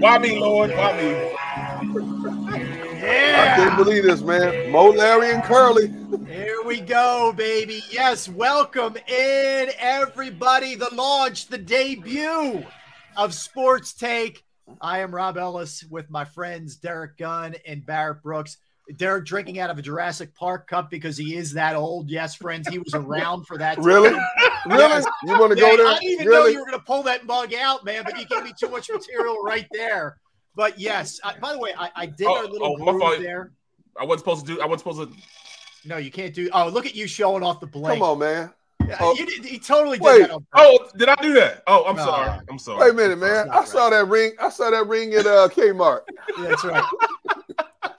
Why me, Lord? Why me? Yeah. I can't believe this, man. Mo, Larry, and Curly. Here we go, baby. Yes, welcome in, everybody. The launch, the debut of Sports Take. I am Rob Ellis with my friends Derek Gunn and Barrett Brooks. Derek drinking out of a Jurassic Park cup because he is that old. Yes, friends, he was around for that. Really? Really? You want to go there? I didn't even know you were going to pull that bug out, man, but you gave me too much material right there. But yes, by the way, I did our little groove there. I wasn't supposed to. No, you can't do. Oh, look at you showing off the blank. Come on, man. He totally did that on purpose. Oh, did I do that? Oh, I'm sorry. Wait a minute, man. I saw that ring. I saw that ring at Kmart. Yeah, that's right.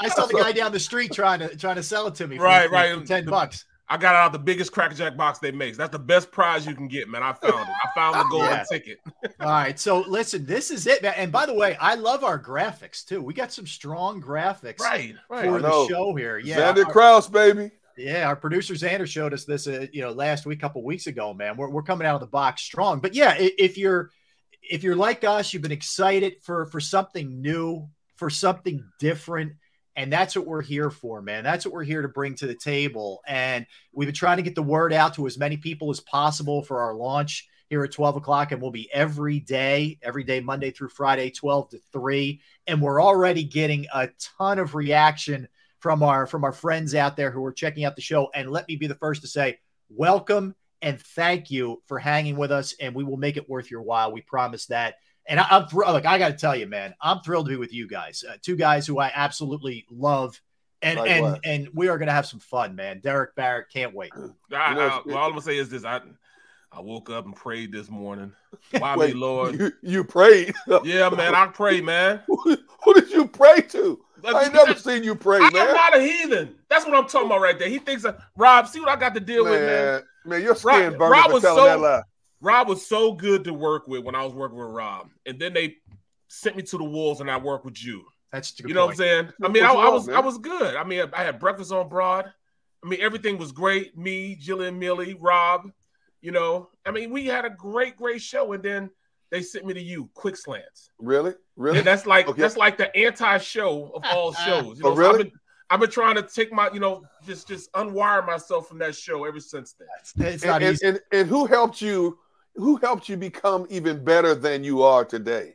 I saw the guy down the street trying to sell it to me. For $10. I got out the biggest crackerjack box they make. That's the best prize you can get, man. I found it. I found the golden ticket. All right. So listen, this is it, man. And by the way, I love our graphics too. We got some strong graphics for the show here. Yeah, Xander Krause, baby. Yeah, our producer Xander showed us this, last week, a couple weeks ago, man. We're coming out of the box strong. But yeah, if you're like us, you've been excited for something new, for something different. And that's what we're here for, man. That's what we're here to bring to the table. And we've been trying to get the word out to as many people as possible for our launch here at 12 o'clock. And we'll be every day, Monday through Friday, 12 to 3. And we're already getting a ton of reaction from our friends out there who are checking out the show. And let me be the first to say welcome and thank you for hanging with us. And we will make it worth your while. We promise that. And I got to tell you, man, I'm thrilled to be with you guys. Two guys who I absolutely love, and we are going to have some fun, man. Derek, Barrett, can't wait. All I'm going to say is this: I woke up and prayed this morning. Why me, Lord? You prayed? Yeah, man, I prayed, man. Who did you pray to? I ain't never seen you pray, man. I'm not a heathen. That's what I'm talking about right there. He thinks, Rob, see what I got to deal with, man. Man, your skin burned for telling that lie. Rob was so good to work with when I was working with Rob. And then they sent me to the wolves and I worked with you. That's a good point. What I'm saying? I mean, I was good. I mean, I had breakfast on Broad. I mean, everything was great. Me, Jillian, Millie, Rob, I mean, we had a great, great show. And then they sent me to you, Quick Slants. Really? And that's like the anti-show of all shows. Oh, really? So I've been trying to take my, just unwire myself from that show ever since then. It's not easy. And who helped you? Who helped you become even better than you are today?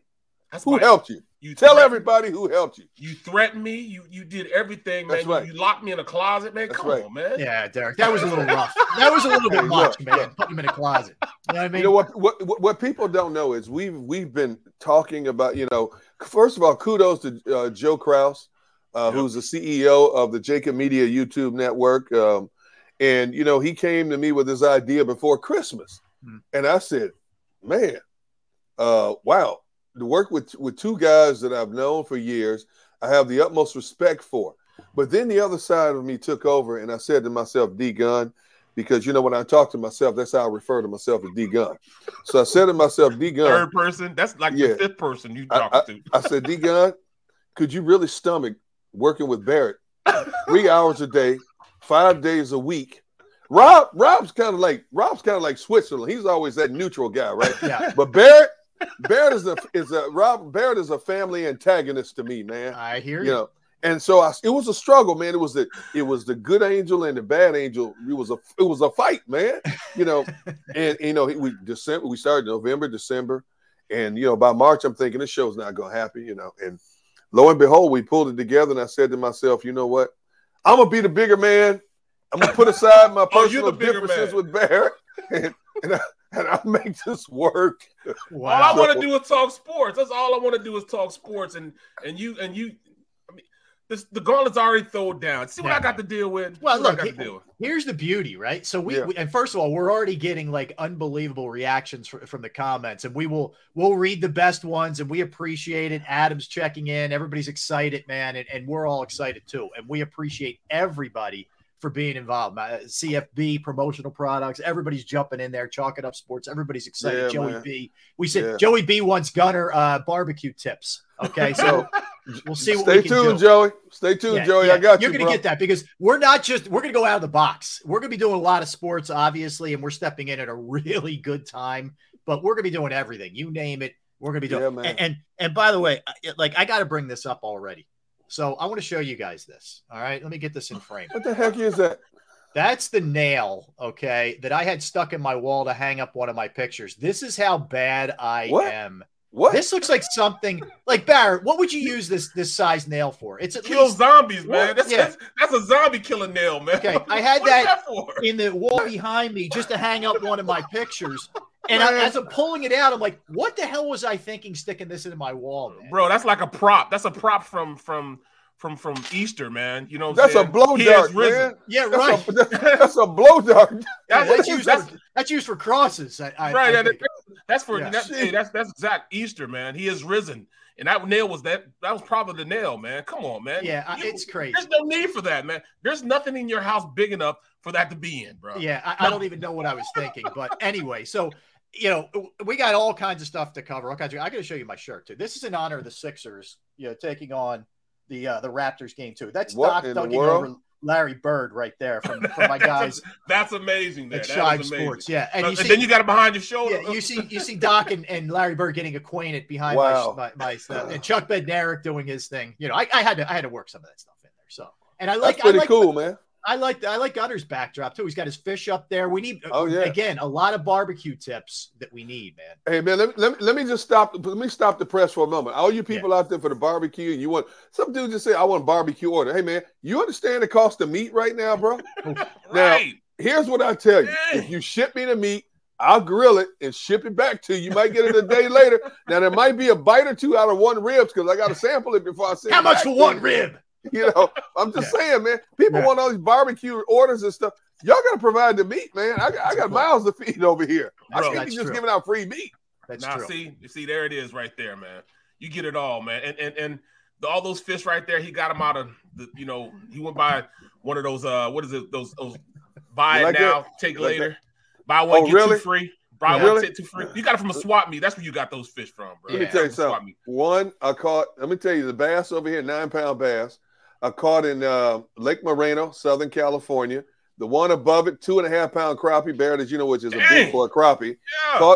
Who helped you? You tell everybody who helped you. You threatened me. You did everything, man. Right. You locked me in a closet, man. Come on, man. Yeah, Derek, that was a little rough. That was a little bit much, man. Putting him in a closet. You know what I mean? What people don't know is we've been talking about. First of all, kudos to Joe Krause, who's the CEO of the JAKIB Media YouTube network, and he came to me with this idea before Christmas. And I said, man, wow, to work with two guys that I've known for years, I have the utmost respect for. But then the other side of me took over, and I said to myself, D-Gun, because, when I talk to myself, that's how I refer to myself as D-Gun. So I said to myself, D-Gun. Third person? That's like the fifth person you talk to. I said, D-Gun, could you really stomach working with Barrett 3 hours a day, 5 days a week? Rob's kind of like Switzerland. He's always that neutral guy, right? Yeah. But Barrett is a family antagonist to me, man. I hear you. And so it was a struggle, man. It was the good angel and the bad angel. It was a fight, man. We started November, December, and by March I'm thinking this show's not gonna happen, And lo and behold, we pulled it together, and I said to myself, you know what? I'm gonna be the bigger man. I'm going to put aside my personal differences with Barrett, and I'll make this work. Wow. All I want to do is talk sports. That's all I want to do is talk sports. And you, I mean, The gauntlet's already thrown down. See what I got to deal with? Well, look, here's the beauty, right? So we and first of all, we're already getting like unbelievable reactions from the comments, and we'll read the best ones, and we appreciate it. Adam's checking in. Everybody's excited, man, and we're all excited too. And we appreciate everybody for being involved. CFB, promotional products, everybody's jumping in there, Chalk It Up Sports. Everybody's excited. Joey man. B. We said Joey B wants Gunner barbecue tips. Okay, so we'll see what Stay tuned, Joey. I got you. You're going to get that because we're going to go out of the box. We're going to be doing a lot of sports, obviously, and we're stepping in at a really good time, but we're going to be doing everything. You name it, we're going to be doing it. And by the way, like I got to bring this up already. So I want to show you guys this. All right, let me get this in frame. What the heck is that? That's the nail, okay, that I had stuck in my wall to hang up one of my pictures. This is how bad I am. What? This looks like something like Barrett. What would you use this size nail for? It's at kill least, zombies, man. That's a zombie killer nail, man. Okay, I had that in the wall behind me just to hang up one of my pictures. And as I'm pulling it out, I'm like, "What the hell was I thinking, sticking this into my wall, man?" Bro, that's like a prop. That's a prop from Easter, man. You know, what that's a blow dart, man. Yeah, right. That's a blow dart. That's used for crosses, right? That's Zach Easter, man. He is risen, and that nail was that. That was probably the nail, man. Come on, man. Yeah, it's crazy. There's no need for that, man. There's nothing in your house big enough for that to be in, bro. Yeah, I don't even know what I was thinking, but anyway, so. You know, we got all kinds of stuff to cover. All kinds of, I got to show you my shirt too. This is in honor of the Sixers, you know, taking on the Raptors game too. That's Doc dunking over Larry Bird right there from my guys. That's amazing. There. At Shive Sports, yeah. And, then you got it behind your shoulder. Yeah, you see Doc and Larry Bird getting acquainted behind my stuff, and Chuck Bednarik doing his thing. You know, I had to work some of that stuff in there. So, and that's pretty cool, man. I like Gunner's backdrop too. He's got his fish up there. We need again a lot of barbecue tips that we need, man. Hey man, let me just stop. Let me stop the press for a moment. All you people out there for the barbecue, and you want some dude just say, "I want a barbecue order." Hey man, you understand the cost of meat right now, bro? Right. Now here's what I tell you: if you ship me the meat, I'll grill it and ship it back to you. You might get it a day later. Now there might be a bite or two out of one rib because I got to sample it before I send it. How much for one rib? You know, I'm just saying, man, people want all these barbecue orders and stuff. Y'all got to provide the meat, man. I got miles to feed over here. Bro, I can't be just giving out free meat. That's true. See, there it is right there, man. You get it all, man. And all those fish right there, he got them out of the, you know, he went by one of those, what is it? Those buy it like now, that? Take like later. That? Buy one, get two free. Buy one, take two free. You got it from a swap meet. That's where you got those fish from, bro. Let me tell you something. Let me tell you, the bass over here, 9-pound bass. I caught in Lake Moreno, Southern California. The one above it, 2.5-pound crappie, Barrett, as you know, which is a big for a crappie. Yeah.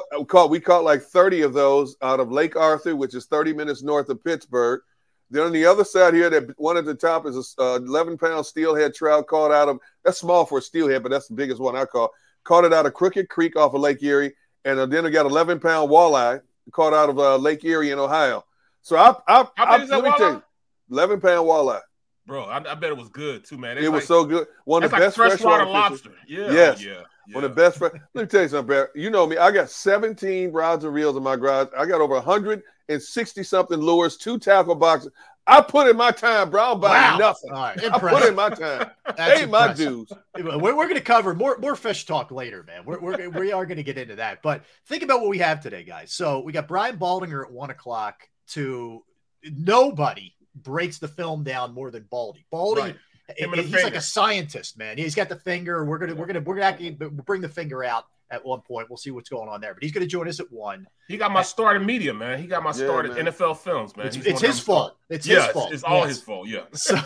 We caught like 30 of those out of Lake Arthur, which is 30 minutes north of Pittsburgh. Then on the other side here, that one at the top is a 11-pound steelhead trout caught out of – that's small for a steelhead, but that's the biggest one I caught. Caught it out of Crooked Creek off of Lake Erie. And then I got 11-pound walleye caught out of Lake Erie in Ohio. So let me tell you, 11-pound walleye. Bro, I bet it was good too, man. It was so good. One of the best freshwater lobster. Yeah, yes. Yeah. One of the best. Let me tell you something, Barrett. You know me. I got 17 rods and reels in my garage. I got over 160 something lures, 2 tackle boxes. I put in my time, bro. I'm buying nothing. All right. I put in my time. That's my dues. We're going to cover more fish talk later, man. We are going to get into that. But think about what we have today, guys. So we got Brian Baldinger at 1:00 to nobody. Breaks the film down more than Baldy. He's like a scientist, man. He's got the finger. We're gonna bring the finger out at one point. We'll see what's going on there. But he's gonna join us at 1:00. He got my start in media, man. He got my start at NFL Films, man. It's his fault. It's all his fault. Yeah. So,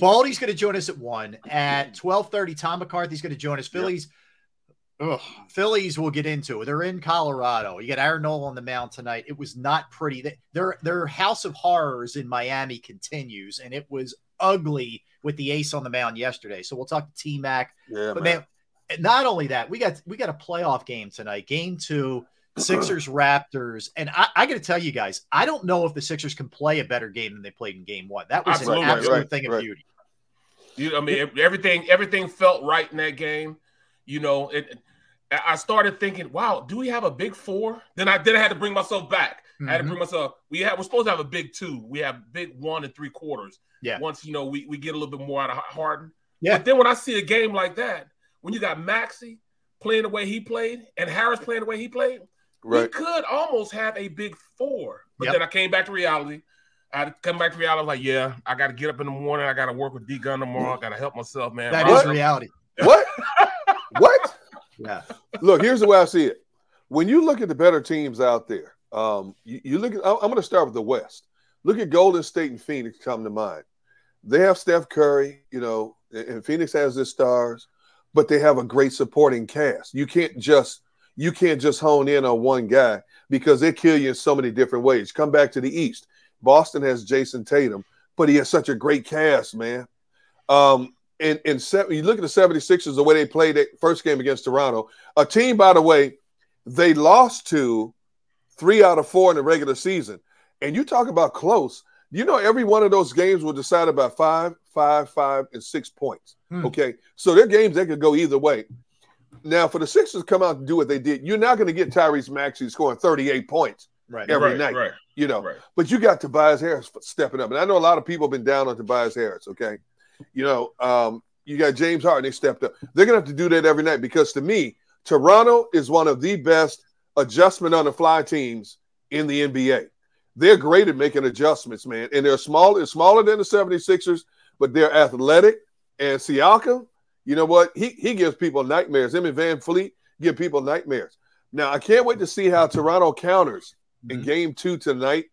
Baldy's gonna join us at 1:00 at 12:30. Tom McCarthy's gonna join us. Phillies will get into. They're in Colorado. You got Aaron Nola on the mound tonight. It was not pretty. Their house of horrors in Miami continues, and it was ugly with the ace on the mound yesterday. So we'll talk to T-Mac. Yeah, but man, not only that, we got a playoff game tonight, game 2, Sixers Raptors. And I got to tell you guys, I don't know if the Sixers can play a better game than they played in game 1. That was an absolute thing of beauty. I mean, everything felt right in that game. You know, I started thinking, wow, do we have a big four? Then I had to bring myself back. Mm-hmm. I had to bring myself. We're supposed to have a big two. We have big 1 3/4. Yeah. Once, we get a little bit more out of Harden. Yeah. But then when I see a game like that, when you got Maxey playing the way he played and Harris playing the way he played, right, we could almost have a big four. But then I came back to reality. I was like, yeah, I got to get up in the morning. I got to work with D Gunn tomorrow. I got to help myself, man. That is reality. What? What? Yeah. Look, here's the way I see it. When you look at the better teams out there, you look at. I'm going to start with the West. Look at Golden State and Phoenix come to mind. They have Steph Curry, and Phoenix has their stars, but they have a great supporting cast. You can't just hone in on one guy because they kill you in so many different ways. Come back to the East. Boston has Jason Tatum, but he has such a great cast, man. You look at the 76ers, the way they played that first game against Toronto, a team, by the way, they lost to 3 out of 4 in the regular season. And you talk about close. Every one of those games will decide about 5, 5, 5, and 6 points. Okay? So they're games that could go either way. Now, for the Sixers to come out and do what they did, you're not going to get Tyrese Maxey scoring 38 points. Right. Every night, right. But you got Tobias Harris stepping up. And I know a lot of people have been down on Tobias Harris, okay? You got James Harden, they stepped up. They're going to have to do that every night because, to me, Toronto is one of the best adjustment-on-the-fly teams in the NBA. They're great at making adjustments, man. And they're smaller than the 76ers, but they're athletic. And Siakam, you know what? He gives people nightmares. Him and Van Fleet give people nightmares. Now, I can't wait to see how Toronto counters in Game 2 tonight.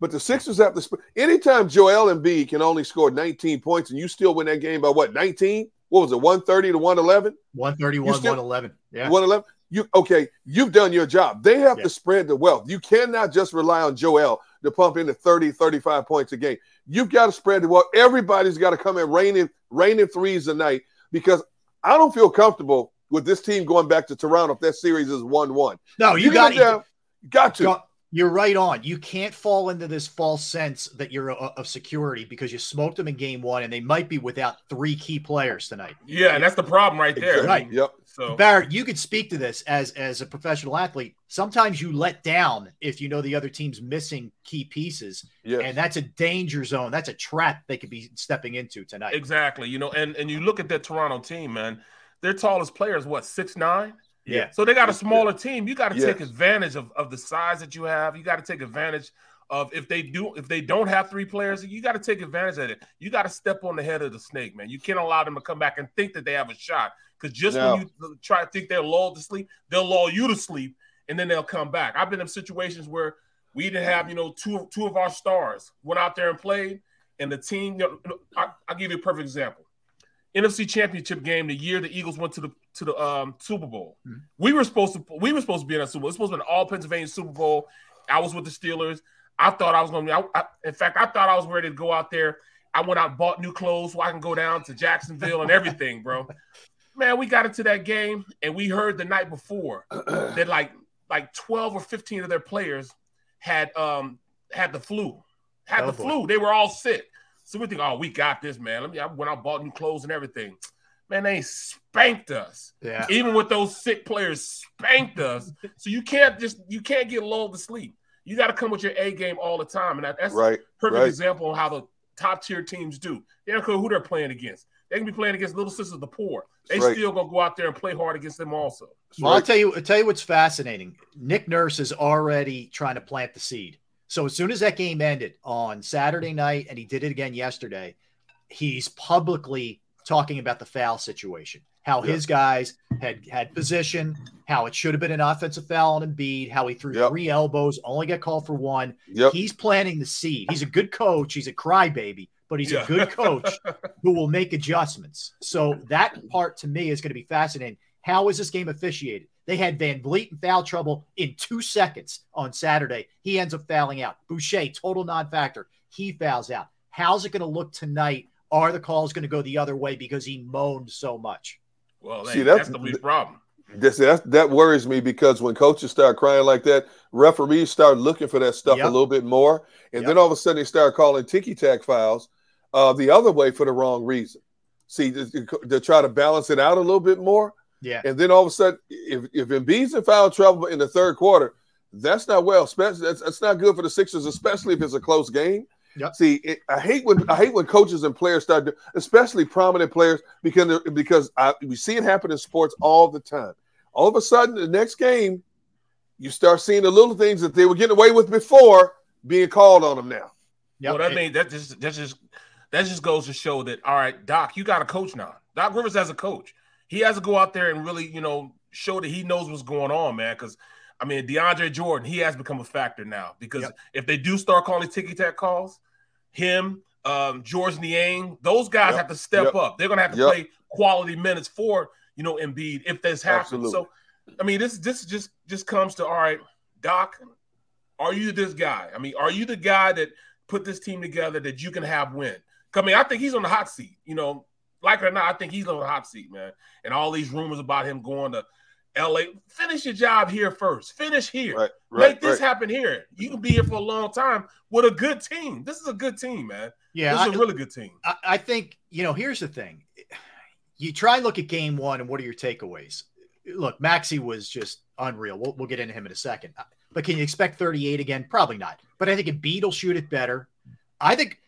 But the Sixers have to – anytime Joel Embiid can only score 19 points and you still win that game by what, 19? What was it, 130 to 111? 131, 111. Yeah. 111. You've done your job. They have to spread the wealth. You cannot just rely on Joel to pump into 30, 35 points a game. You've got to spread the wealth. Everybody's got to come in raining threes tonight because I don't feel comfortable with this team going back to Toronto if that series is 1-1. No, you got to. You're right on. You can't fall into this false sense that you're of security because you smoked them in Game 1, and they might be without 3 key players tonight. Yeah, and that's the problem right there. Exactly. Right. Yep. So Barrett, you could speak to this as a professional athlete. Sometimes you let down if you know the other team's missing key pieces, and that's a danger zone. That's a trap they could be stepping into tonight. Exactly. And you look at that Toronto team, man. Their tallest player is what, 6'9"? Yeah. So they got a smaller team. You got to take advantage of the size that you have. You got to take advantage of if they don't have 3 players, you got to take advantage of it. You got to step on the head of the snake, man. You can't allow them to come back and think that they have a shot because when you try to think they're lulled to sleep, they'll lull you to sleep, and then they'll come back. I've been in situations where we didn't have, two of our stars went out there and played, and the team. I'll give you a perfect example. NFC Championship game, the year the Eagles went to the Super Bowl. Mm-hmm. We were supposed to be in a Super Bowl. It was supposed to be an all Pennsylvania Super Bowl. I was with the Steelers. I thought I was going to be – in fact, I thought I was ready to go out there. I went out and bought new clothes so I can go down to Jacksonville and everything, bro. Man, we got into that game, and we heard the night before that like 12 or 15 of their players had the flu. They were all sick. So we think, oh, we got this, man. I went out and bought new clothes and everything. Man, they spanked us. Yeah. Even with those sick players, spanked us. So you can't get lulled to sleep. You got to come with your A game all the time. And that's a perfect example of how the top tier teams do. They don't care who they're playing against. They can be playing against Little Sisters of the Poor. They still going to go out there and play hard against them also. Well, I'll tell you what's fascinating. Nick Nurse is already trying to plant the seed. So as soon as that game ended on Saturday night, and he did it again yesterday, he's publicly talking about the foul situation, how his guys had position, how it should have been an offensive foul on Embiid, how he threw 3 elbows, only got called for 1. He's planting the seed. He's a good coach. He's a crybaby, but he's a good coach who will make adjustments. So that part to me is going to be fascinating. How is this game officiated? They had Van Vliet in foul trouble in 2 seconds on Saturday. He ends up fouling out. Boucher, total non-factor. He fouls out. How's it going to look tonight? Are the calls going to go the other way because he moaned so much? Well, man, that's the big problem. That worries me because when coaches start crying like that, referees start looking for that stuff a little bit more. And then all of a sudden they start calling ticky-tack fouls the other way for the wrong reason. See, to try to balance it out a little bit more. Yeah. And then all of a sudden, if Embiid's in foul trouble in the third quarter, that's not well. That's not good for the Sixers, especially if it's a close game. Yep. See, I hate when coaches and players start, especially prominent players, because we see it happen in sports all the time. All of a sudden, the next game, you start seeing the little things that they were getting away with before being called on them now. Yeah, well, I mean, that just goes to show that, all right, Doc, you got a coach now. Doc Rivers has a coach. He has to go out there and really, show that he knows what's going on, man, because – I mean, DeAndre Jordan, he has become a factor now because if they do start calling ticky-tack calls, him, George Niang, those guys have to step up. They're going to have to play quality minutes for, Embiid if this happens. Absolutely. So, I mean, this just comes to, all right, Doc, are you this guy? I mean, are you the guy that put this team together that you can have win? I mean, I think he's on the hot seat. Like it or not, I think he's on the hot seat, man. And all these rumors about him going to LA, finish your job here first. Finish here. Right, make this happen here. You can be here for a long time with a good team. This is a good team, man. Yeah, this is a really good team. I think, here's the thing. You try and look at game one and what are your takeaways? Look, Maxey was just unreal. We'll get into him in a second. But can you expect 38 again? Probably not. But I think Embiid will shoot it better. I think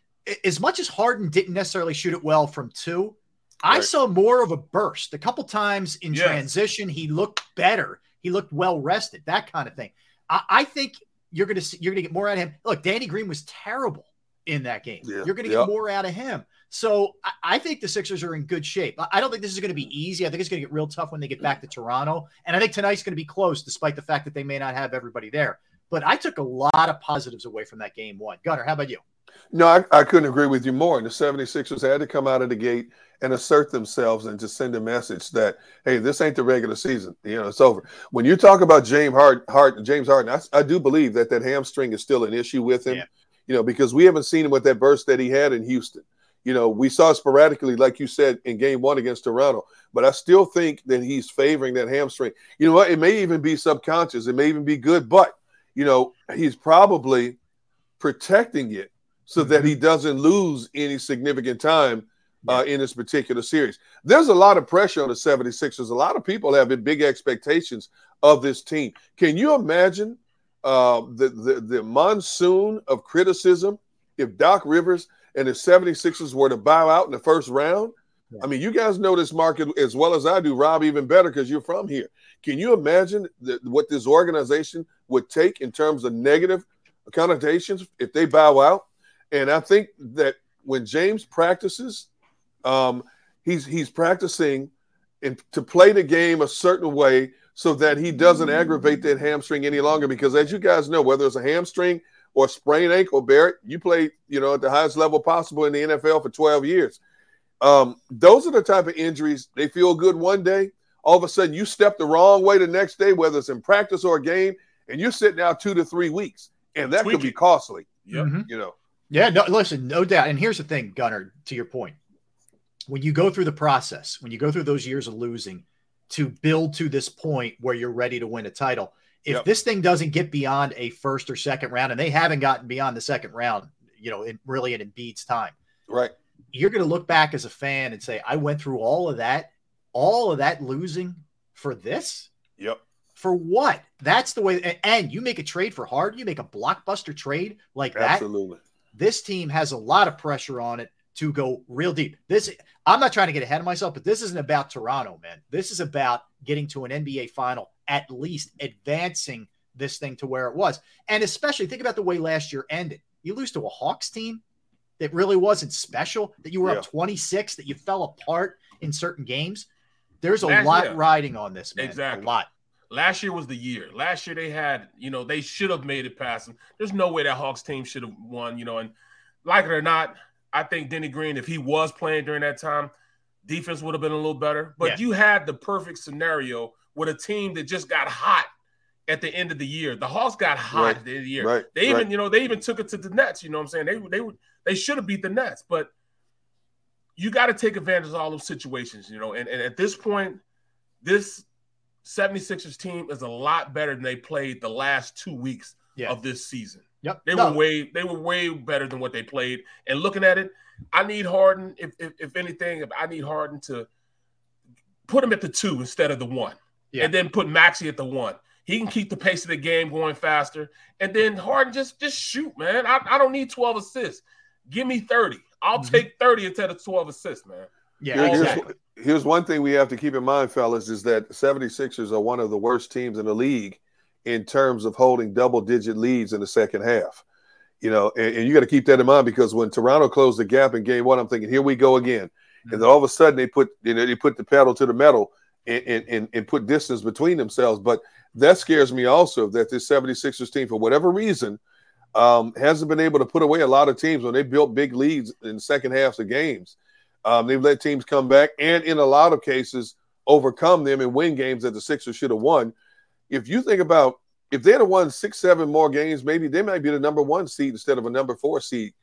as much as Harden didn't necessarily shoot it well from two, I saw more of a burst. A couple times in transition, he looked better. He looked well-rested, that kind of thing. I think you're going to get more out of him. Look, Danny Green was terrible in that game. Yeah. You're going to get more out of him. So I think the Sixers are in good shape. I don't think this is going to be easy. I think it's going to get real tough when they get back to Toronto. And I think tonight's going to be close, despite the fact that they may not have everybody there. But I took a lot of positives away from that game one. Gunner, how about you? No, I couldn't agree with you more. And the 76ers had to come out of the gate and assert themselves and just send a message that, hey, this ain't the regular season. It's over. When you talk about James Harden, I do believe that hamstring is still an issue with him, because we haven't seen him with that burst that he had in Houston. We saw sporadically, like you said, in game one against Toronto. But I still think that he's favoring that hamstring. You know what? It may even be subconscious. It may even be good. But, he's probably protecting it so that he doesn't lose any significant time in this particular series. There's a lot of pressure on the 76ers. A lot of people have big expectations of this team. Can you imagine the monsoon of criticism if Doc Rivers and the 76ers were to bow out in the first round? Yeah. I mean, you guys know this market as well as I do, Rob, even better because you're from here. Can you imagine what this organization would take in terms of negative connotations if they bow out? And I think that when James practices, he's practicing to play the game a certain way so that he doesn't aggravate that hamstring any longer. Because as you guys know, whether it's a hamstring or a sprained ankle, Barrett, you played, at the highest level possible in the NFL for 12 years. Those are the type of injuries. They feel good one day. All of a sudden, you step the wrong way the next day, whether it's in practice or a game, and you're sitting out 2 to 3 weeks. And that could be costly. Yep. Yeah, no, listen, no doubt. And here's the thing, Gunner, to your point. When you go through the process, when you go through those years of losing to build to this point where you're ready to win a title, if this thing doesn't get beyond a first or second round, and they haven't gotten beyond the second round, in Embiid's time. Right. You're going to look back as a fan and say, I went through all of that losing for this? Yep. For what? That's the way. And you make a trade for Harden, you make a blockbuster trade like that. Absolutely. This team has a lot of pressure on it to go real deep. I'm not trying to get ahead of myself, but this isn't about Toronto, man. This is about getting to an NBA final, at least advancing this thing to where it was. And especially think about the way last year ended. You lose to a Hawks team that really wasn't special, that you were up 26, that you fell apart in certain games. There's a lot riding on this, man. Exactly. A lot. Last year was the year. Last year they had, they should have made it past them. There's no way that Hawks team should have won, and like it or not, I think Danny Green, if he was playing during that time, defense would have been a little better. But you had the perfect scenario with a team that just got hot at the end of the year. The Hawks got hot at the end of the year. Right. They even, they even took it to the Nets, you know what I'm saying? They should have beat the Nets, but you got to take advantage of all those situations, and at this point, this 76ers team is a lot better than they played the last 2 weeks of this season. Yep. They were way better than what they played. And looking at it, I need Harden, if anything, I need Harden to put him at the 2 instead of the 1. Yeah. And then put Maxey at the 1. He can keep the pace of the game going faster. And then Harden, just shoot, man. I don't need 12 assists. Give me 30. I'll take 30 instead of 12 assists, man. Yeah, exactly. Here's one thing we have to keep in mind, fellas, is that 76ers are one of the worst teams in the league in terms of holding double-digit leads in the second half. You know, and you got to keep that in mind, because when Toronto closed the gap in game one, I'm thinking, here we go again. Mm-hmm. And then all of a sudden they put the pedal to the metal and put distance between themselves. But that scares me also, that this 76ers team, for whatever reason, hasn't been able to put away a lot of teams when they built big leads in second halves of games. They've let teams come back and, in a lot of cases, overcome them and win games that the Sixers should have won. If you think about, if they'd have won 6-7 more games, maybe they might be the number 1 seed instead of a number 4 seed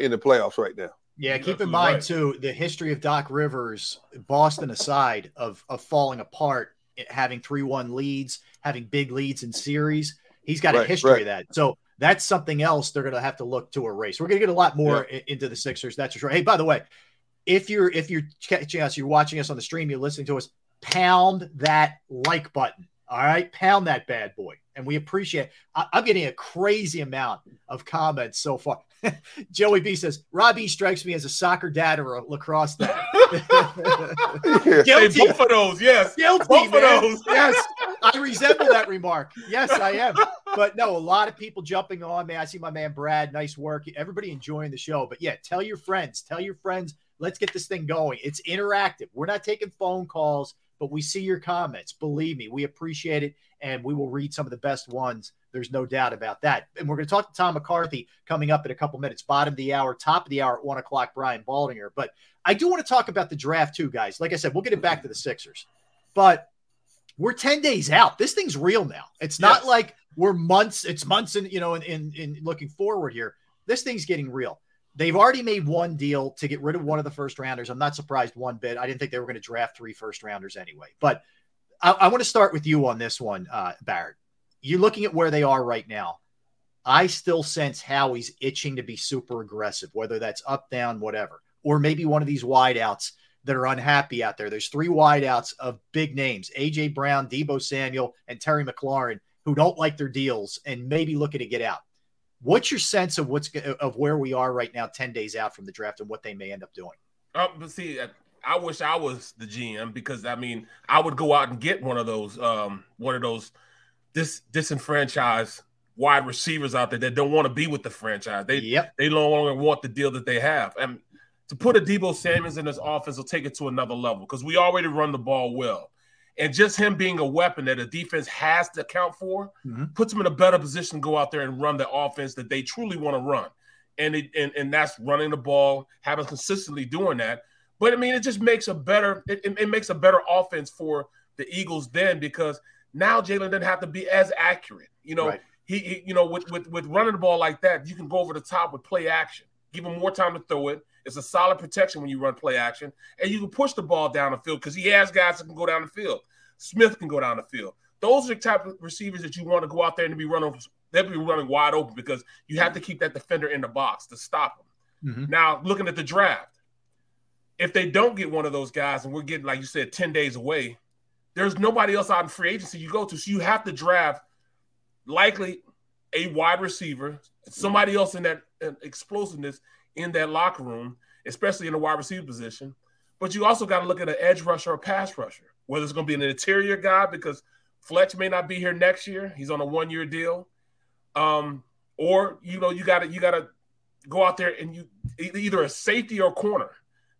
in the playoffs right now. Yeah, keep in mind, too, the history of Doc Rivers, Boston aside, of falling apart, having 3-1 leads, having big leads in series. He's got a history of that. So that's something else they're going to have to look to erase. We're going to get a lot more into the Sixers, that's for sure. Hey, by the way, if you're catching us, you're watching us on the stream, you're listening to us, pound that like button. All right, pound that bad boy. And we appreciate it. I'm getting a crazy amount of comments so far. Joey B says, Robbie strikes me as a soccer dad or a lacrosse dad. Guilty. Hey, both of those, yes. Guilty, both of those. Yes, I resemble that remark. Yes, I am. But no, a lot of people jumping on, man. I see my man Brad, nice work. Everybody enjoying the show. But yeah, tell your friends. Let's get this thing going. It's interactive. We're not taking phone calls, but we see your comments. Believe me, we appreciate it, and we will read some of the best ones. There's no doubt about that. And we're going to talk to Tom McCarthy coming up in a couple minutes, bottom of the hour, top of the hour at 1 o'clock, Brian Baldinger. But I do want to talk about the draft too, guys. Like I said, we'll get it back to the Sixers. But we're 10 days out. This thing's real now. It's not like we're months. It's months in looking forward here. This thing's getting real. They've already made one deal to get rid of one of the first-rounders. I'm not surprised one bit. I didn't think they were going to draft 3 first-rounders anyway. But I want to start with you on this one, Barrett. You're looking at where they are right now. I still sense Howie's itching to be super aggressive, whether that's up, down, whatever, or maybe one of these wideouts that are unhappy out there. There's 3 wideouts of big names, A.J. Brown, Deebo Samuel, and Terry McLaurin, who don't like their deals and maybe looking to get out. What's your sense of where we are right now, 10 days out from the draft, and what they may end up doing? But see, I wish I was the GM, because I mean, I would go out and get one of those disenfranchised wide receivers out there that don't want to be with the franchise. They no longer want the deal that they have, and to put a Deebo Samuels in this offense will take it to another level, because we already run the ball well. And just him being a weapon that a defense has to account for puts him in a better position to go out there and run the offense that they truly want to run. And that's running the ball, having consistently doing that. But, I mean, it just makes a better offense for the Eagles then, because now Jalen doesn't have to be as accurate. You know, he you know, with running the ball like that, you can go over the top with play action, give him more time to throw it. It's a solid protection when you run play action, and you can push the ball down the field, because he has guys that can go down the field. Smith can go down the field. Those are the type of receivers that you want to go out there and they'll be running wide open, because you have to keep that defender in the box to stop them. Mm-hmm. Now, looking at the draft, if they don't get one of those guys, and we're getting, like you said, 10 days away, there's nobody else out in free agency you go to. So you have to draft likely a wide receiver, somebody else in that explosiveness in that locker room, especially in the wide receiver position. But you also got to look at an edge rusher or pass rusher, whether it's going to be an interior guy, because Fletch may not be here next year. He's on a 1-year deal. Or, you know, you got to go out there and you either a safety or corner.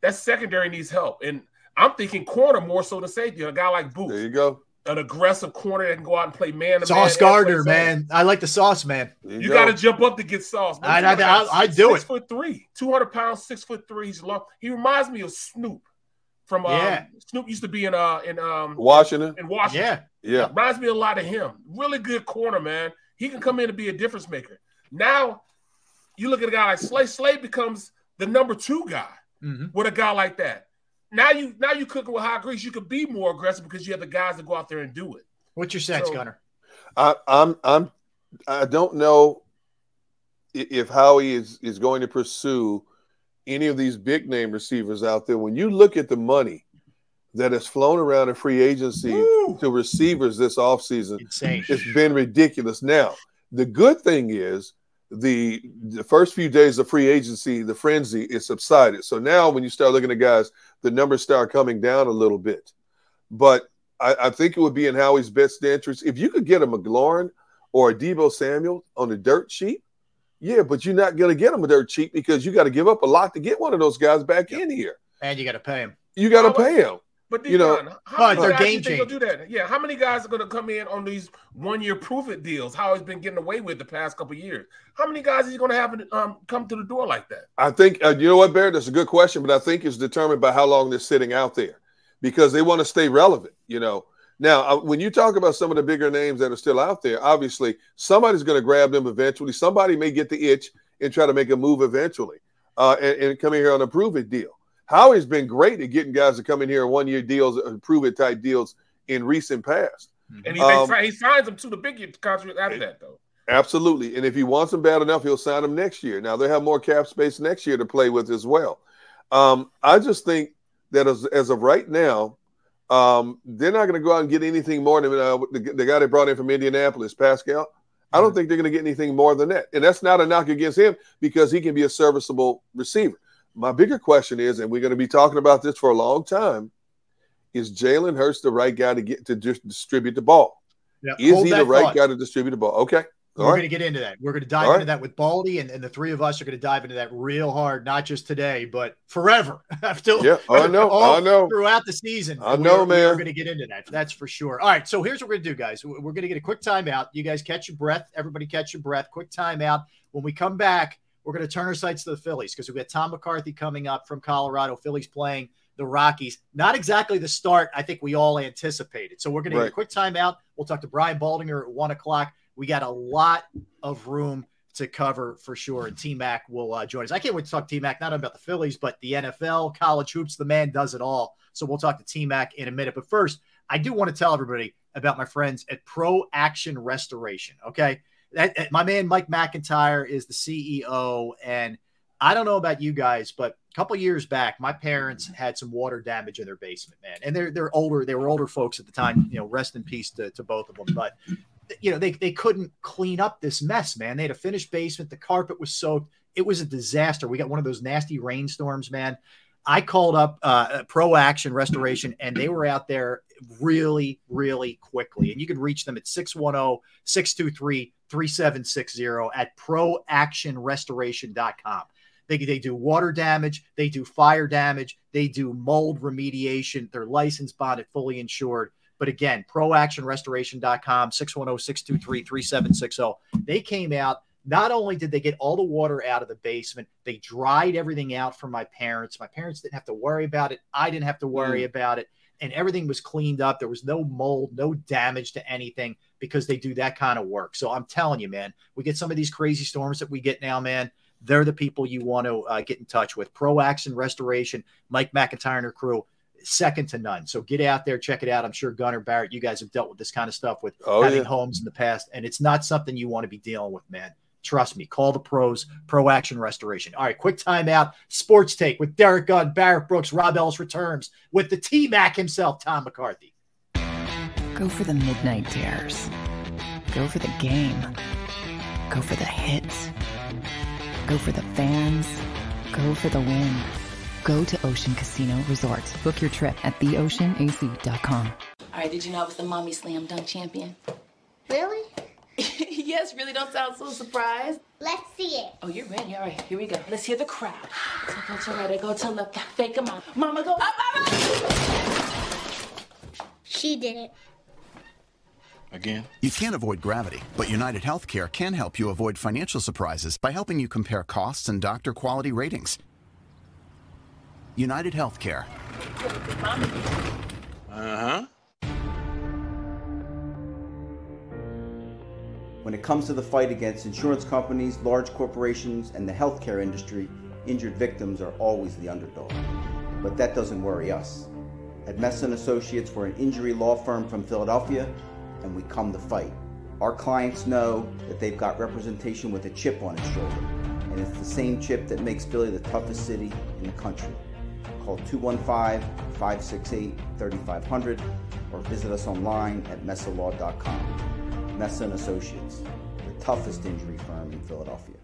That secondary needs help. And I'm thinking corner more so than safety. A guy like Booth. There you go. An aggressive corner that can go out and play man-to-man. Sauce Gardner, man. I like the Sauce, man. You got to jump up to get Sauce. I do it. 6'3", 200 pounds, 6'3". He's long. He reminds me of Snoop from Snoop used to be in Washington. In Washington. Yeah. Reminds me a lot of him. Really good corner, man. He can come in and be a difference maker. Now you look at a guy like Slay. Slay becomes the number 2 guy with a guy like that. Now you cooking with hot grease. You could be more aggressive because you have the guys that go out there and do it. What's your sense, Gunner? I don't know if Howie is going to pursue any of these big name receivers out there. When you look at the money that has flown around in free agency to receivers this offseason. Insane. It's been ridiculous. Now, the good thing is the first few days of free agency, the frenzy is subsided. So now when you start looking at guys, the numbers start coming down a little bit. But I think it would be in Howie's best interest. If you could get a McLaurin or a Deebo Samuel on the dirt sheet, yeah, but you're not going to get them a dirt sheet because you got to give up a lot to get one of those guys back in here. And you got to pay him. You got to pay him. But you know, how many guys you think will do that? Yeah, how many guys are going to come in on these one-year prove-it deals? How he's been getting away with the past couple of years? How many guys is he going to have come to the door like that? I think you know what, Barrett? That's a good question, but I think it's determined by how long they're sitting out there because they want to stay relevant. You know, now when you talk about some of the bigger names that are still out there, obviously somebody's going to grab them eventually. Somebody may get the itch and try to make a move eventually, and come in here on a prove-it deal. Howie's been great at getting guys to come in here on one-year deals, prove-it type deals in recent past. And he signs them to the big contract after that, though. Absolutely. And if he wants them bad enough, he'll sign them next year. Now, they have more cap space next year to play with as well. I just think that as of right now, they're not going to go out and get anything more than the guy they brought in from Indianapolis, Pascal. I don't think they're going to get anything more than that. And that's not a knock against him because he can be a serviceable receiver. My bigger question is, and we're going to be talking about this for a long time, is Jalen Hurts the right guy to get to distribute the ball? Yeah, is he the right guy to distribute the ball? Okay. We're going to get into that. We're going to dive into that with Baldy, and the three of us are going to dive into that real hard, not just today, but forever. I know. Throughout the season. I know, man. We're going to get into that. That's for sure. All right, so here's what we're going to do, guys. We're going to get a quick timeout. You guys catch your breath. Everybody catch your breath. Quick timeout. When we come back, we're going to turn our sights to the Phillies because we've got Tom McCarthy coming up from Colorado. Phillies playing the Rockies. Not exactly the start I think we all anticipated. So we're going to get a quick timeout. We'll talk to Brian Baldinger at 1 o'clock. We got a lot of room to cover for sure, and T-Mac will join us. I can't wait to talk to T-Mac, not about the Phillies, but the NFL, college hoops. The man does it all. So we'll talk to T-Mac in a minute. But first, I do want to tell everybody about my friends at Pro Action Restoration, okay? My man, Mike McIntyre, is the CEO, and I don't know about you guys, but a couple years back, my parents had some water damage in their basement, man. And they're older. They were older folks at the time, you know, rest in peace to both of them. But, you know, they couldn't clean up this mess, man. They had a finished basement. The carpet was soaked. It was a disaster. We got one of those nasty rainstorms, man. I called up Pro Action Restoration, and they were out there really, really quickly. And you can reach them at 610-623-3760 at proactionrestoration.com. They do water damage. They do fire damage. They do mold remediation. They're licensed, bonded, fully insured. But again, proactionrestoration.com, 610-623-3760. They came out. Not only did they get all the water out of the basement, they dried everything out for my parents. My parents didn't have to worry about it. I didn't have to worry about it. And everything was cleaned up. There was no mold, no damage to anything because they do that kind of work. So I'm telling you, man, we get some of these crazy storms that we get now, man. They're the people you want to get in touch with. Pro Action Restoration, Mike McIntyre and her crew, second to none. So get out there, check it out. I'm sure Gunner, Barrett, you guys have dealt with this kind of stuff with homes in the past. And it's not something you want to be dealing with, man. Trust me. Call the pros, Pro Action Restoration. All right, quick timeout. Sports Take with Derek Gunn, Barrett Brooks, Rob Ellis returns with the T-Mac himself, Tom McCarthy. Go for the midnight dares. Go for the game. Go for the hits. Go for the fans. Go for the win. Go to Ocean Casino Resort. Book your trip at theoceanac.com. All right, did you know I was the Mommy Slam Dunk Champion? Really? Yes, really don't sound so surprised. Let's see it. Oh, you're ready. All right, here we go. Let's hear the crowd. So go to right, go to left. Fake a mama. Mama, go up, mama! She did it. Again. You can't avoid gravity, but United Healthcare can help you avoid financial surprises by helping you compare costs and doctor quality ratings. United Healthcare. Uh-huh. When it comes to the fight against insurance companies, large corporations, and the healthcare industry, injured victims are always the underdog. But that doesn't worry us. At Messon Associates, we're an injury law firm from Philadelphia, and we come to fight. Our clients know that they've got representation with a chip on its shoulder, and it's the same chip that makes Philly the toughest city in the country. Call 215-568-3500 or visit us online at messalaw.com. Messa & Associates, the toughest injury firm in Philadelphia.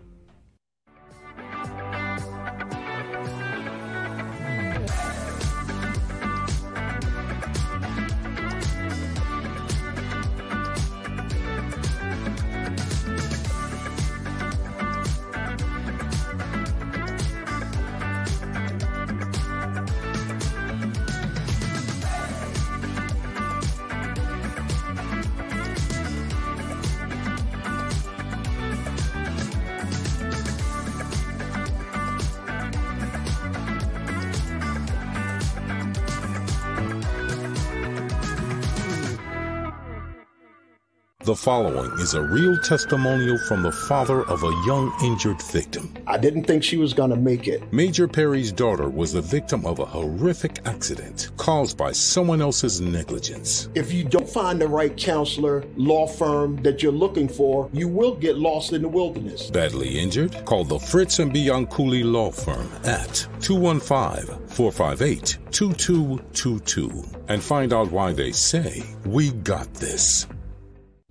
The following is a real testimonial from the father of a young injured victim. I didn't think she was going to make it. Major Perry's daughter was the victim of a horrific accident caused by someone else's negligence. If you don't find the right counselor, law firm that you're looking for, you will get lost in the wilderness. Badly injured? Call the Fritz and Bianculli Law Firm at 215-458-2222 and find out why they say, "We got this."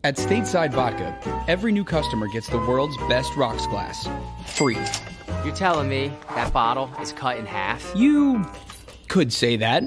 At Stateside Vodka, every new customer gets the world's best rocks glass, free. You're telling me that bottle is cut in half? You could say that.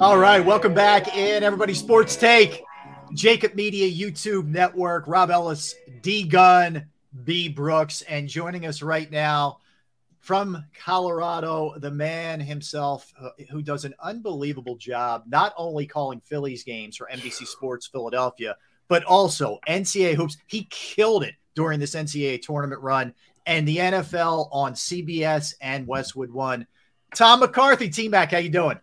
All right, welcome back in, everybody. Sports Take, JAKIB Media, YouTube Network, Rob Ellis, D. Gunn, B. Brooks, and joining us right now from Colorado, the man himself who does an unbelievable job, not only calling Phillies games for NBC Sports Philadelphia, but also NCAA Hoops. He killed it during this NCAA tournament run and the NFL on CBS and Westwood One. Tom McCarthy, T-Mac, how you doing?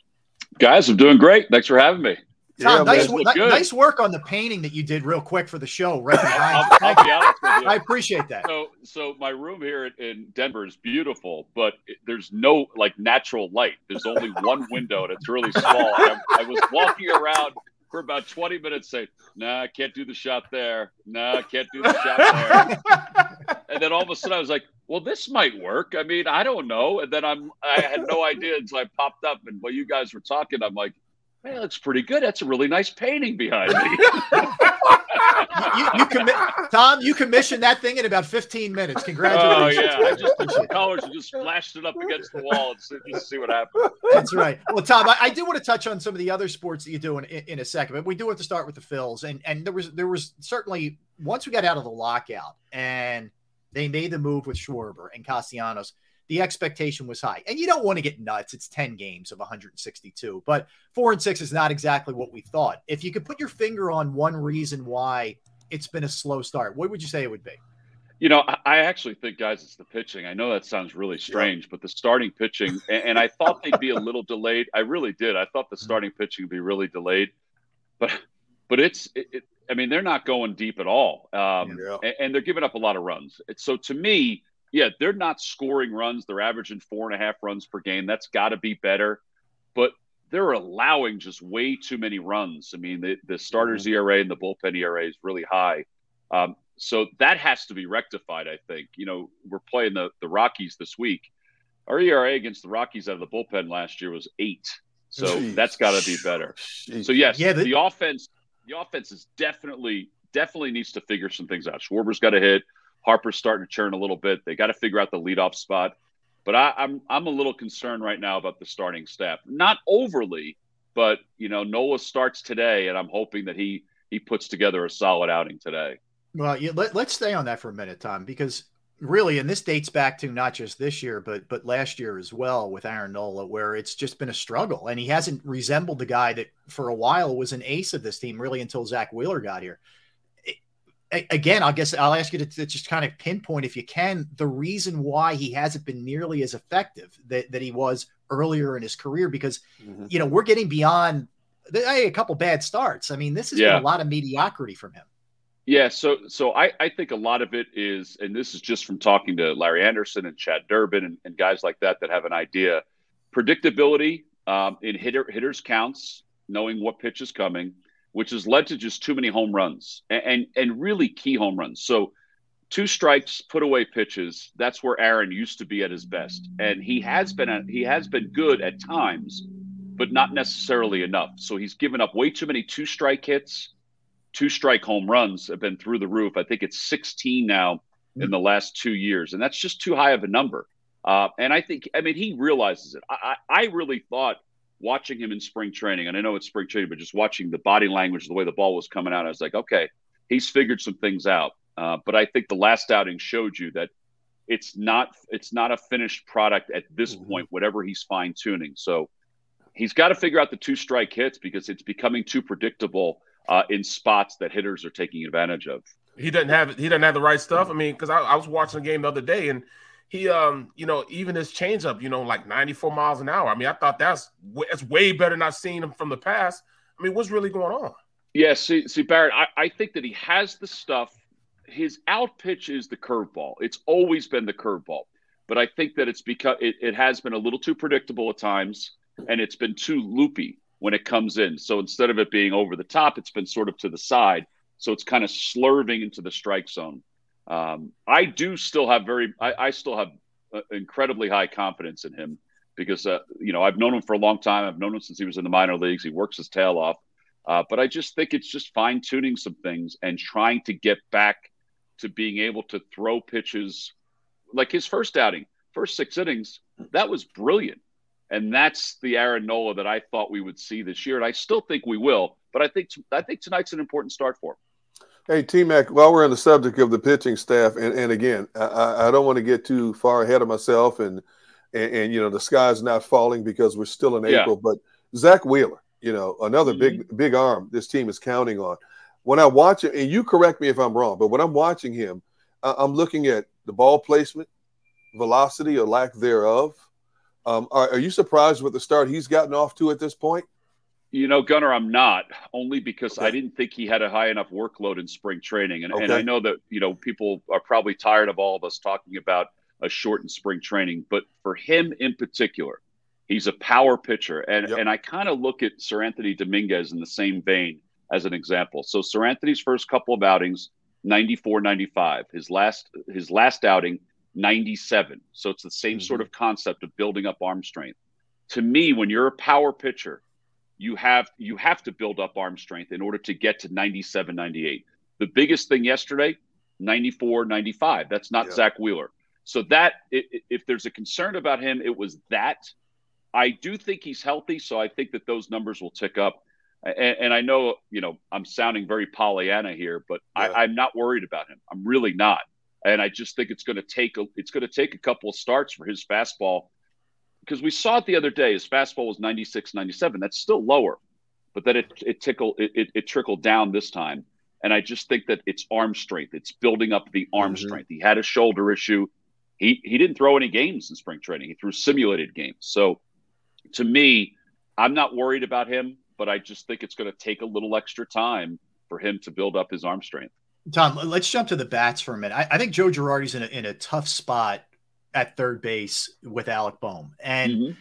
Guys, I'm doing great. Thanks for having me. Tom, yeah, nice work on the painting that you did real quick for the show. Right behind I'll be honest with you. I appreciate that. So my room here in Denver is beautiful, but there's no natural light. There's only one window, and it's really small. I was walking around for about 20 minutes saying, nah, I can't do the shot there. Nah, I can't do the shot there. And then all of a sudden I was like, well, this might work. I mean, I don't know. And then I had no idea until I popped up. And while you guys were talking, I'm like, man, that's pretty good. That's a really nice painting behind me. Tom, you commissioned that thing in about 15 minutes. Congratulations. Oh, yeah. I just took some colors and just flashed it up against the wall and just see what happens. That's right. Well, Tom, I do want to touch on some of the other sports that you do in a second, but we do have to start with the Phils. And there was certainly, once we got out of the lockout and they made the move with Schwarber and Castellanos, the expectation was high. And you don't want to get nuts. It's 10 games of 162. But 4-6 is not exactly what we thought. If you could put your finger on one reason why it's been a slow start, what would you say it would be? You know, I actually think, guys, it's the pitching. I know that sounds really strange, but the starting pitching, and I thought they'd be a little delayed. I really did. I thought the starting pitching would be really delayed. But they're not going deep at all. And they're giving up a lot of runs. So to me, yeah, they're not scoring runs. They're averaging 4.5 runs per game. That's got to be better. But they're allowing just way too many runs. I mean, the starters' ERA and the bullpen ERA is really high. So that has to be rectified, I think. You know, we're playing the Rockies this week. Our ERA against the Rockies out of the bullpen last year was 8. So that's got to be better. So, yes, the offense – the offense is definitely needs to figure some things out. Schwarber's got to hit. Harper's starting to churn a little bit. They got to figure out the leadoff spot. But I'm a little concerned right now about the starting staff. Not overly, but you know, Nola starts today, and I'm hoping that he puts together a solid outing today. Well, let's stay on that for a minute, Tom, because really, and this dates back to not just this year, but last year as well with Aaron Nola, where it's just been a struggle, and he hasn't resembled the guy that for a while was an ace of this team, really, until Zach Wheeler got here. Again, I guess I'll ask you to just kind of pinpoint, if you can, the reason why he hasn't been nearly as effective that he was earlier in his career, because, you know, we're getting beyond a couple bad starts. I mean, this has been a lot of mediocrity from him. Yeah, so I think a lot of it is, and this is just from talking to Larry Anderson and Chad Durbin and guys like that that have an idea, predictability in hitters' counts, knowing what pitch is coming, which has led to just too many home runs and really key home runs. So two strikes, put away pitches. That's where Aaron used to be at his best, and he has been good at times, but not necessarily enough. So he's given up way too many two strike hits. Two strike home runs have been through the roof. I think it's 16 now in the last 2 years, and that's just too high of a number. And I think, I mean, he realizes it. I really thought watching him in spring training, and I know it's spring training, but just watching the body language, the way the ball was coming out, I was like, okay, he's figured some things out. But I think the last outing showed you that it's not a finished product at this point, whatever he's fine tuning. So he's got to figure out the two strike hits because it's becoming too predictable in spots that hitters are taking advantage of. He doesn't have the right stuff. I mean, because I was watching a game the other day, and he, even his changeup, like 94 miles an hour. I mean, I thought that's way better than I've seen him from the past. I mean, what's really going on? Yeah, see, Barrett, I think that he has the stuff. His out pitch is the curveball. It's always been the curveball, but I think that it's because it has been a little too predictable at times, and it's been too loopy when it comes in. So instead of it being over the top, it's been sort of to the side. So it's kind of slurving into the strike zone. I still have incredibly high confidence in him because, I've known him for a long time. I've known him since he was in the minor leagues. He works his tail off. But I just think it's just fine tuning some things and trying to get back to being able to throw pitches like his first outing, first 6 innings. That was brilliant. And that's the Aaron Nola that I thought we would see this year, and I still think we will. But I think tonight's an important start for him. Hey, T-Mac, while we're on the subject of the pitching staff, and again, I don't want to get too far ahead of myself, and the sky's not falling because we're still in April. But Zach Wheeler, another big arm this team is counting on. When I watch him, and you correct me if I'm wrong, but when I'm watching him, I'm looking at the ball placement, velocity or lack thereof. Are you surprised with the start he's gotten off to at this point? Gunner, I'm not, only because I didn't think he had a high enough workload in spring training. And I know that, people are probably tired of all of us talking about a shortened spring training. But for him in particular, he's a power pitcher. And I kind of look at Sir Anthony Dominguez in the same vein as an example. So Sir Anthony's first couple of outings, 94, 95. His last outing, 97. So it's the same sort of concept of building up arm strength. To me, when you're a power pitcher, you have to build up arm strength in order to get to 97, 98. The biggest thing yesterday, 94, 95. That's not Zach Wheeler. So that if there's a concern about him, it was that. I do think he's healthy, so I think that those numbers will tick up. And I know, I'm sounding very Pollyanna here, but I'm not worried about him. I'm really not. And I just think it's going to take a couple of starts for his fastball, because we saw it the other day. His fastball was 96, 97. That's still lower, but then it trickled down this time. And I just think that it's arm strength. It's building up the arm strength. He had a shoulder issue. He didn't throw any games in spring training. He threw simulated games. So to me, I'm not worried about him, but I just think it's going to take a little extra time for him to build up his arm strength. Tom, let's jump to the bats for a minute. I think Joe Girardi's in a tough spot at third base with Alec Bohm. And,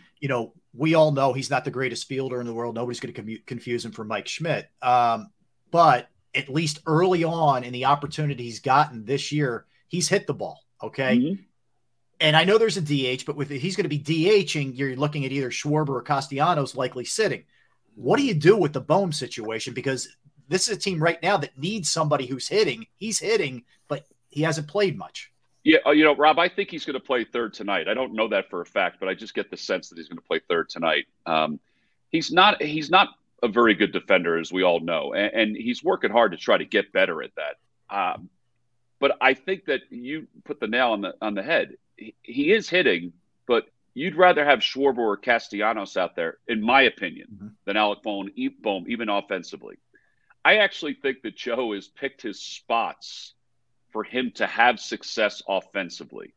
we all know he's not the greatest fielder in the world. Nobody's going to confuse him for Mike Schmidt. But at least early on in the opportunity he's gotten this year, he's hit the ball. Okay. And I know there's a DH, but he's going to be DHing, you're looking at either Schwarber or Castellanos likely sitting. What do you do with the Bohm situation? Because this is a team right now that needs somebody who's hitting. He's hitting, but he hasn't played much. Yeah, Rob, I think he's going to play third tonight. I don't know that for a fact, but I just get the sense that he's going to play third tonight. He's not a very good defender, as we all know, and he's working hard to try to get better at that. But I think that you put the nail on the head. He is hitting, but you'd rather have Schwarber or Castellanos out there, in my opinion, than Alec Bohm, even offensively. I actually think that Joe has picked his spots for him to have success offensively.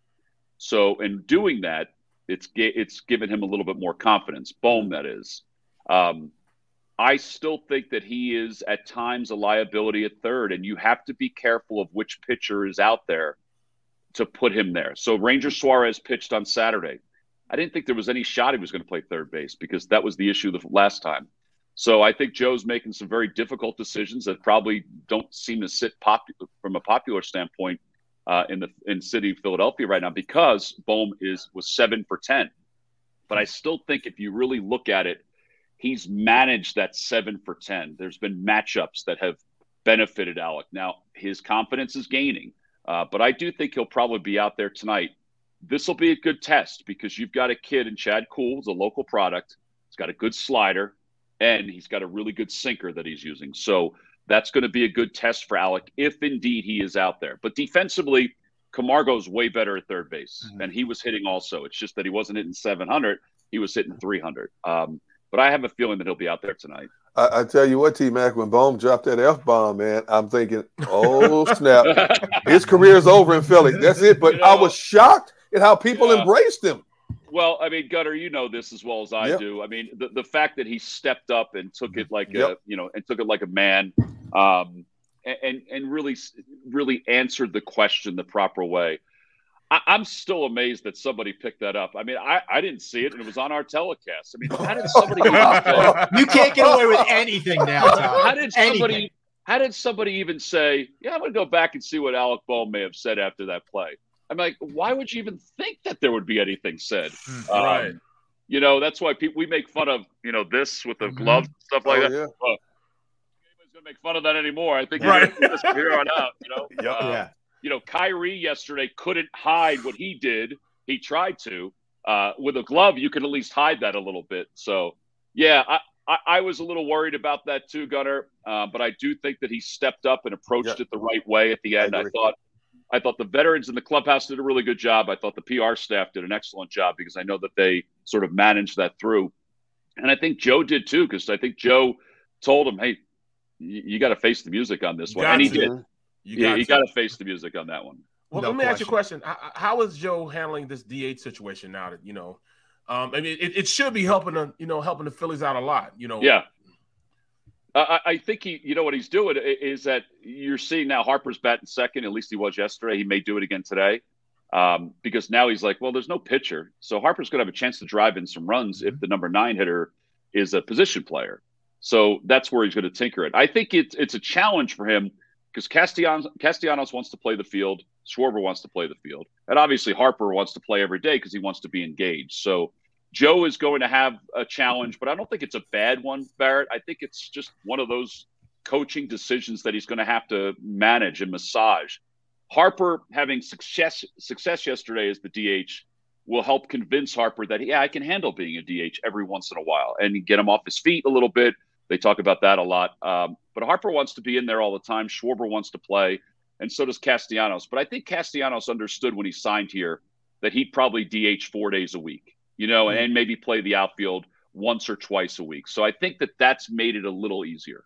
So in doing that, it's given him a little bit more confidence. Bohm, that is. I still think that he is at times a liability at third, and you have to be careful of which pitcher is out there to put him there. So Ranger Suarez pitched on Saturday. I didn't think there was any shot he was going to play third base because that was the issue the last time. So I think Joe's making some very difficult decisions that probably don't seem to sit from a popular standpoint in city of Philadelphia right now, because Bohm was 7 for 10. But I still think if you really look at it, he's managed that 7 for 10. There's been matchups that have benefited Alec. Now his confidence is gaining, but I do think he'll probably be out there tonight. This will be a good test because you've got a kid in Chad Kuhl, who's a local product. He's got a good slider, and he's got a really good sinker that he's using. So that's going to be a good test for Alec if indeed he is out there. But defensively, Camargo's way better at third base, and he was hitting also. It's just that he wasn't hitting 700. He was hitting 300. But I have a feeling that he'll be out there tonight. I tell you what, T-Mac, when Bohm dropped that F-bomb, man, I'm thinking, oh, snap. His career's over in Philly. That's it. But I was shocked at how people embraced him. Well, I mean, Gunner, you know this as well as I do. I mean, the fact that he stepped up and took it like a man, and really answered the question the proper way. I'm still amazed that somebody picked that up. I mean, I didn't see it, and it was on our telecast. I mean, how did somebody get up there? You can't get away with anything now, Tom. How did somebody even say, yeah, I'm going to go back and see what Alec Bohm may have said after that play? I'm like, why would you even think that there would be anything said? Right. You know, that's why we make fun of, this with the gloves and stuff like that. Yeah. Well, nobody's going to make fun of that anymore. I think just here on out, Kyrie yesterday couldn't hide what he did. He tried to. With a glove, you can at least hide that a little bit. So, yeah, I was a little worried about that too, Gunner. But I do think that he stepped up and approached it the right way at the end. I thought the veterans in the clubhouse did a really good job. I thought the PR staff did an excellent job because I know that they sort of managed that through. And I think Joe did too, because I think Joe told him, hey, you got to face the music on this one. And he did. You got to face the music on that one. Well, let me ask you a question. How is Joe handling this DH situation now that, I mean, it should be helping the Phillies out a lot, Yeah. I think what he's doing is that you're seeing now Harper's batting second. At least he was yesterday. He may do it again today because now he's like, well, there's no pitcher. So Harper's going to have a chance to drive in some runs if the number 9 hitter is a position player. So that's where he's going to tinker it. I think it's a challenge for him because Castellanos wants to play the field. Schwarber wants to play the field. And obviously Harper wants to play every day because he wants to be engaged. So Joe is going to have a challenge, but I don't think it's a bad one, Barrett. I think it's just one of those coaching decisions that he's going to have to manage and massage. Harper having success yesterday as the DH will help convince Harper that, I can handle being a DH every once in a while and get him off his feet a little bit. They talk about that a lot. But Harper wants to be in there all the time. Schwarber wants to play, and so does Castellanos. But I think Castellanos understood when he signed here that he'd probably DH 4 days a week. And maybe play the outfield once or twice a week. So I think that that's made it a little easier.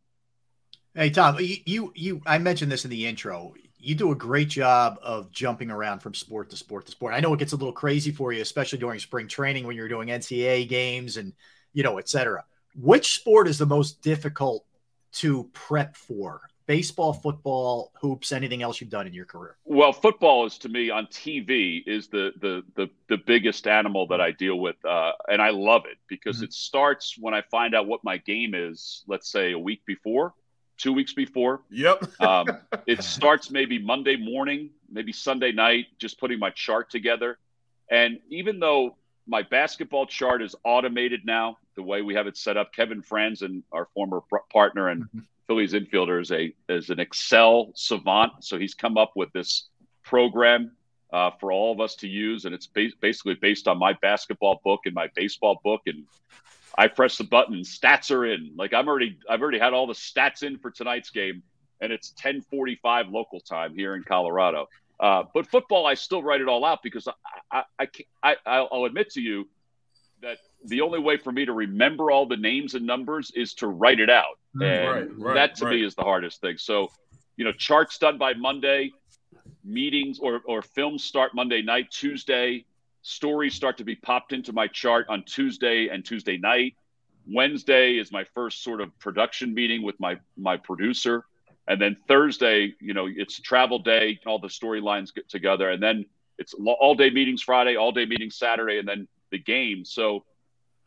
Hey, Tom, I mentioned this in the intro. You do a great job of jumping around from sport to sport to sport. I know it gets a little crazy for you, especially during spring training when you're doing NCAA games and, et cetera. Which sport is the most difficult to prep for? Baseball, football, hoops, anything else you've done in your career? Well, football is, to me, on TV, is the biggest animal that I deal with. And I love it because it starts when I find out what my game is, let's say a week before, 2 weeks before. Yep. It starts maybe Monday morning, maybe Sunday night, just putting my chart together. And even though my basketball chart is automated now, the way we have it set up, Kevin Franzen, our former partner and Phillies infielder, is an Excel savant. So he's come up with this program for all of us to use. And it's basically based on my basketball book and my baseball book. And I press the button, stats are in. Like I've already had all the stats in for tonight's game. And it's 10:45 local time here in Colorado. But football, I still write it all out because I'll admit to you that the only way for me to remember all the names and numbers is to write it out. And that to me is the hardest thing. So, charts done by Monday, meetings or films start Monday night, Tuesday, stories start to be popped into my chart on Tuesday and Tuesday night. Wednesday is my first sort of production meeting with my producer. And then Thursday, it's travel day, all the storylines get together. And then it's all day meetings Friday, all day meetings Saturday, and then the game. So,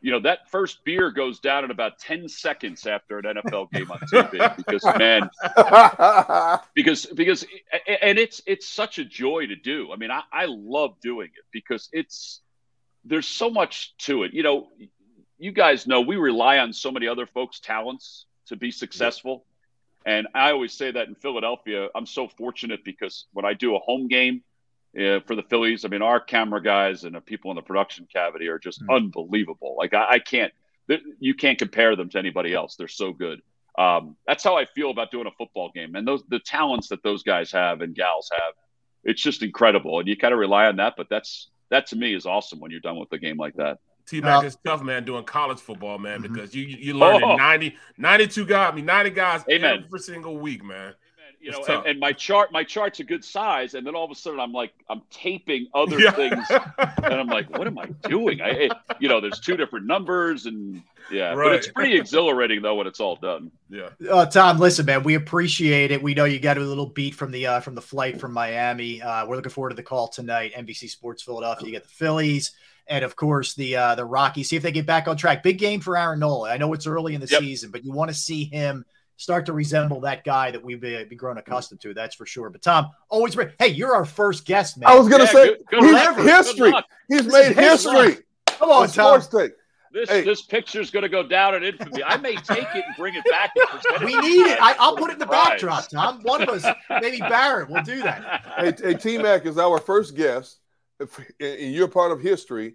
that first beer goes down in about 10 seconds after an NFL game on TV because it's such a joy to do. I mean, I love doing it because there's so much to it. You guys know we rely on so many other folks' talents to be successful. And I always say that in Philadelphia, I'm so fortunate because when I do a home game for the Phillies, I mean, our camera guys and the people in the production cavity are just unbelievable. Like you can't compare them to anybody else. They're so good. That's how I feel about doing a football game. And the talents that those guys have and gals have, it's just incredible. And you kind of rely on that. But that to me is awesome when you're done with a game like that. T-Mac, it's tough, man, doing college football, man, because you learn 90 guys every single week, man. Amen. And my chart's a good size, and then all of a sudden I'm taping other things, and I'm like, what am I doing? There's two different numbers, and yeah, right. But it's pretty exhilarating though when it's all done. Yeah, Tom, listen, man, we appreciate it. We know you got a little beat from the flight from Miami. We're looking forward to the call tonight. NBC Sports Philadelphia, you get the Phillies. And, of course, the Rockies, see if they get back on track. Big game for Aaron Nola. I know it's early in the season, but you want to see him start to resemble that guy that we've been grown accustomed to. That's for sure. But, Tom, always – hey, you're our first guest, man. I was going to say, he's history. He's made history. Come on, Tom. This picture's going to go down in infamy. I may take it and bring it back. We need it. I'll put it in the backdrop, Tom. One of us, maybe Barrett, will do that. Hey, T-Mac is our first guest. And you're part of history.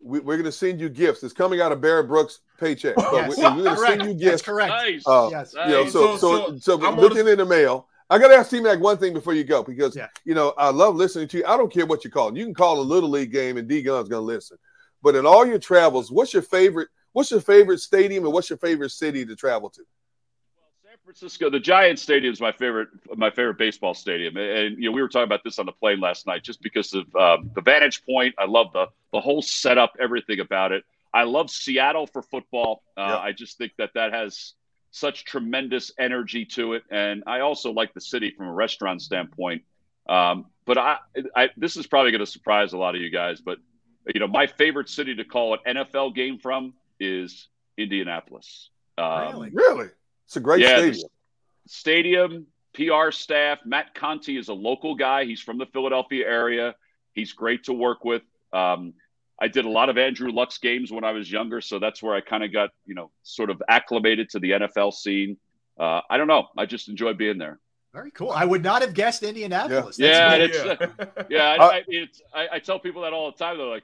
We're going to send you gifts. It's coming out of Barrett Brooks' paycheck. But we're going to send you gifts. That's correct. Nice. Yes. Nice. So looking in the mail. I got to ask T-Mac one thing before you go because, I love listening to you. I don't care what you call it. You can call a Little League game and D-Gun's going to listen. But in all your travels, what's your favorite stadium and what's your favorite city to travel to? Francisco, the Giants Stadium is my favorite baseball stadium. And, we were talking about this on the plane last night just because of the vantage point. I love the whole setup, everything about it. I love Seattle for football. I just think that has such tremendous energy to it. And I also like the city from a restaurant standpoint. But this is probably going to surprise a lot of you guys. But, my favorite city to call an NFL game from is Indianapolis. Really? It's a great stadium. Stadium, PR staff. Matt Conti is a local guy. He's from the Philadelphia area. He's great to work with. I did a lot of Andrew Luck's games when I was younger, so that's where I kind of got, sort of acclimated to the NFL scene. I don't know. I just enjoy being there. Very cool. I would not have guessed Indianapolis. Yeah, I tell people that all the time. They're like,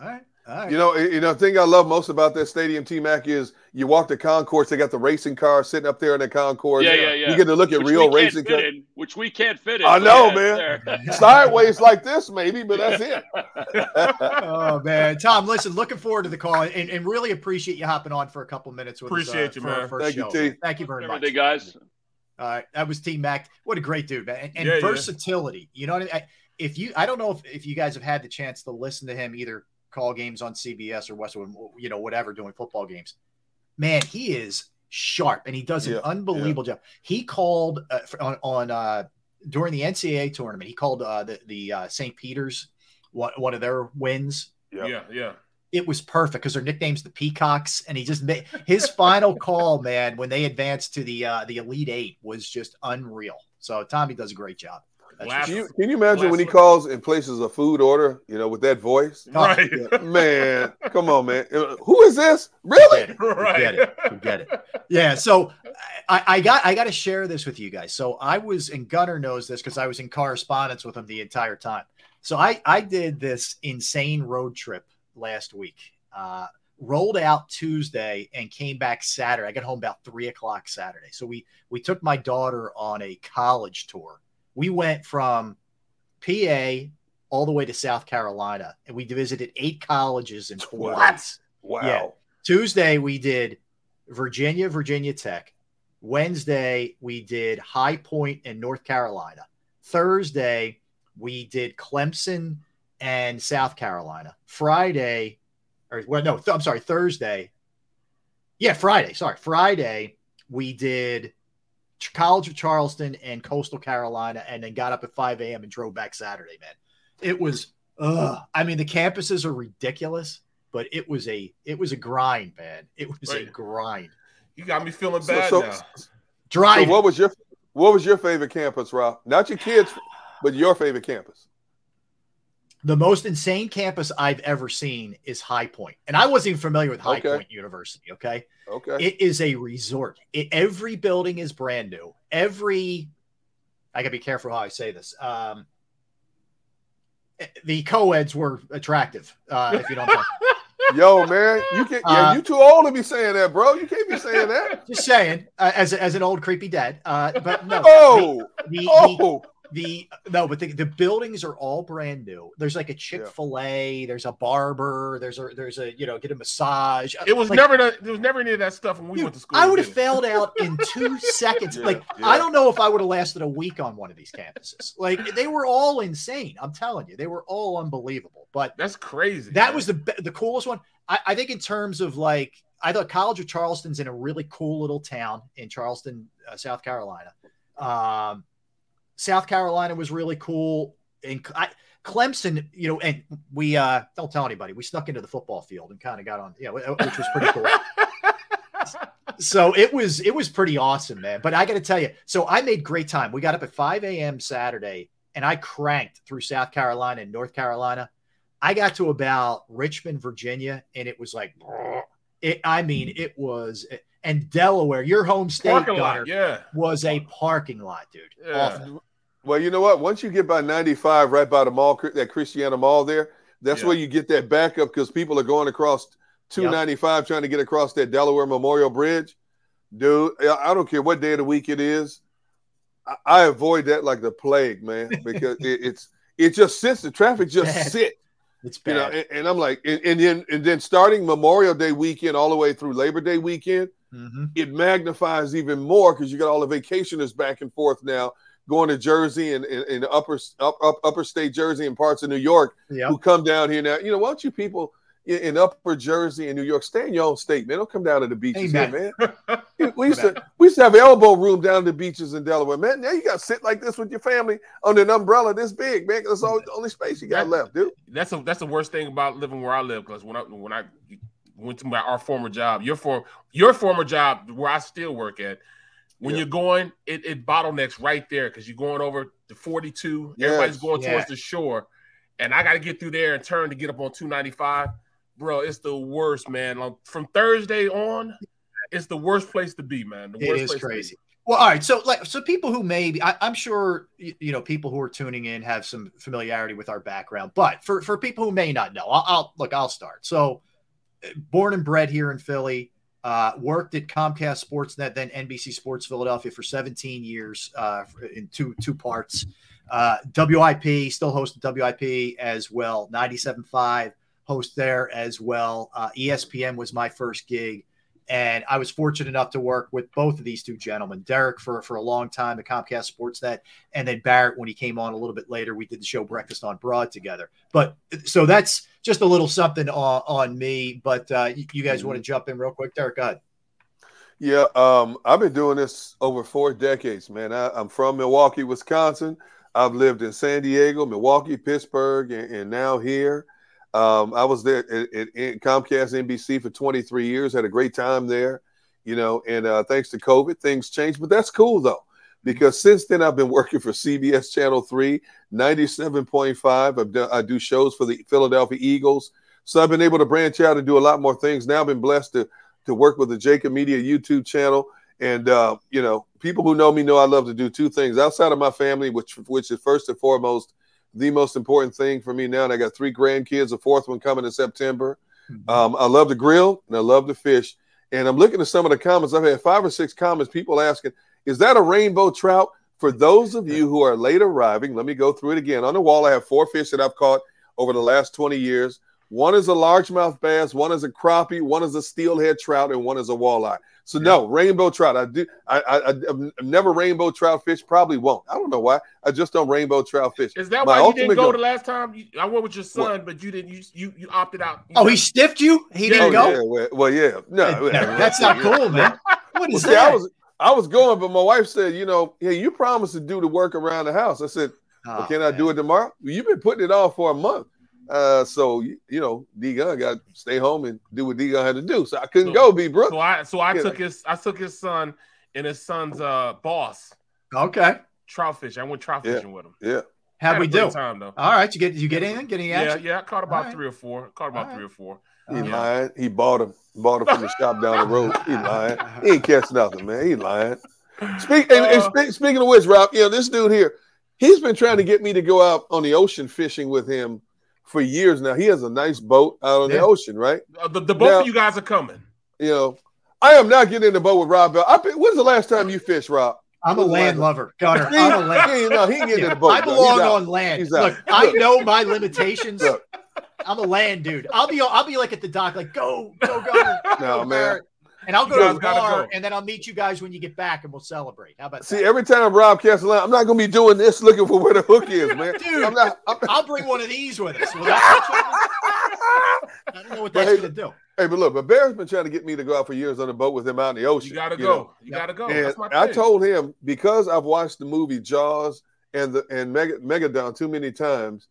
all right. Right. The thing I love most about that stadium, T-Mac, is you walk the concourse. They got the racing car sitting up there in the concourse. You get to look at real racing cars, which we can't fit in. I know, man. Sideways like this, maybe, but that's it. Oh man, Tom, listen, looking forward to the call, and really appreciate you hopping on for a couple minutes. Appreciate you, man. Thank you, T. Thank you very much. Everything, guys. All right, that was T-Mac. What a great dude, man, and versatility. You know what I mean? I don't know if you guys have had the chance to listen to him either. Call games on CBS or Westwood, whatever, doing football games. Man, he is sharp, and he does an unbelievable job. He called during the NCAA tournament. He called the St. Peter's one of their wins. Yeah. It was perfect because their nickname's the Peacocks, and he just made his final call. Man, when they advanced to the Elite Eight, was just unreal. So Tommy does a great job. Can you imagine when he calls and places a food order, with that voice? Right. Man, come on, man. Who is this? Really? Forget it. Yeah, so I got to share this with you guys. So I was, and Gunner knows this because I was in correspondence with him the entire time. So I did this insane road trip last week. Rolled out Tuesday and came back Saturday. I got home about 3 o'clock Saturday. So we took my daughter on a college tour. We went from PA all the way to South Carolina, and we visited 8 colleges in 4 days. Wow. Yeah. Tuesday, we did Virginia Tech. Wednesday, we did High Point in North Carolina. Thursday, we did Clemson and South Carolina. Friday, or well, no, I'm sorry, Thursday. Yeah, Friday. Sorry, Friday we did College of Charleston and Coastal Carolina, and then got up at 5 a.m. and drove back Saturday, man. It was, I mean, the campuses are ridiculous, but it was a grind, man. It was a grind. You got me feeling bad now. Driving. So what was your favorite campus, Rob? Not your kids, but your favorite campus. The most insane campus I've ever seen is High Point. And I wasn't even familiar with High Point University, okay? Okay. It is a resort. Every building is brand new. I got to be careful how I say this. The co-eds were attractive, if you don't mind. Yo, man, you too old to be saying that, bro. You can't be saying that. Just saying, as an old creepy dad. But no. The buildings are all brand new. There's like a Chick-fil-A. There's a barber. There's a get a massage. There was never any of that stuff when we went to school. I would have failed out in 2 seconds. I don't know if I would have lasted a week on one of these campuses. Like, they were all insane. I'm telling you, they were all unbelievable. But that's crazy. That was the coolest one. I think in terms of I thought College of Charleston's in a really cool little town in Charleston, South Carolina. South Carolina was really cool, and Clemson, and we don't tell anybody. We snuck into the football field and kind of got on, which was pretty cool. So it was pretty awesome, man. But I got to tell you, so I made great time. We got up at 5 a.m. Saturday, and I cranked through South Carolina and North Carolina. I got to about Richmond, Virginia, and it was like, and Delaware, your home state, Gunner, was a parking lot, dude. Yeah. Awful. Well, you know what? Once you get by 95, right by the mall, that Christiana Mall there, that's where you get that backup, because people are going across 295 trying to get across that Delaware Memorial Bridge. Dude, I don't care what day of the week it is. I avoid that like the plague, man, because it just sits. The traffic just sits. It's bad. And I'm like, and then starting Memorial Day weekend all the way through Labor Day weekend, it magnifies even more, because you got all the vacationers back and forth now going to Jersey and upper state Jersey and parts of New York who come down here now. Why don't you people in upper Jersey and New York stay in your own state, man? Don't come down to the beaches, man. We used to have elbow room down the beaches in Delaware, man. Now you got to sit like this with your family under an umbrella this big, man. That's all the only space you got left, dude. That's the worst thing about living where I live, because when I went to our former job, your former job where I still work at, when you're going, it bottlenecks right there, because you're going over the 42. Yes. Everybody's going towards the shore, and I got to get through there and turn to get up on 295. Bro, it's the worst, man. Like, from Thursday on, it's the worst place to be, man. It is crazy. Well, all right. So, people who maybe, I'm sure, people who are tuning in have some familiarity with our background, but for people who may not know, I'll start. So, born and bred here in Philly, worked at Comcast Sportsnet, then NBC Sports Philadelphia for 17 years in two parts. WIP, still hosted WIP as well, 97.5 host there as well. ESPN was my first gig, and I was fortunate enough to work with both of these two gentlemen, Derek for a long time at Comcast Sportsnet, and then Barrett when he came on a little bit later. We did the show Breakfast on Broad together. But so that's just a little something on me, but you guys want to jump in real quick? Derek, go ahead. Yeah, I've been doing this over 4 decades, man. I'm from Milwaukee, Wisconsin. I've lived in San Diego, Milwaukee, Pittsburgh, and now here. I was there at Comcast NBC for 23 years, had a great time there, and thanks to COVID, things changed. But that's cool, though, because since then I've been working for CBS Channel 3, 97.5. I do shows for the Philadelphia Eagles. So I've been able to branch out and do a lot more things. Now I've been blessed to work with the JAKIB Media YouTube channel. And, people who know me know I love to do two things outside of my family, which is first and foremost the most important thing for me now. And I got 3 grandkids, a 4th one coming in September. I love to grill and I love to fish. And I'm looking at some of the comments. I've had 5 or 6 comments, people asking, is that a rainbow trout? For those of you who are late arriving, let me go through it again. On the wall, I have 4 fish that I've caught over the last 20 years. One is a largemouth bass, one is a crappie, one is a steelhead trout, and one is a walleye. So no, rainbow trout. I've never rainbow trout fish. Probably won't. I don't know why. I just don't rainbow trout fish. Is that why you didn't go the last time? I went with your son, but you didn't. You opted out. He stiffed you. He didn't go. Yeah, well, yeah. No, that's not cool, man. What is that? I was going, but my wife said, hey, you promised to do the work around the house. I said, well, can I do it tomorrow? Well, you've been putting it off for a month. So, D-Gun got to stay home and do what D-Gun had to do. So I couldn't go, B-Brook. So I took his son and his son's boss. Okay. Trout fishing. I went trout fishing with him. Yeah. How'd we do? Time, though. All right. You get anything? Get any action? Yeah. I caught about three or four. He lying. He bought him from the shop down the road. He lying. He ain't catch nothing, man. He lying. Speaking of which, Rob, this dude here, he's been trying to get me to go out on the ocean fishing with him for years now. He has a nice boat out on the ocean, right? The both of you guys are coming. I am not getting in the boat with Rob Bell. When's the last time you fished, Rob? I'm a land lover, Gunner. I'm a land. He ain't getting in the boat. I belong on land. Look, I know my limitations. Look. I'm a land dude. I'll be like at the dock, like go, Gunner. No, man. And I'll go to the bar, and then I'll meet you guys when you get back, and we'll celebrate. How about that? See, every time Rob casts a line, I'm not going to be doing this looking for where the hook is, man. Dude, I'll bring one of these with us. I don't know what that's going to do. Hey, but look, Barrett's been trying to get me to go out for years on a boat with him out in the ocean. You got to go. And that's my thing. I told him, because I've watched the movie Jaws and Megalodon too many times,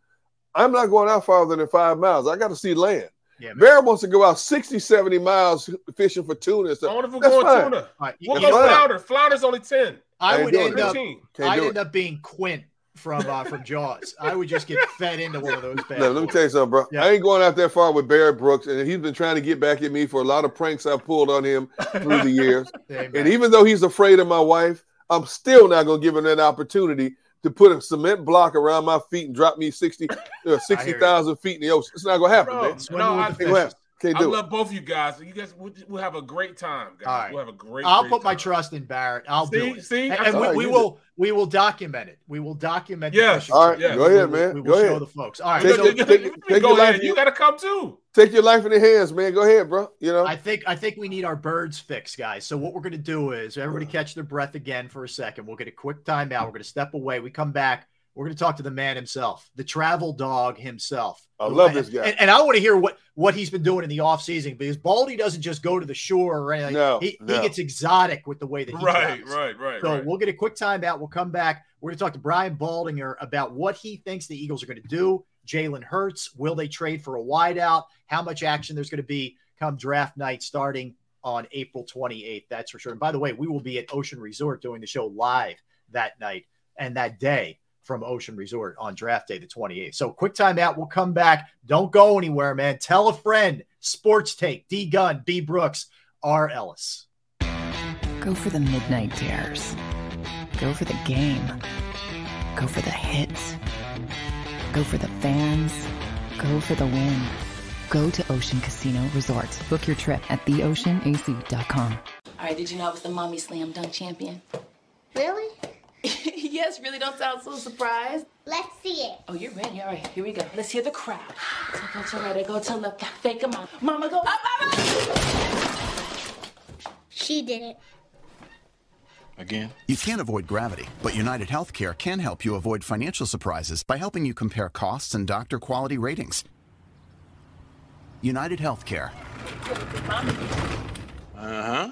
I'm not going out farther than 5 miles. I got to see land. Yeah, Barrett wants to go out 60, 70 miles fishing for tuna. So I wonder if we're going tuna. Right, we'll go flounder. Flounder's only 10. I'd end up being Quint from Jaws. I would just get fed into one of those bags. No, let me tell you something, bro. Yeah. I ain't going out that far with Barrett Brooks, and he's been trying to get back at me for a lot of pranks I've pulled on him through the years. And even though he's afraid of my wife, I'm still not going to give him that opportunity to put a cement block around my feet and drop me 60,000 feet in the ocean. It's not going to happen, man. I love both of you guys. You guys, we'll have a great time, guys. Right. We'll have a great time. I'll put my trust in Barrett. I'll do it. And we will document it. We will document it. Yes. All right. Yes. Go ahead, man. We will show the folks. All right. Take your life. You got to come too. Take your life in your hands, man. Go ahead, bro. I think we need our birds fixed, guys. So what we're going to do is everybody catch their breath again for a second. We'll get a quick timeout. We're going to step away. We come back. We're going to talk to the man himself, the travel dog himself. I love this guy. And I want to hear what he's been doing in the offseason, because Baldy doesn't just go to the shore or anything. He gets exotic with the way that he travels. Right. So we'll get a quick time out. We'll come back. We're going to talk to Brian Baldinger about what he thinks the Eagles are going to do. Jalen Hurts, will they trade for a wideout? How much action there's going to be come draft night starting on April 28th. That's for sure. And by the way, we will be at Ocean Resort doing the show live that night and that day from Ocean Resort on draft day, the 28th. So quick timeout. We'll come back. Don't go anywhere, man. Tell a friend. Sports Take. D Gunn, B Brooks, R Ellis. Go for the midnight dares. Go for the game. Go for the hits. Go for the fans. Go for the win. Go to Ocean Casino Resort. Book your trip at theoceanac.com. All right, did you know I was the Mommy Slam Dunk Champion? Really? Yes, really don't sound so surprised. Let's see it. Oh, you're ready. All right, here we go. Let's hear the crowd. So go to right, go to left. Fake them out. Mama, go up, mama! She did it. Again. You can't avoid gravity, but United Healthcare can help you avoid financial surprises by helping you compare costs and doctor quality ratings. United Healthcare. Uh-huh.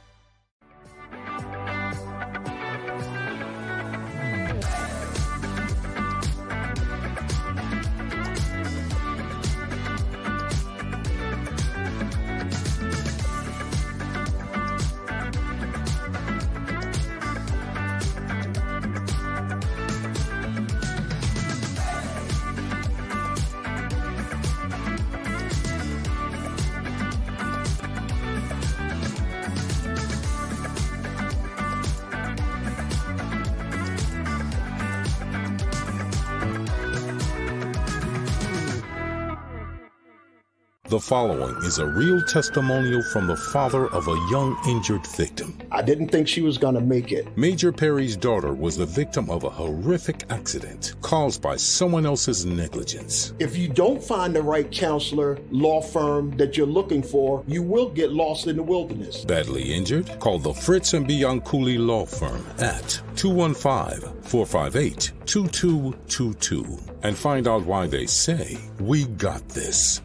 The following is a real testimonial from the father of a young injured victim. I didn't think she was going to make it. Major Perry's daughter was the victim of a horrific accident caused by someone else's negligence. If you don't find the right counselor, law firm that you're looking for, you will get lost in the wilderness. Badly injured? Call the Fritz and Bianculli Law Firm at 215-458-2222 and find out why they say, "We got this."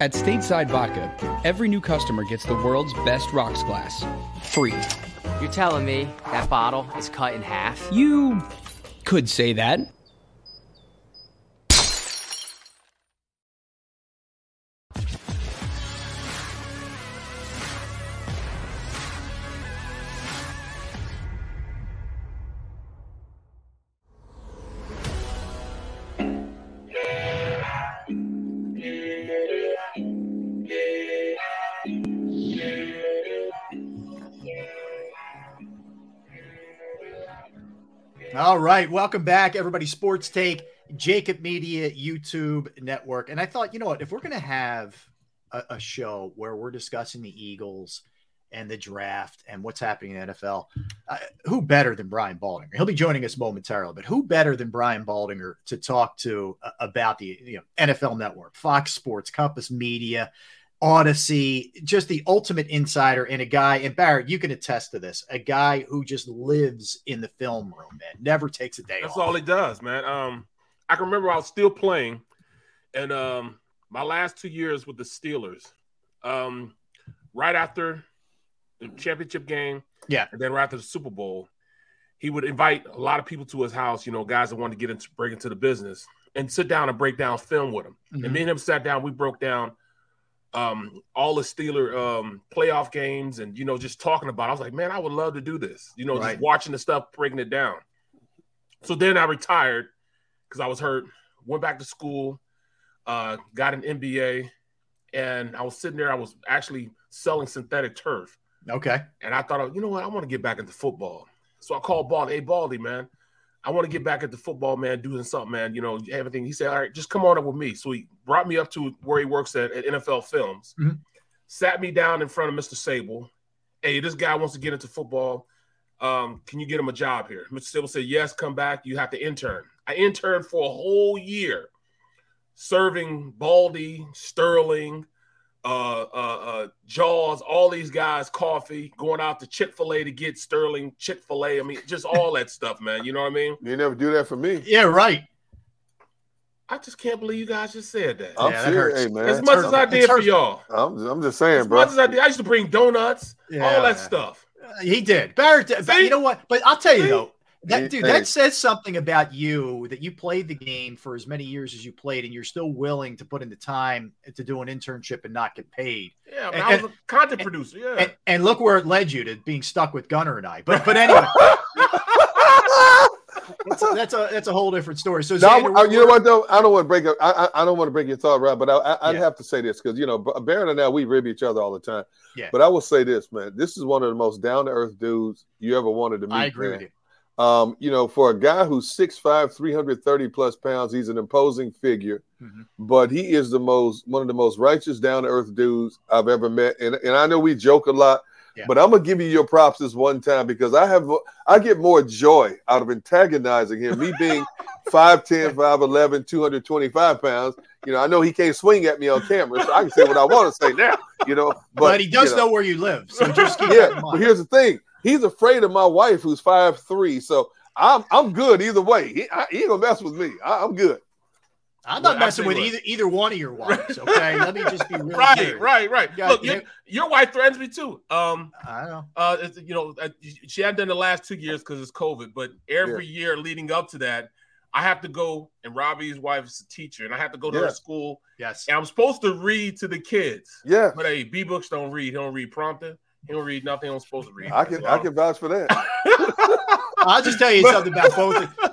At Stateside Vodka, every new customer gets the world's best rocks glass, free. You're telling me that bottle is cut in half? You could say that. All right. Welcome back, everybody. Sports Take, JAKIB Media, YouTube network. And I thought, you know what, if we're going to have a show where we're discussing the Eagles and the draft and what's happening in the NFL, who better than Brian Baldinger? He'll be joining us momentarily, but who better than Brian Baldinger to talk to about the NFL Network, Fox Sports, Compass Media, Odyssey, just the ultimate insider, and a guy, and Barrett, you can attest to this, a guy who just lives in the film room, man, never takes a day off. That's all he does, man. I can remember I was still playing, and my last 2 years with the Steelers, right after the championship game, and then right after the Super Bowl, he would invite a lot of people to his house, guys that wanted to break into the business, and sit down and break down film with him. Mm-hmm. And me and him sat down, we broke down all the Steeler playoff games and, just talking about it. I was like, man, I would love to do this, right. Just watching the stuff, breaking it down. So then I retired because I was hurt, went back to school, got an MBA, and I was sitting there. I was actually selling synthetic turf. Okay. And I thought, I want to get back into football. So I called Baldy, "Hey, Baldy, man, I want to get back into football, man, doing something, man, everything." He said, "All right, just come on up with me." So he brought me up to where he works at NFL Films, mm-hmm. Sat me down in front of Mr. Sable. "Hey, this guy wants to get into football. Can you get him a job here?" Mr. Sable said, "Yes, come back. You have to intern." I interned for a whole year, serving Baldy, Sterling, Jaws, all these guys, coffee, going out to Chick-fil-A to get Sterling, Chick-fil-A. I mean, just all that stuff, man. You know what I mean? You never do that for me. Yeah, right. I just can't believe you guys just said that. I'm serious, hey, man. As much as I did for y'all. I'm just saying, bro. As much as I did. I used to bring donuts, all that stuff. He did. Barrett, you know what? But I'll tell you, though. That says something about you, that you played the game for as many years as you played, and you're still willing to put in the time to do an internship and not get paid. Yeah, man, I was a content producer. Yeah, and look where it led you to being stuck with Gunner and I. But anyway, that's a whole different story. So now, Xander, you know what though? I don't want to break up. I don't want to break your thought, Rob. But I'd have to say this because Barrett and I, we rib each other all the time. Yeah. But I will say this, man. This is one of the most down to earth dudes you ever wanted to meet. I agree with you. For a guy who's 6'5", 330 plus pounds, he's an imposing figure, mm-hmm. but he is one of the most righteous, down to earth dudes I've ever met. And I know we joke a lot, but I'm gonna give you your props this one time because I get more joy out of antagonizing him. Me being 5'10", 5'11", 225 pounds. I know he can't swing at me on camera, so I can say what I want to say now. But he does know where you live, so just keep that in mind. But here's the thing. He's afraid of my wife, who's 5'3", so I'm good either way. He ain't gonna mess with me. I'm good. I'm not messing with either one of your wives. Okay, let me just be real. Right. Look, your wife threatens me too. I know. She hadn't done the last 2 years because it's COVID, but every year leading up to that, I have to go. And Robbie's wife is a teacher, and I have to go to her school. Yes. And I'm supposed to read to the kids. Yeah. But hey, B Books don't read. He don't read prompting. He don't read nothing I'm supposed to read. I can vouch for that. I'll just tell you something about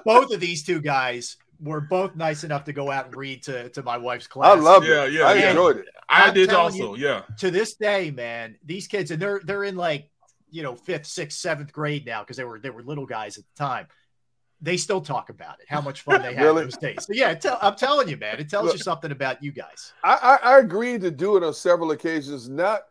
both of these two guys were both nice enough to go out and read to my wife's class. I loved it. Yeah, I enjoyed it. I did also, To this day, man, these kids, and they're in 5th, 6th, 7th grade now because they were little guys at the time. they still talk about it, how much fun they had those days. So, yeah, I'm telling you, man, it tells you something about you guys. I agreed to do it on several occasions, not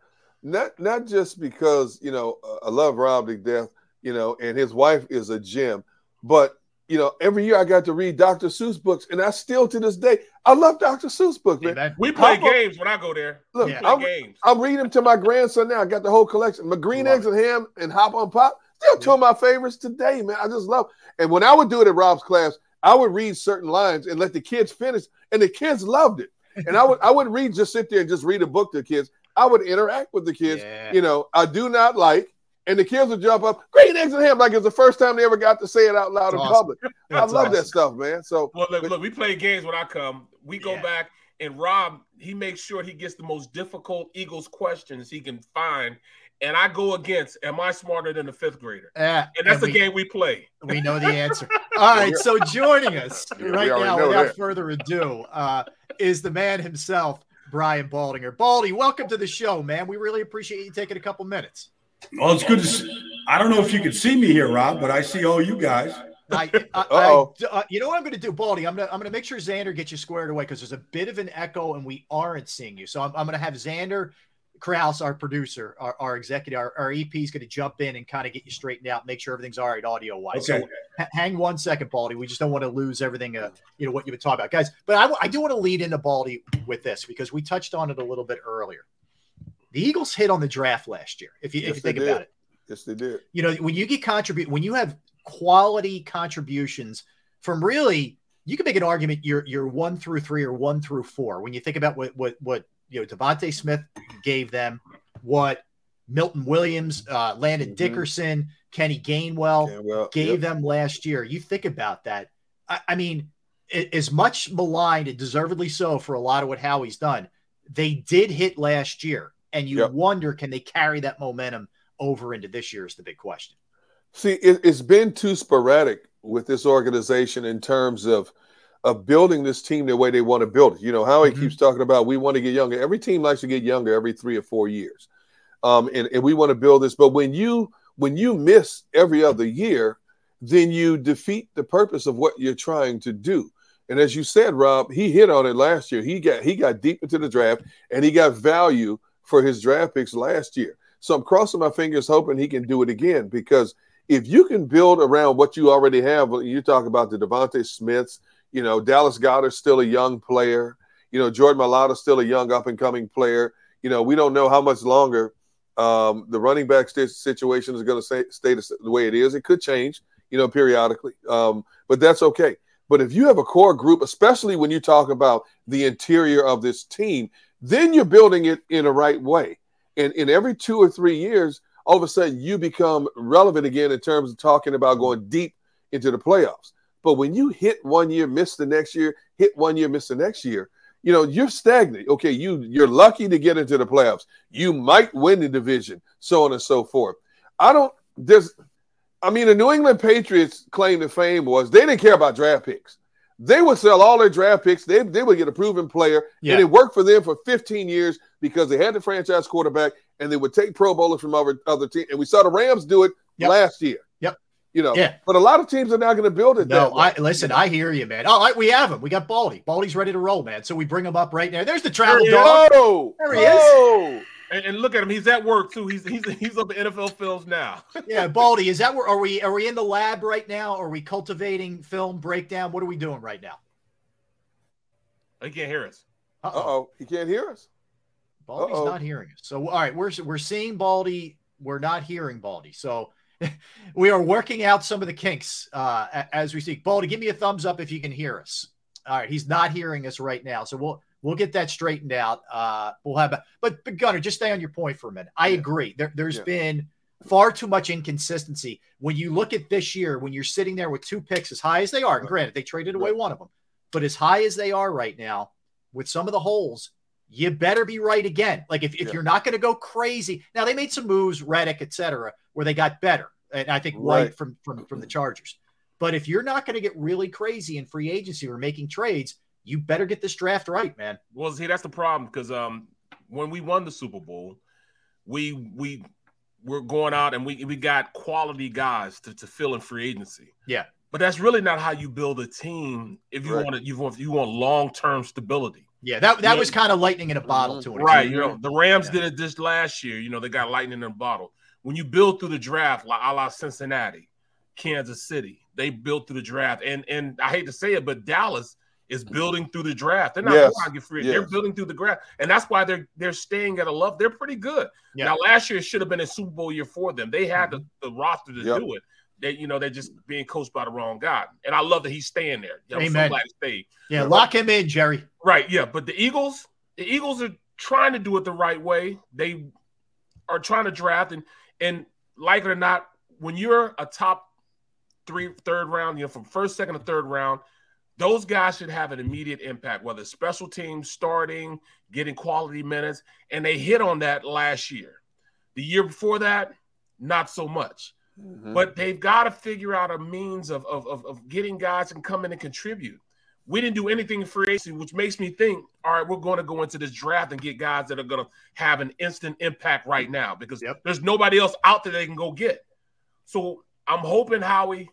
just because, you know, I love Rob to death, you know, and his wife is a gem. But, you know, every year I got to read Dr. Seuss books, and I still to this day, I love Dr. Seuss books, man. Yeah, we play games when I go there. Look, yeah. I'm reading them to my grandson now. I got the whole collection. My Green Eggs and Ham and Hop on Pop, they're two of my favorites today, man. I just love it. And when I would do it at Rob's class, I would read certain lines and let the kids finish, and the kids loved it. And I would read, just sit there and just read a book to the kids. I would interact with the kids. Yeah. You know, I do not like. And the kids would jump up, Green Eggs and Ham, like it's the first time they ever got to say it out loud in public. I love that stuff, man. So, well, look, we play games when I come. We go back, and Rob, he makes sure he gets the most difficult Eagles questions he can find. And I go against, am I smarter than the fifth grader? And that's the game we play. We know the answer. All right, so joining us right now, without further ado, is the man himself, Brian Baldinger. Baldy, welcome to the show, man. We really appreciate you taking a couple minutes. Well, it's good to see. I don't know if you can see me here, Rob, but I see all you guys. You know what I'm going to do, Baldy? I'm going to make sure Xander gets you squared away because there's a bit of an echo and we aren't seeing you. So I'm going to have Xander Krause, our producer, our executive, our EP is going to jump in and kind of get you straightened out, make sure everything's all right audio-wise. Okay. So hang 1 second, Baldy. We just don't want to lose everything, you know, what you've been talking about. Guys, but I do want to lead into Baldy with this because we touched on it a little bit earlier. The Eagles hit on the draft last year, if you think about it. Yes, they did. You know, when you have quality contributions from really, you can make an argument you're 1 through 3 or 1 through 4. When you think about what you know, Devontae Smith gave them, what Milton Williams, Landon Dickerson, Kenny Gainwell gave them last year. You think about that. I mean, as much maligned and deservedly so for a lot of what Howie's done, they did hit last year. And you wonder, can they carry that momentum over into this year is the big question. See, it's been too sporadic with this organization in terms of building this team the way they want to build it. You know, Howie keeps talking about we want to get younger. Every team likes to get younger every 3 or 4 years. And we want to build this. But when you miss every other year, then you defeat the purpose of what you're trying to do. And as you said, Rob, he hit on it last year. He got deep into the draft, and he got value for his draft picks last year. So I'm crossing my fingers hoping he can do it again, because if you can build around what you already have, you talk about the Devontae Smiths, you know, Dallas Goddard's still a young player, you know, Jordan Malata's still a young up-and-coming player. You know, we don't know how much longer the running back situation is going to stay the way it is. It could change, you know, periodically, but that's okay. But if you have a core group, especially when you talk about the interior of this team, then you're building it in the right way. And in every 2 or 3 years, all of a sudden you become relevant again in terms of talking about going deep into the playoffs. But when you hit 1 year, miss the next year, hit 1 year, miss the next year, you know, you're stagnant. Okay, you're lucky to get into the playoffs. You might win the division, so on and so forth. The New England Patriots claim to fame was they didn't care about draft picks. They would sell all their draft picks. They would get a proven player, and it worked for them for 15 years because they had the franchise quarterback, and they would take Pro Bowlers from other teams. And we saw the Rams do it last year. Yep. You know. Yeah. But a lot of teams are not going to build it. No, listen. I hear you, man. All right, we have him. We got Baldy. Baldy's ready to roll, man. So we bring him up right now. There's the travel dog. There he is. And look at him. He's at work too. He's on the NFL films now. Yeah, Baldy, is that where are we in the lab right now? Are we cultivating film breakdown? What are we doing right now? He can't hear us. Uh-oh. He can't hear us. Baldy's not hearing us. So all right, we're seeing Baldy. We're not hearing Baldy. So we are working out some of the kinks as we speak. Baldy, give me a thumbs up if you can hear us. All right, he's not hearing us right now. So We'll get that straightened out. But Gunner, just stay on your point for a minute. I agree. There's been far too much inconsistency. When you look at this year, when you're sitting there with 2 picks as high as they are, and granted, they traded away one of them, but as high as they are right now, with some of the holes, you better be right again. Like if you're not going to go crazy. Now, they made some moves, Reddick, et cetera, where they got better. And I think from the Chargers. But if you're not going to get really crazy in free agency or making trades, you better get this draft right, man. Well, see, that's the problem because when we won the Super Bowl, we were going out and we got quality guys to fill in free agency. Yeah. But that's really not how you build a team if you want it. You want long-term stability. Yeah, that was kind of lightning in a bottle to it. Right. You know, the Rams did it this last year. You know, they got lightning in a bottle. When you build through the draft, like a la Cincinnati, Kansas City, they built through the draft. And I hate to say it, but Dallas is building through the draft. They're not trying to get free. Yes. They're building through the draft. And that's why they're staying at a level. They're pretty good. Yeah. Now, last year should have been a Super Bowl year for them. They had the roster to do it. They're just being coached by the wrong guy. And I love that he's staying there. You know, amen. Yeah, lock him in, Jerry. Right, yeah. But the Eagles are trying to do it the right way. They are trying to draft. And like it or not, when you're a top third round, you know, from first, second, or third round, those guys should have an immediate impact, whether it's special teams, starting, getting quality minutes. And they hit on that last year. The year before that, not so much. Mm-hmm. But they've got to figure out a means of getting guys and come in and contribute. We didn't do anything in free agency, which makes me think, all right, we're going to go into this draft and get guys that are going to have an instant impact right now because there's nobody else out there they can go get. So I'm hoping Howie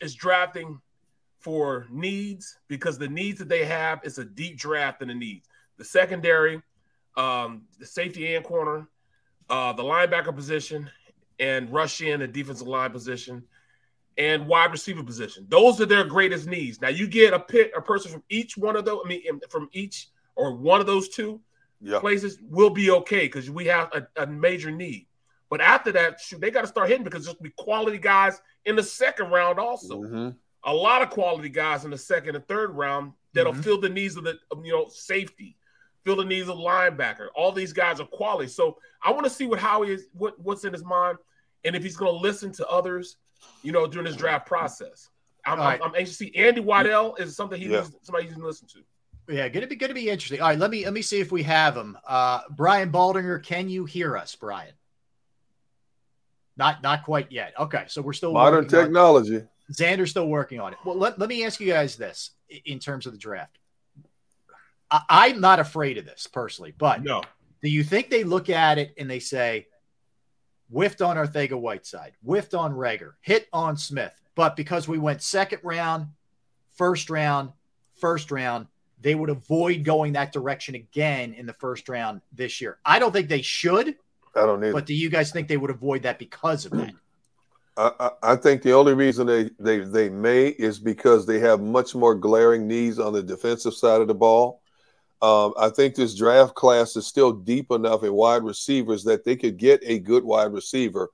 is drafting for needs because the needs that they have is a deep draft in the needs. The secondary, the safety and corner, the linebacker position, and rush in the defensive line position and wide receiver position. Those are their greatest needs. Now you get a person from each one of those. I mean, from each or one of those two places will be okay because we have a major need. But after that, they got to start hitting because there's going to be quality guys in the second round also. Mm-hmm. A lot of quality guys in the second and third round that'll fill the needs of the safety. Fill the needs of linebacker. All these guys are quality. So I want to see what Howie is, what's in his mind, and if he's going to listen to others, during this draft process. I'm anxious to see Andy Waddell is something somebody he's going to listen to. Yeah, going to be interesting. All right, let me see if we have him. Brian Baldinger, can you hear us, Brian? Not quite yet. Okay, so we're still modern technology. Xander's still working on it. Well, let me ask you guys this in terms of the draft. I'm not afraid of this personally, but do you think they look at it and they say, whiffed on Ortega-Whiteside, whiffed on Reagor, hit on Smith, but because we went second round, first round, they would avoid going that direction again in the first round this year? I don't think they should. I don't either. But do you guys think they would avoid that because of that? I think the only reason they may is because they have much more glaring needs on the defensive side of the ball. I think this draft class is still deep enough in wide receivers that they could get a good wide receiver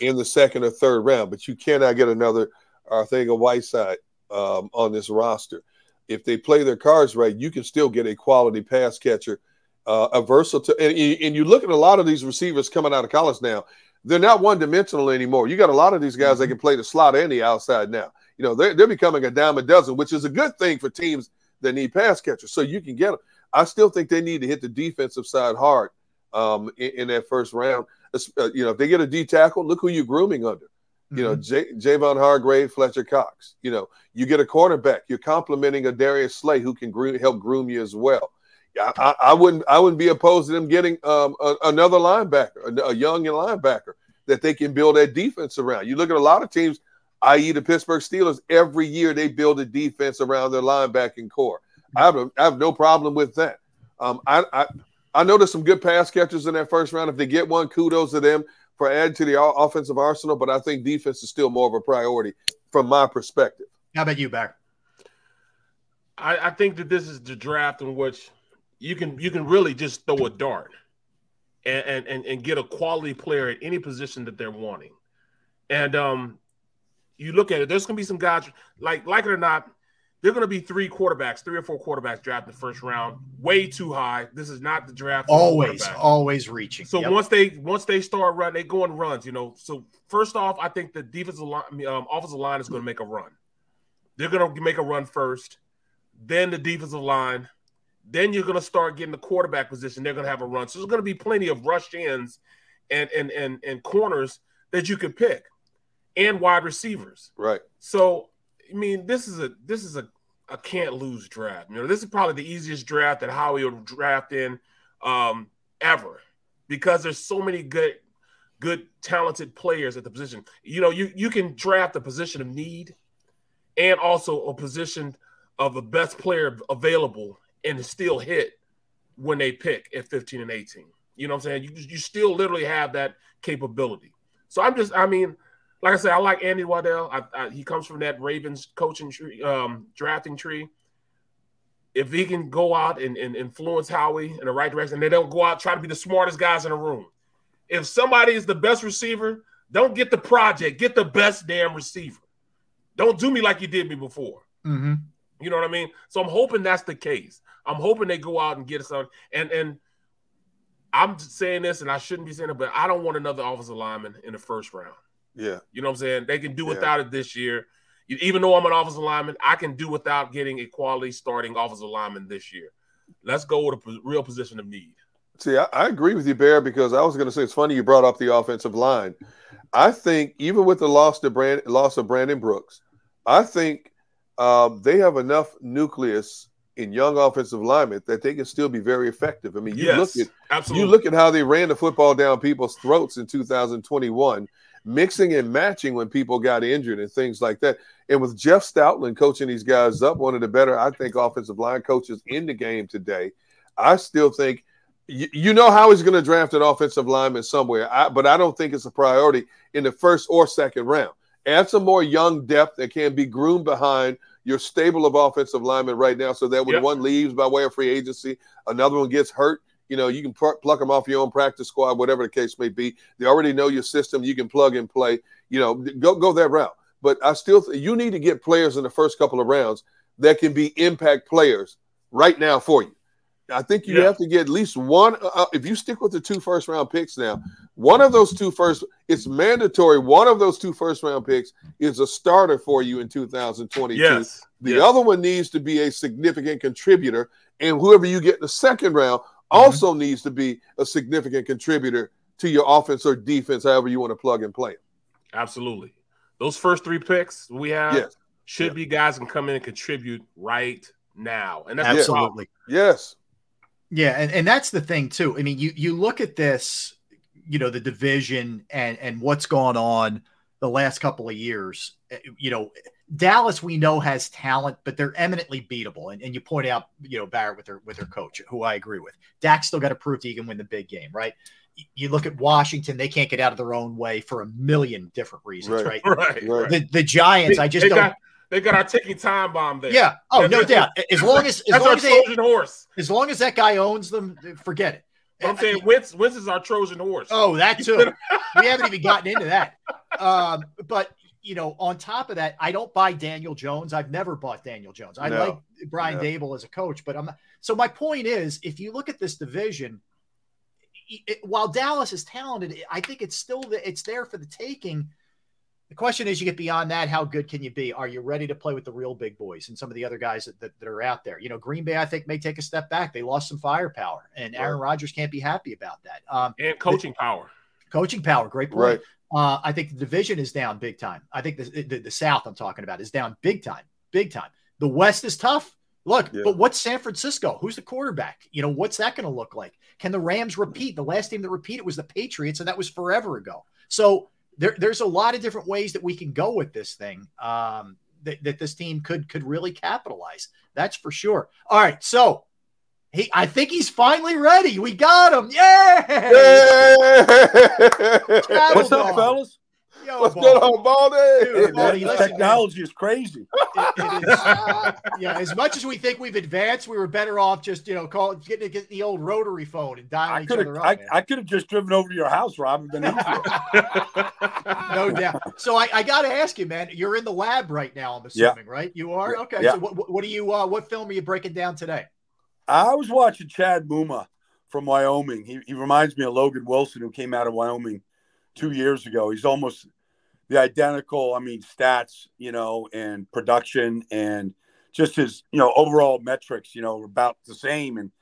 in the second or third round, but you cannot get another Ortega-Whiteside on this roster. If they play their cards right, you can still get a quality pass catcher, a versatile. And you look at a lot of these receivers coming out of college now, they're not one-dimensional anymore. You got a lot of these guys that can play the slot and the outside now. You know, they're becoming a dime a dozen, which is a good thing for teams that need pass catchers. So you can get them. I still think they need to hit the defensive side hard in that first round. If they get a D tackle, look who you're grooming under. You know, Javon Hargrave, Fletcher Cox. You know, you get a cornerback. You're complimenting a Darius Slay who can help groom you as well. I wouldn't be opposed to them getting another linebacker, a young linebacker that they can build that defense around. You look at a lot of teams, i.e. the Pittsburgh Steelers, every year they build a defense around their linebacking core. I have no problem with that. I know there's some good pass catchers in that first round. If they get one, kudos to them for adding to the offensive arsenal, but I think defense is still more of a priority from my perspective. How about you, Barry? I think that this is the draft in which – You can really just throw a dart and get a quality player at any position that they're wanting. And you look at it, there's going to be some guys, like it or not, there are going to be three or four quarterbacks drafted in the first round, way too high. This is not the draft. Always reaching. So once they start running, they go on runs, So first off, I think the defensive line, offensive line is going to make a run. They're going to make a run first, then the defensive line. Then you're going to start getting the quarterback position. They're going to have a run. So there's going to be plenty of rush ends and corners that you can pick and wide receivers. Right. So, I mean, this is a can't lose draft. This is probably the easiest draft that Howie will draft in ever because there's so many good good, talented players at the position. You know, you can draft a position of need and also a position of the best player available and still hit when they pick at 15 and 18. You know what I'm saying? You still literally have that capability. So like I said, I like Andy Waddell. He comes from that Ravens coaching tree, drafting tree. If he can go out and influence Howie in the right direction, and they don't go out trying to be the smartest guys in the room. If somebody is the best receiver, don't get the project. Get the best damn receiver. Don't do me like you did me before. Mm-hmm. You know what I mean? So I'm hoping that's the case. I'm hoping they go out and get some. And I'm saying this, and I shouldn't be saying it, but I don't want another offensive lineman in the first round. Yeah. You know what I'm saying? They can do without it this year. Even though I'm an offensive lineman, I can do without getting a quality starting offensive lineman this year. Let's go with a real position of need. See, I agree with you, Bear, because I was going to say, it's funny you brought up the offensive line. I think even with the loss of Brandon Brooks, I think they have enough nucleus in young offensive linemen that they can still be very effective. I mean, you look at how they ran the football down people's throats in 2021, mixing and matching when people got injured and things like that. And with Jeff Stoutland coaching these guys up, one of the better, I think, offensive line coaches in the game today, I still think you know how he's going to draft an offensive lineman somewhere, but I don't think it's a priority in the first or second round. Add some more young depth that can be groomed behind your stable of offensive linemen right now so that when one leaves by way of free agency, another one gets hurt, you know, you can pluck them off your own practice squad, whatever the case may be. They already know your system. You can plug and play. You know, go that route. But I still you need to get players in the first couple of rounds that can be impact players right now for you. I think you have to get at least one. If you stick with the 2 first-round picks now, one of those 2 first – it's mandatory. One of those 2 first-round picks is a starter for you in 2022. Yes. The other one needs to be a significant contributor, and whoever you get in the second round – also needs to be a significant contributor to your offense or defense, however you want to plug and play. Absolutely. Those first 3 picks we have should be guys who can come in and contribute right now. And that's absolutely. Yes. Yeah, and that's the thing too. I mean, you look at this, you know, the division and what's gone on the last couple of years. You know, Dallas, we know, has talent, but they're eminently beatable. And you point out, you know, Barrett with their coach, who I agree with. Dak's still got to prove that he can win the big game, right? You look at Washington, they can't get out of their own way for a million different reasons, right? The Giants, they got our ticking time bomb there. Yeah. Oh, no doubt. As long as our Trojan horse. As long as that guy owns them, forget it. I'm saying Wentz is our Trojan horse. Oh, that too. We haven't even gotten into that. But you know, on top of that, I don't buy Daniel Jones. I've never bought Daniel Jones. I like Brian Daboll as a coach, but I'm not. So my point is, if you look at this division, while Dallas is talented, I think it's still it's there for the taking. The question is, you get beyond that, how good can you be? Are you ready to play with the real big boys and some of the other guys that are out there? You know, Green Bay, I think, may take a step back. They lost some firepower, and Aaron Rodgers can't be happy about that. And coaching power. Coaching power, great point. Right. I think the division is down big time. I think the South I'm talking about is down big time, big time. The West is tough. Look, but what's San Francisco? Who's the quarterback? You know, what's that going to look like? Can the Rams repeat? The last team that repeated was the Patriots, and that was forever ago. So there's a lot of different ways that we can go with this thing that this team could really capitalize. That's for sure. All right, so I think he's finally ready. We got him. Yeah. What's up, fellas? Yo, what's going on, Baldy? Baldy, technology is crazy. It is, as much as we think we've advanced, we were better off just, you know, getting the old rotary phone and dialing each other up. I could have just driven over to your house, Rob. And been no doubt. So I got to ask you, man. You're in the lab right now, I'm assuming, right? You are? Okay. Yeah. So what do you? What film are you breaking down today? I was watching Chad Muma from Wyoming. He reminds me of Logan Wilson, who came out of Wyoming 2 years ago. He's almost the identical, I mean, stats, you know, and production and just his, you know, overall metrics, you know, about the same. And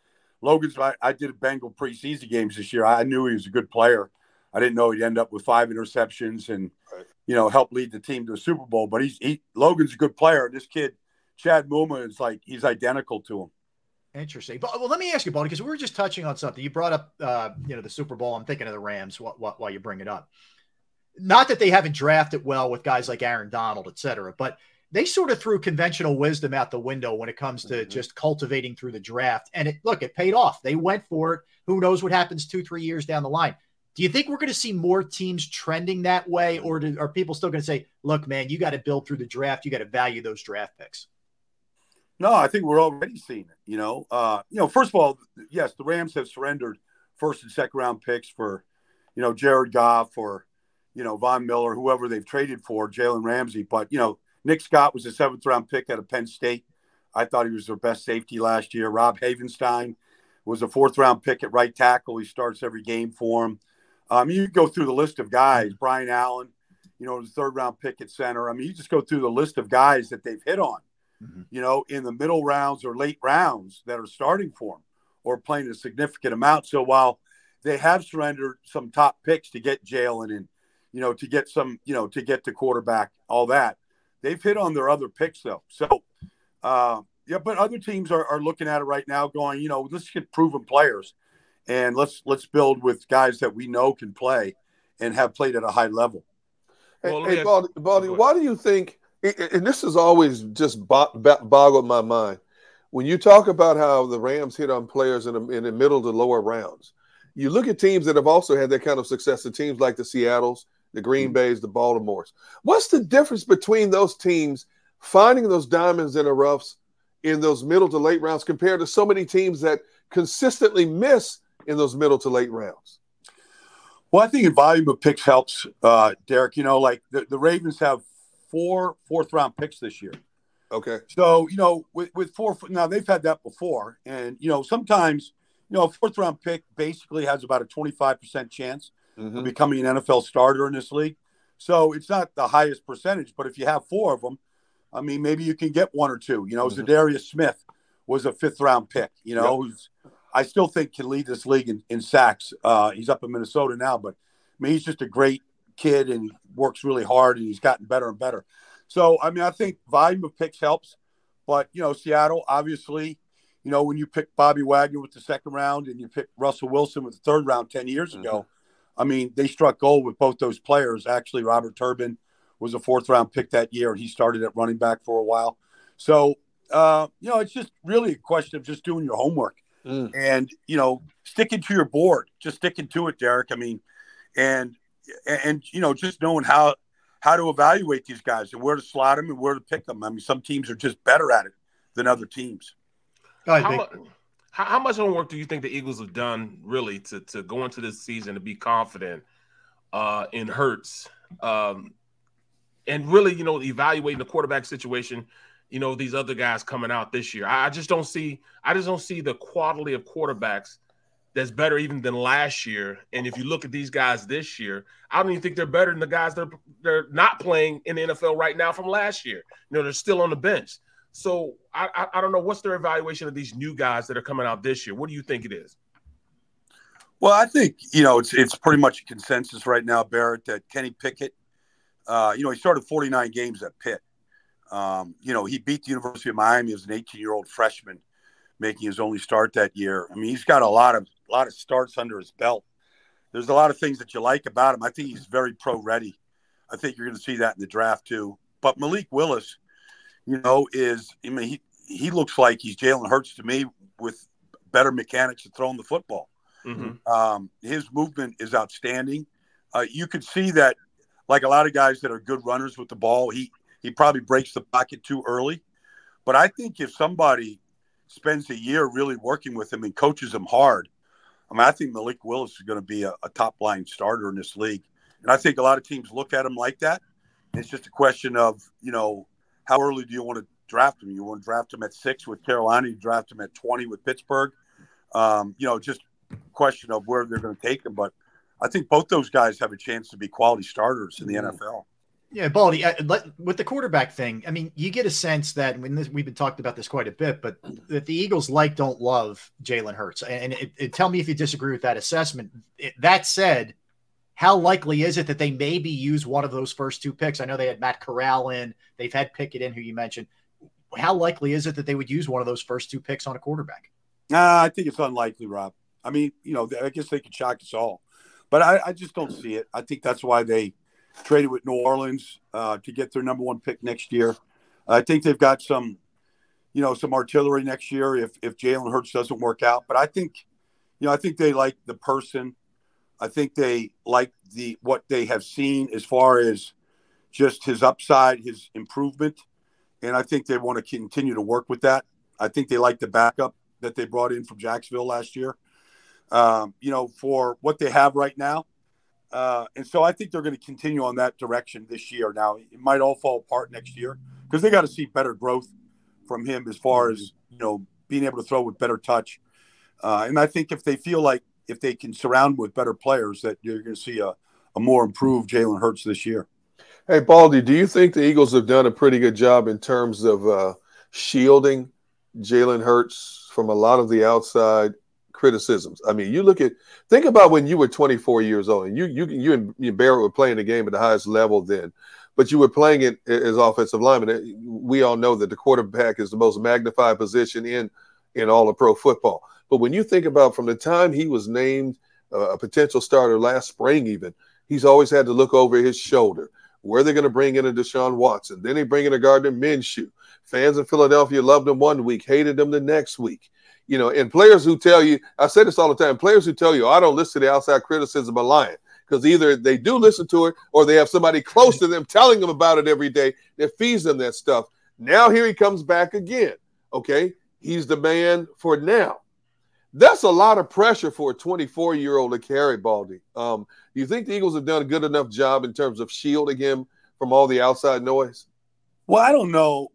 Logan's, I did Bengal preseason games this year. I knew he was a good player. I didn't know he'd end up with 5 interceptions and, you know, help lead the team to the Super Bowl. But Logan's a good player. This kid, Chad Muma, is like, he's identical to him. Interesting. But well, let me ask you, Baldy, because we were just touching on something. You brought up, the Super Bowl. I'm thinking of the Rams while you bring it up. Not that they haven't drafted well with guys like Aaron Donald, et cetera, but they sort of threw conventional wisdom out the window when it comes to just cultivating through the draft. And it paid off. They went for it. Who knows what happens 2-3 years down the line. Do you think we're going to see more teams trending that way, or are people still going to say, look, man, you got to build through the draft. You got to value those draft picks? No, I think we're already seeing it. First of all, yes, the Rams have surrendered first and second round picks for, Jared Goff or, Von Miller, whoever they've traded for, Jalen Ramsey. But, Nick Scott was a 7th round pick out of Penn State. I thought he was their best safety last year. Rob Havenstein was a 4th round pick at right tackle. He starts every game for him. You go through the list of guys, Brian Allen, the 3rd round pick at center. I mean, you just go through the list of guys that they've hit on, in the middle rounds or late rounds that are starting for them or playing a significant amount. So while they have surrendered some top picks to get Jalen and, to get some, to get the quarterback, all that, they've hit on their other picks though. So, but other teams are looking at it right now going, let's get proven players. And let's build with guys that we know can play and have played at a high level. Well, hey, Baldy, why do you think – and this has always just boggled my mind. When you talk about how the Rams hit on players in the middle to lower rounds, you look at teams that have also had that kind of success, the teams like the Seattles, the Green Bays, the Baltimores. What's the difference between those teams finding those diamonds in the roughs in those middle to late rounds compared to so many teams that consistently miss – in those middle to late rounds? Well, I think the volume of picks helps, Derek. The Ravens have 4 fourth-round picks this year. Okay. So, with 4 – now, they've had that before. And, sometimes, a fourth-round pick basically has about a 25% chance of becoming an NFL starter in this league. So, it's not the highest percentage. But if you have 4 of them, I mean, maybe you can get 1 or 2. Zadarius Smith was a 5th-round pick, who's – I still think can lead this league in sacks. He's up in Minnesota now, but he's just a great kid and works really hard, and he's gotten better and better. So, I think volume of picks helps. But, Seattle, obviously, when you pick Bobby Wagner with the 2nd round and you pick Russell Wilson with the 3rd round 10 years ago, they struck gold with both those players. Actually, Robert Turbin was a 4th round pick that year, and he started at running back for a while. So, it's just really a question of just doing your homework. And, sticking to your board, just sticking to it, Derek. And just knowing how to evaluate these guys and where to slot them and where to pick them. Some teams are just better at it than other teams. How much homework do you think the Eagles have done really to go into this season to be confident in Hurts and really, evaluating the quarterback situation? These other guys coming out this year. I just don't see the quality of quarterbacks that's better even than last year. And if you look at these guys this year, I don't even think they're better than the guys that they're not playing in the NFL right now from last year. They're still on the bench. So I don't know what's their evaluation of these new guys that are coming out this year. What do you think it is? Well, I think, it's pretty much a consensus right now, Barrett, that Kenny Pickett, he started 49 games at Pitt. He beat the University of Miami as an 18-year-old freshman, making his only start that year. He's got a lot of starts under his belt. There's a lot of things that you like about him. I think he's very pro-ready. I think you're going to see that in the draft too. But Malik Willis, he looks like he's Jalen Hurts to me with better mechanics of throwing the football. His movement is outstanding. You could see that, like a lot of guys that are good runners with the ball, he probably breaks the pocket too early. But I think if somebody spends a year really working with him and coaches him hard, I think Malik Willis is going to be a top-line starter in this league. And I think a lot of teams look at him like that. It's just a question of, how early do you want to draft him? You want to draft him at 6 with Carolina? You draft him at 20 with Pittsburgh? Just a question of where they're going to take him. But I think both those guys have a chance to be quality starters in the NFL. Yeah, Baldy, with the quarterback thing, you get a sense that we've been talking about this quite a bit, but that the Eagles don't love Jalen Hurts. And tell me if you disagree with that assessment. That said, how likely is it that they maybe use one of those first 2 picks? I know they had Matt Corral in. They've had Pickett in, who you mentioned. How likely is it that they would use one of those first 2 picks on a quarterback? I think it's unlikely, Rob. I mean, you know, I guess they could shock us all. But I just don't see it. I think that's why they traded with New Orleans to get their number one pick next year. I think they've got some, you know, some artillery next year if Jalen Hurts doesn't work out. But I think, you know, I think they like the person. I think they like the what they have seen as far as just his upside, his improvement. And I think they want to continue to work with that. I think they like the backup that they brought in from Jacksonville last year, you know, for what they have right now. And so I think they're going to continue on that direction this year. Now, it might all fall apart next year because they got to see better growth from him as far as, you know, being able to throw with better touch. And I think if they feel like if they can surround with better players, that you're going to see a more improved Jalen Hurts this year. Hey, Baldy, do you think the Eagles have done a pretty good job in terms of shielding Jalen Hurts from a lot of the outside criticisms? I mean, you look at – think about when you were 24 years old, and you and Barrett were playing the game at the highest level then, but you were playing it as offensive lineman. We all know that the quarterback is the most magnified position in all of pro football. But when you think about from the time he was named a potential starter last spring even, he's always had to look over his shoulder. Where they're going to bring in a Deshaun Watson. Then they bring in a Gardner Minshew. Fans in Philadelphia loved him one week, hated him the next week. You know, and players who tell you, I say this all the time, players who tell you, I don't listen to the outside criticism are lying because either they do listen to it or they have somebody close to them telling them about it every day that feeds them that stuff. Now here he comes back again, okay? He's the man for now. That's a lot of pressure for a 24-year-old to carry, Baldy. Do you think the Eagles have done a good enough job in terms of shielding him from all the outside noise? Well, I don't know.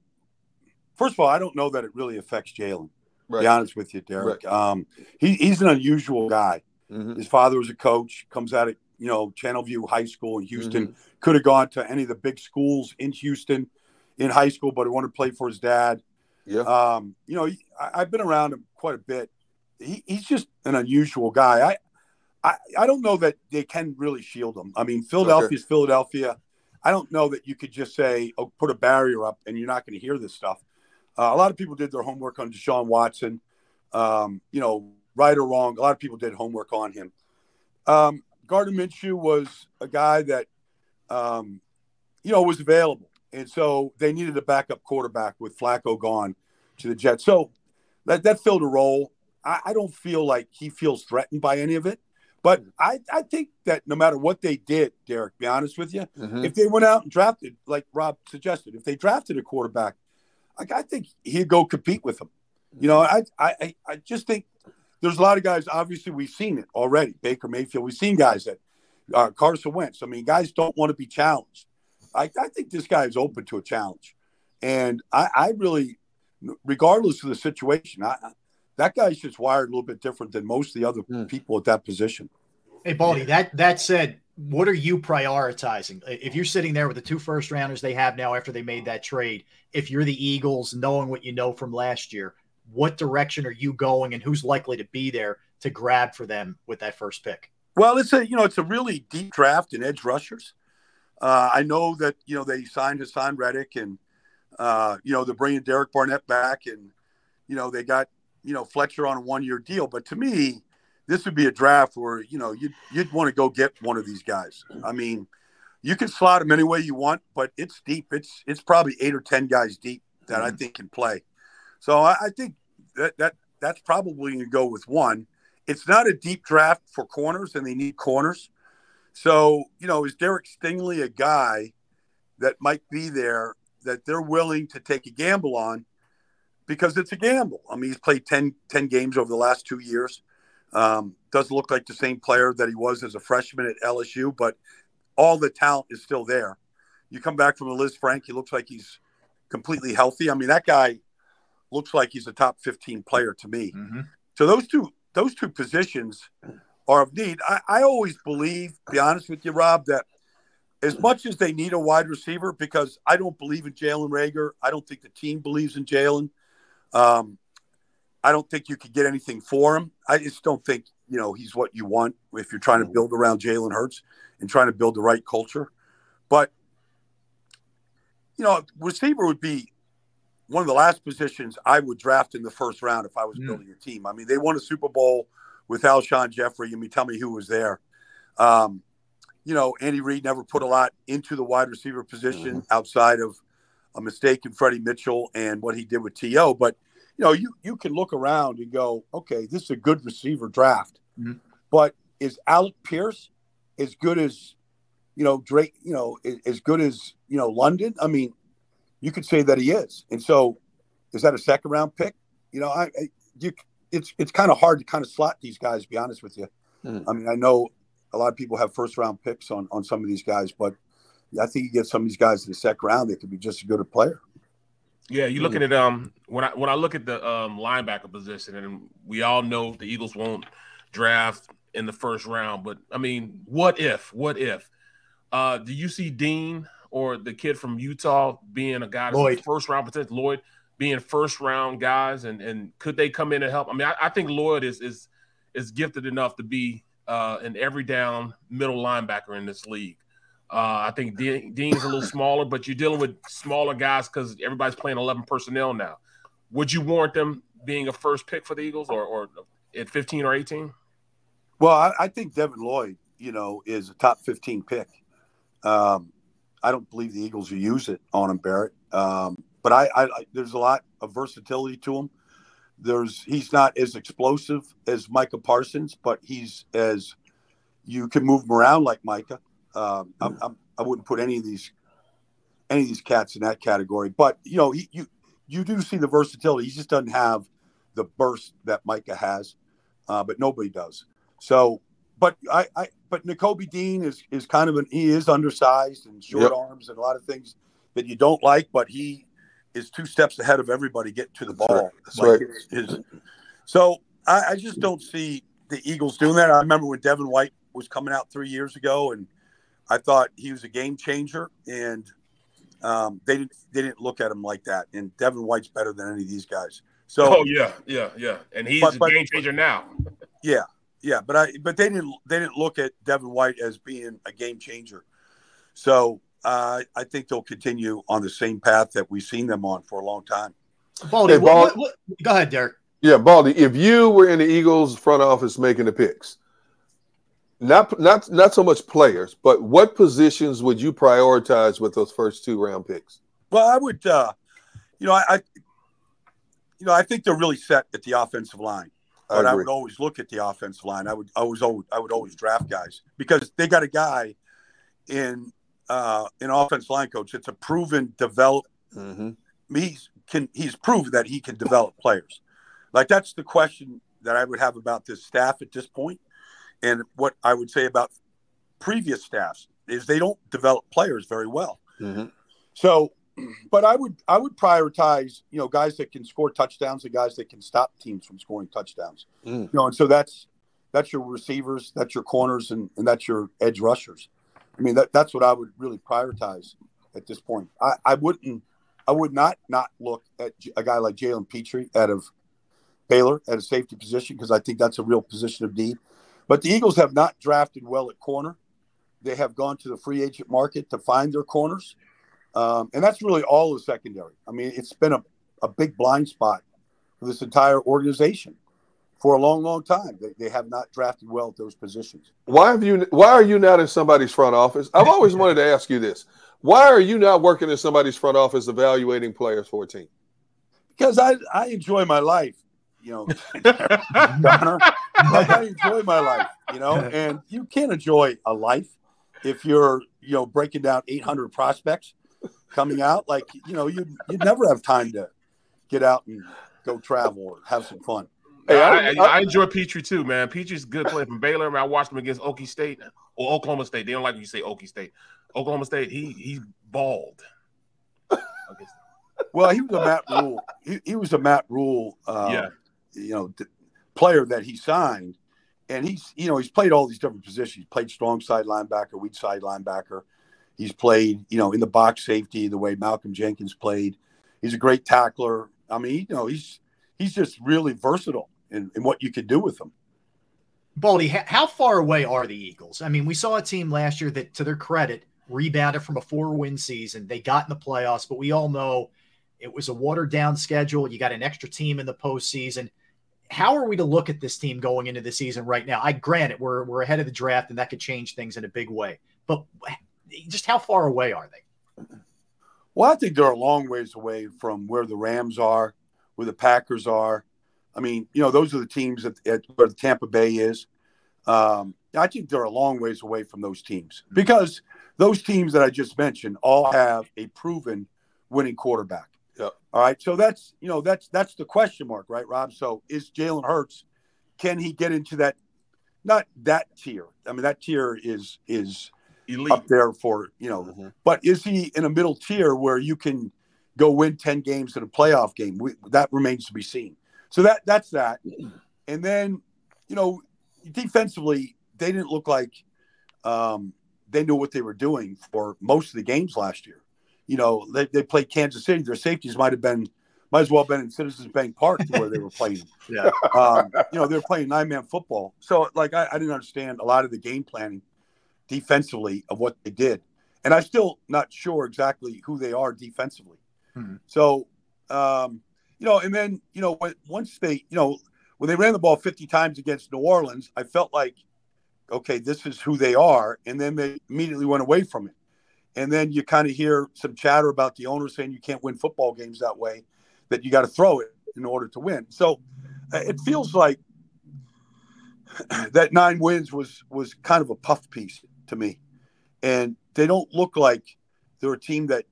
First of all, I don't know that it really affects Jalen, right. To be honest with you, Derek. Right. He's an unusual guy. Mm-hmm. His father was a coach, comes out of, you know, Channel View High School in Houston. Mm-hmm. Could have gone to any of the big schools in Houston in high school, but he wanted to play for his dad. Yeah. You know, I've been around him quite a bit. He's just an unusual guy. I don't know that they can really shield him. I mean, Philadelphia's Philadelphia. I don't know that you could just say, oh, put a barrier up and you're not going to hear this stuff. A lot of people did their homework on Deshaun Watson. You know, right or wrong, a lot of people did homework on him. Gardner Minshew was a guy that, you know, was available. And so they needed a backup quarterback with Flacco gone to the Jets. So that filled a role. I don't feel like he feels threatened by any of it. But I think that no matter what they did, Derek, be honest with you, mm-hmm. if they went out and drafted, like Rob suggested, if they drafted a quarterback, I think he'd go compete with them. You know, I just think there's a lot of guys, obviously we've seen it already. Baker Mayfield, we've seen guys that Carson Wentz. I mean, guys don't want to be challenged. I think this guy is open to a challenge. And I really, regardless of the situation, that guy's just wired a little bit different than most of the other people at that position. Hey, Baldy, that said, what are you prioritizing? If you're sitting there with the 2 first-rounders they have now after they made that trade, if you're the Eagles, knowing what you know from last year, what direction are you going and who's likely to be there to grab for them with that first pick? Well, it's a really deep draft in edge rushers. I know that, you know, they signed Hassan Reddick and, you know, they're bringing Derek Barnett back and, you know, they got – you know, Fletcher on a one-year deal. But to me, this would be a draft where, you know, you'd want to go get one of these guys. I mean, you can slot them any way you want, but it's deep. It's probably 8 or 10 guys deep that I think can play. So I think that's probably going to go with one. It's not a deep draft for corners, and they need corners. So, you know, is Derek Stingley a guy that might be there that they're willing to take a gamble on? Because it's a gamble. I mean, he's played 10 games over the last 2 years. Doesn't look like the same player that he was as a freshman at LSU, but all the talent is still there. You come back from the Liz Frank, he looks like he's completely healthy. I mean, that guy looks like he's a top 15 player to me. Mm-hmm. So those two positions are of need. I always believe, to be honest with you, Rob, that as much as they need a wide receiver, because I don't believe in Jalen Reagor, I don't think the team believes in Jalen. I don't think you could get anything for him. I just don't think, you know, he's what you want if you're trying to build around Jalen Hurts and trying to build the right culture. But, you know, receiver would be – one of the last positions I would draft in the first round if I was building a team. I mean, they won a Super Bowl with Alshon Jeffrey. I mean, tell me who was there. You know, Andy Reid never put a lot into the wide receiver position outside of a mistake in Freddie Mitchell and what he did with T.O. But, you know, you can look around and go, okay, this is a good receiver draft. Mm-hmm. But is Alec Pierce as good as, you know, Drake, you know, as good as, you know, London? I mean, you could say that he is. And so is that a second round pick? You know, it's kind of hard to kind of slot these guys, to be honest with you. Mm-hmm. I mean, I know a lot of people have first round picks on some of these guys, but I think you get some of these guys in the second round that could be just as good a player. Yeah, you're looking at when I look at the linebacker position, and we all know the Eagles won't draft in the first round, but I mean, what if? Do you see Dean or the kid from Utah being a guy that's first round potential? Lloyd being first round guys, and could they come in and help? I mean, I think Lloyd is gifted enough to be an every down middle linebacker in this league. I think Dean's a little smaller, but you're dealing with smaller guys because everybody's playing 11 personnel now. Would you warrant them being a first pick for the Eagles or at 15 or 18? Well, I think Devin Lloyd, you know, is a top 15 pick. I don't believe the Eagles will use it on him, Barrett. But there's a lot of versatility to him. He's not as explosive as Micah Parsons, but you can move him around like Micah. I wouldn't put any of these cats in that category, but you know, you do see the versatility. He just doesn't have the burst that Micah has, but nobody does. So, but Nakobe Dean is kind of he is undersized and short arms and a lot of things that you don't like, but he is two steps ahead of everybody getting to the ball. That's right. So I just don't see the Eagles doing that. I remember when Devin White was coming out 3 years ago, and I thought he was a game changer, and they didn't look at him like that. And Devin White's better than any of these guys. So yeah, and he's a game changer now. Yeah, but they didn't look at Devin White as being a game changer. So I think they'll continue on the same path that we've seen them on for a long time. Baldy, go ahead, Derek. Yeah, Baldy, if you were in the Eagles front office making the picks. Not so much players, but what positions would you prioritize with those first two round picks? Well, I would, I think they're really set at the offensive line. But I would always look at the offensive line. I would always draft guys because they got a guy in an offensive line coach. It's a proven develop. Mm-hmm. He's proven that he can develop players. Like that's the question that I would have about this staff at this point. And what I would say about previous staffs is they don't develop players very well. Mm-hmm. So, but I would prioritize, you know, guys that can score touchdowns and guys that can stop teams from scoring touchdowns. Mm. You know, and so that's your receivers, that's your corners, and that's your edge rushers. I mean, that's what I would really prioritize at this point. I would not look at a guy like Jalen Petrie out of Baylor at a safety position because I think that's a real position of need. But the Eagles have not drafted well at corner. They have gone to the free agent market to find their corners. And that's really all the secondary. I mean, it's been a big blind spot for this entire organization for a long, long time. They have not drafted well at those positions. Why are you not in somebody's front office? I've always wanted to ask you this. Why are you not working in somebody's front office evaluating players for a team? Because I enjoy my life. You know, Donner, I enjoy my life, you know, and you can't enjoy a life if you're, you know, breaking down 800 prospects coming out. Like, you know, you'd never have time to get out and go travel or have some fun. Hey, I enjoy Petrie too, man. Petrie's a good player from Baylor. I mean, I watched him against Okie State or Oklahoma State. They don't like when you say Okie State. Oklahoma State, he balled. Well, he was a Matt Rule. He was a Matt Rule. You know, the player that he signed, and he's played all these different positions. He played strong side linebacker, weak side linebacker. He's played, you know, in the box safety, the way Malcolm Jenkins played. He's a great tackler. I mean, you know, he's just really versatile in what you can do with him. Baldy, how far away are the Eagles? I mean, we saw a team last year that, to their credit, rebounded from a 4-win season. They got in the playoffs, but we all know It was a watered down schedule. You got an extra team in the postseason. How are we to look at this team going into the season right now? I grant it, we're ahead of the draft, and that could change things in a big way. But just how far away are they? Well, I think they're a long ways away from where the Rams are, where the Packers are. I mean, you know, those are the teams at where Tampa Bay is. I think they're a long ways away from those teams because those teams that I just mentioned all have a proven winning quarterback. Yep. All right. So that's, you know, that's the question mark, right, Rob? So is Jalen Hurts, can he get into that, not that tier? I mean, that tier is elite up there for, you know, mm-hmm. but is he in a middle tier where you can go win 10 games in a playoff game? That remains to be seen. So that's that. And then, you know, defensively, they didn't look like they knew what they were doing for most of the games last year. You know, they played Kansas City. Their safeties might as well have been in Citizens Bank Park to where they were playing. Yeah. You know, they're playing 9-man football. So, like, I didn't understand a lot of the game planning defensively of what they did. And I'm still not sure exactly who they are defensively. Mm-hmm. So, you know, and then, you know, when they ran the ball 50 times against New Orleans, I felt like, okay, this is who they are. And then they immediately went away from it. And then you kind of hear some chatter about the owner saying you can't win football games that way, that you got to throw it in order to win. So it feels like that 9 wins was kind of a puff piece to me. And they don't look like they're a team that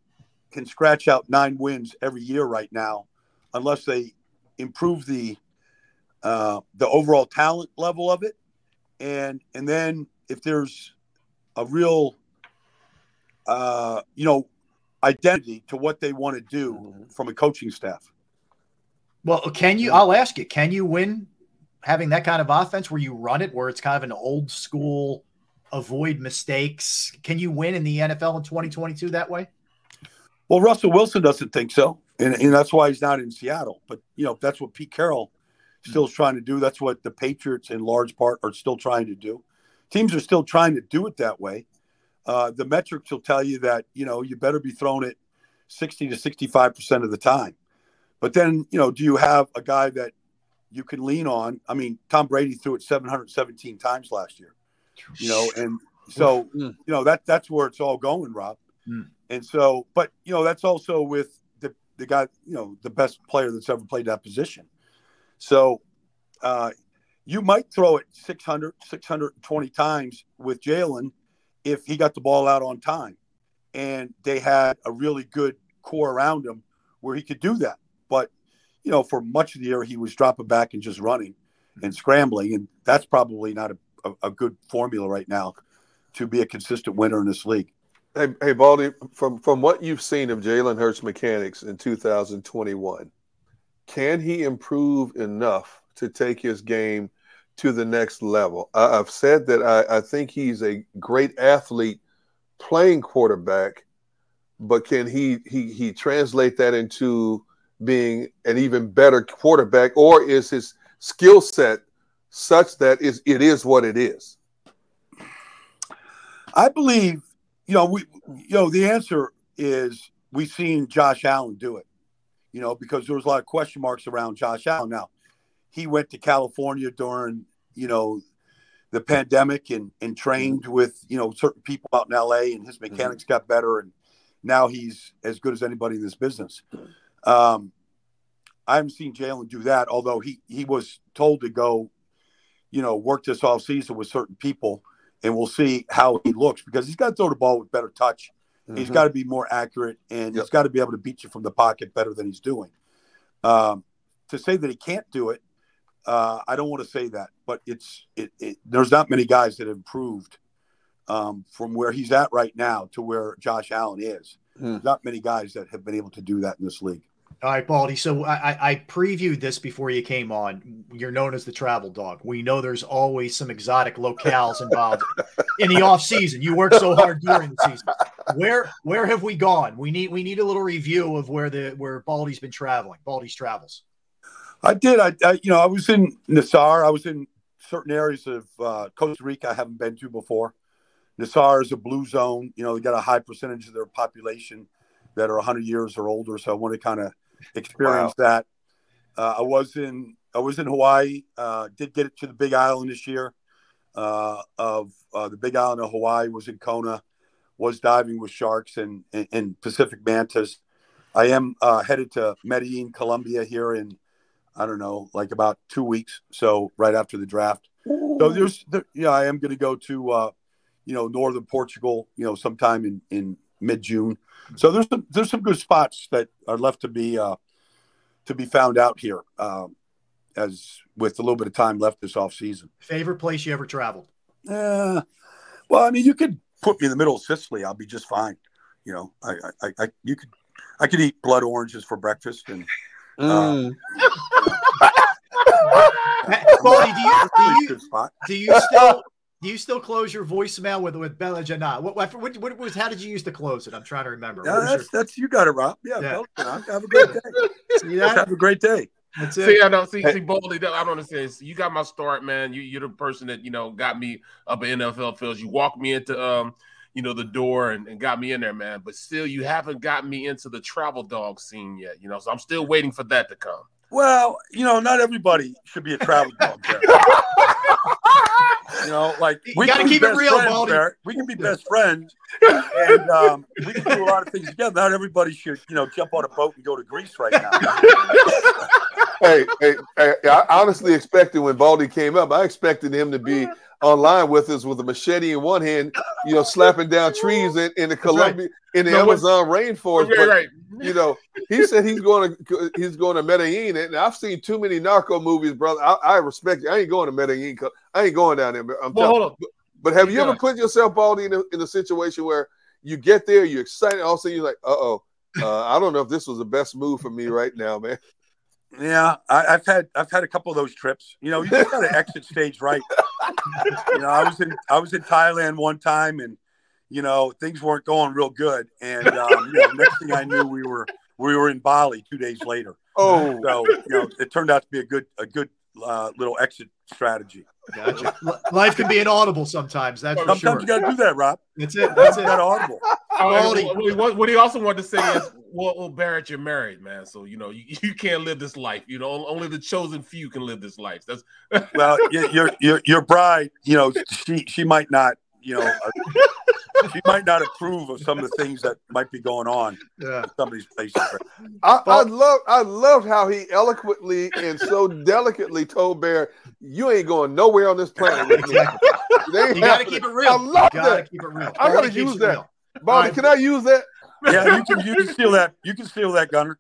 can scratch out 9 wins every year right now, unless they improve the overall talent level of it. And then if there's a real you know, identity to what they want to do from a coaching staff. Well, I'll ask you, can you win having that kind of offense where you run it, where it's kind of an old school, avoid mistakes? Can you win in the NFL in 2022 that way? Well, Russell Wilson doesn't think so. And that's why he's not in Seattle, but you know, that's what Pete Carroll still is trying to do. That's what the Patriots in large part are still trying to do. Teams are still trying to do it that way. The metrics will tell you that, you know, you better be throwing it 60 to 65% of the time. But then, you know, do you have a guy that you can lean on? I mean, Tom Brady threw it 717 times last year, you know, and so, you know, that's where it's all going, Rob. Mm. And so, but, you know, that's also with the guy, you know, the best player that's ever played that position. So you might throw it 600, 620 times with Jalen if he got the ball out on time and they had a really good core around him where he could do that. But, you know, for much of the year, he was dropping back and just running and scrambling. And that's probably not a good formula right now to be a consistent winner in this league. Hey, Baldy, from what you've seen of Jalen Hurts' mechanics in 2021, can he improve enough to take his game to the next level? I've said that I think he's a great athlete playing quarterback, but can he translate that into being an even better quarterback, or is his skill set such that it is what it is? I believe, you know, the answer is we've seen Josh Allen do it, you know, because there was a lot of question marks around Josh Allen. Now, he went to California during, you know, the pandemic and trained with, you know, certain people out in LA, and his mechanics got better. And now he's as good as anybody in this business. I haven't seen Jalen do that, although he was told to go, you know, work this off season with certain people, and we'll see how he looks, because he's got to throw the ball with better touch. Mm-hmm. He's got to be more accurate, and he's got to be able to beat you from the pocket better than he's doing. To say that he can't do it, I don't want to say that, but there's not many guys that have improved from where he's at right now to where Josh Allen is. Mm. Not many guys that have been able to do that in this league. All right, Baldy. So I previewed this before you came on. You're known as the travel dog. We know there's always some exotic locales involved in the off season. You work so hard during the season. Where have we gone? We need a little review of where Baldy's been traveling. Baldy's travels. I did. I you know, I was in Nassau. I was in certain areas of Costa Rica I haven't been to before. Nassau is a blue zone. You know, they got a high percentage of their population that are 100 years or older. So I want to kind of experience that. I was in Hawaii. Did get it to the Big Island this year. The Big Island of Hawaii, was in Kona, was diving with sharks and Pacific mantas. I am headed to Medellin, Colombia here in, I don't know, like about 2 weeks. So right after the draft. So I am going to go to, northern Portugal, sometime in mid-June. So there's some good spots that are left to be found out here, as with a little bit of time left this off season. Favorite place you ever traveled? You could put me in the middle of Sicily. I'll be just fine. I could eat blood oranges for breakfast and. Bodie, do you still close your voicemail with Bella Janot? What was? How did you used to close it? I'm trying to remember. Yeah, that's you got it, Rob. Yeah. Bella, have a great day. Have a great day. That's it. Baldy, I don't understand. You got my start, man. You're the person that got me up in NFL fields. You walked me into the door and got me in there, man. But still, you haven't got me into the travel dog scene yet. So I'm still waiting for that to come. Well, not everybody should be a travel dog. We got to keep it real, Baldy. We can be best friends, and we can do a lot of things together. Not everybody should, jump on a boat and go to Greece right now. hey, I honestly expected when Baldy came up, I expected him to be online with us with a machete in one hand, slapping down trees in the Colombia, in the Amazon rainforest. But, right. He said he's going to Medellin, and I've seen too many narco movies, brother. I respect you. I ain't going to Medellin. I ain't going down there. Hold on. But have you ever put yourself, Baldy, in a situation where you get there, you're excited, all of a sudden you're like, I don't know if this was the best move for me right now, man. Yeah, I've had a couple of those trips. You just got to exit stage right. I was in Thailand one time, and things weren't going real good. And next thing I knew, we were in Bali 2 days later. Oh, so it turned out to be a good little exit strategy. Gotcha. Life can be inaudible sometimes. Sometimes you got to do that, Rob. That's it. Not audible. What he also wanted to say is, well, Barrett, you're married, man. So you can't live this life. Only the chosen few can live this life. That's your bride. She might not. She might not approve of some of the things that might be going on in some of these places. I love how he eloquently and so delicately told Bear, "You ain't going nowhere on this planet." Exactly. You got to keep it real. I love that. I got to use that. Baldy, right. Can I use that? Yeah, you can steal that. You can steal that, Gunner.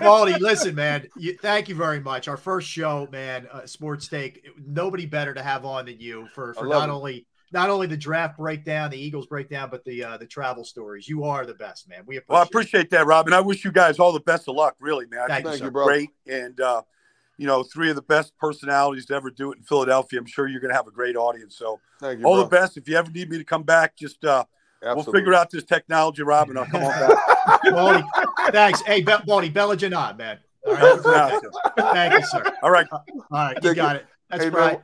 Baldy, listen, man. Thank you very much. Our first show, man. Sports Take. Nobody better to have on than you for not only the draft breakdown, the Eagles breakdown, but the travel stories. You are the best, man. I appreciate that, Rob, and I wish you guys all the best of luck. Really, man. Thank you, bro. Great, and three of the best personalities to ever do it in Philadelphia. I'm sure you're going to have a great audience. So, thank you, all the best. If you ever need me to come back, just we'll figure out this technology, Rob, and I'll come on back. Baldy, thanks. Hey, Baldy, Bella Janot, man. All right, thank you, sir. All right, you got it. That's right.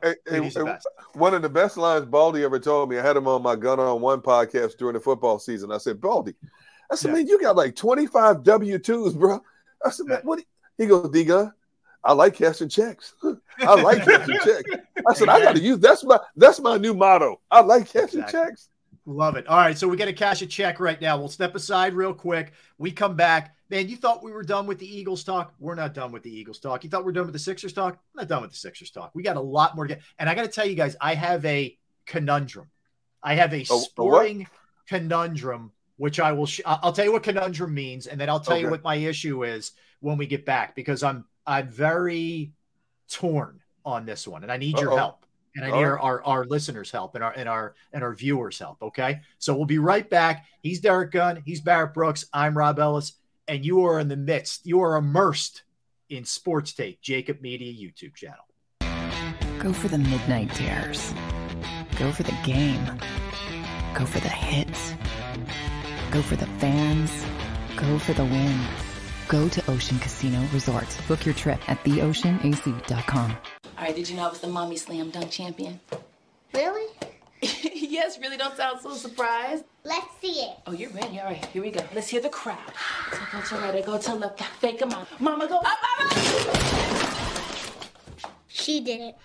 One of the best lines Baldy ever told me. I had him on my Gunner on One podcast during the football season. I said, Baldy, man, you got like 25 W-2s, bro. I said, man, what? He goes, D-Gun, I like cashing checks. I like cashing checks. I said, I got to use that's my new motto. I like cashing checks. Love it. All right, so we got to cash a check right now. We'll step aside real quick. We come back. Man, you thought we were done with the Eagles talk. We're not done with the Eagles talk. You thought we were done with the Sixers talk. I'm not done with the Sixers talk. We got a lot more to get. And I got to tell you guys, I have a conundrum. I have a sporting conundrum, which I will I'll tell you what conundrum means, and then I'll tell you what my issue is when we get back, because I'm very torn on this one, and I need your help. And I need our listeners' help and our viewers' help. Okay, so we'll be right back. He's Derek Gunn. He's Barrett Brooks. I'm Rob Ellis, and you are in the midst. You are immersed in Sports Take, JAKIB Media YouTube channel. Go for the midnight dares. Go for the game. Go for the hits. Go for the fans. Go for the win. Go to Ocean Casino Resort. Book your trip at theoceanac.com. All right, did you know I was the mommy slam dunk champion? Really? Yes, really, don't sound so surprised. Let's see ready. Oh, you're ready. All right, here we go. Let's hear the crowd. Go to right, go to left. Fake a mama. Mama, go. Oh, mama! She did it.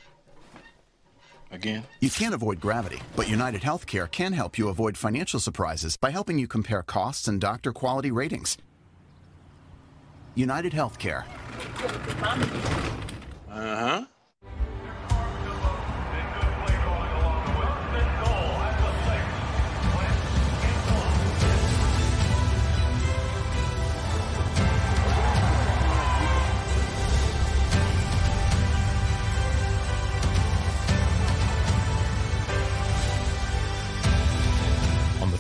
Again. You can't avoid gravity, but United Healthcare can help you avoid financial surprises by helping you compare costs and doctor quality ratings. United Healthcare. Uh-huh.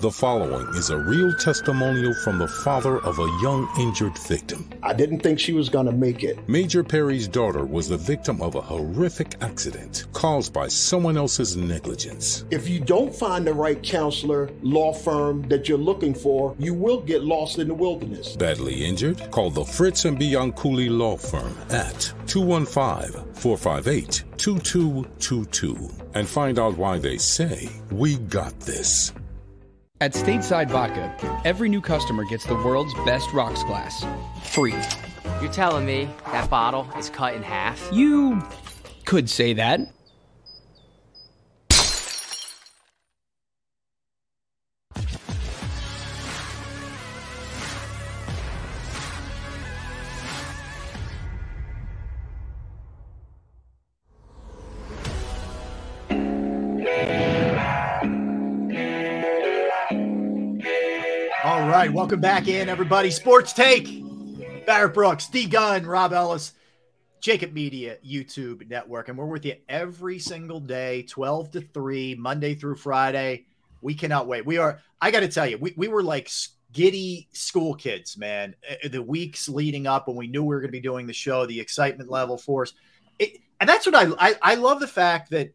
The following is a real testimonial from the father of a young injured victim. I didn't think she was going to make it. Major Perry's daughter was the victim of a horrific accident caused by someone else's negligence. If you don't find the right counselor, law firm that you're looking for, you will get lost in the wilderness. Badly injured? Call the Fritz and Bianculli Law Firm at 215-458-2222 and find out why they say, "We got this." At Stateside Vodka, every new customer gets the world's best rocks glass, free. You're telling me that bottle is cut in half? You could say that. Welcome back in, everybody. Sports Take. Barrett Brooks, D. Gunn, Rob Ellis, JAKIB Media, YouTube Network. And we're with you every single day, 12 to 3, Monday through Friday. We cannot wait. We are, I got to tell you, we were like giddy school kids, man. The weeks leading up when we knew we were going to be doing the show, the excitement level for us. And that's what I love the fact that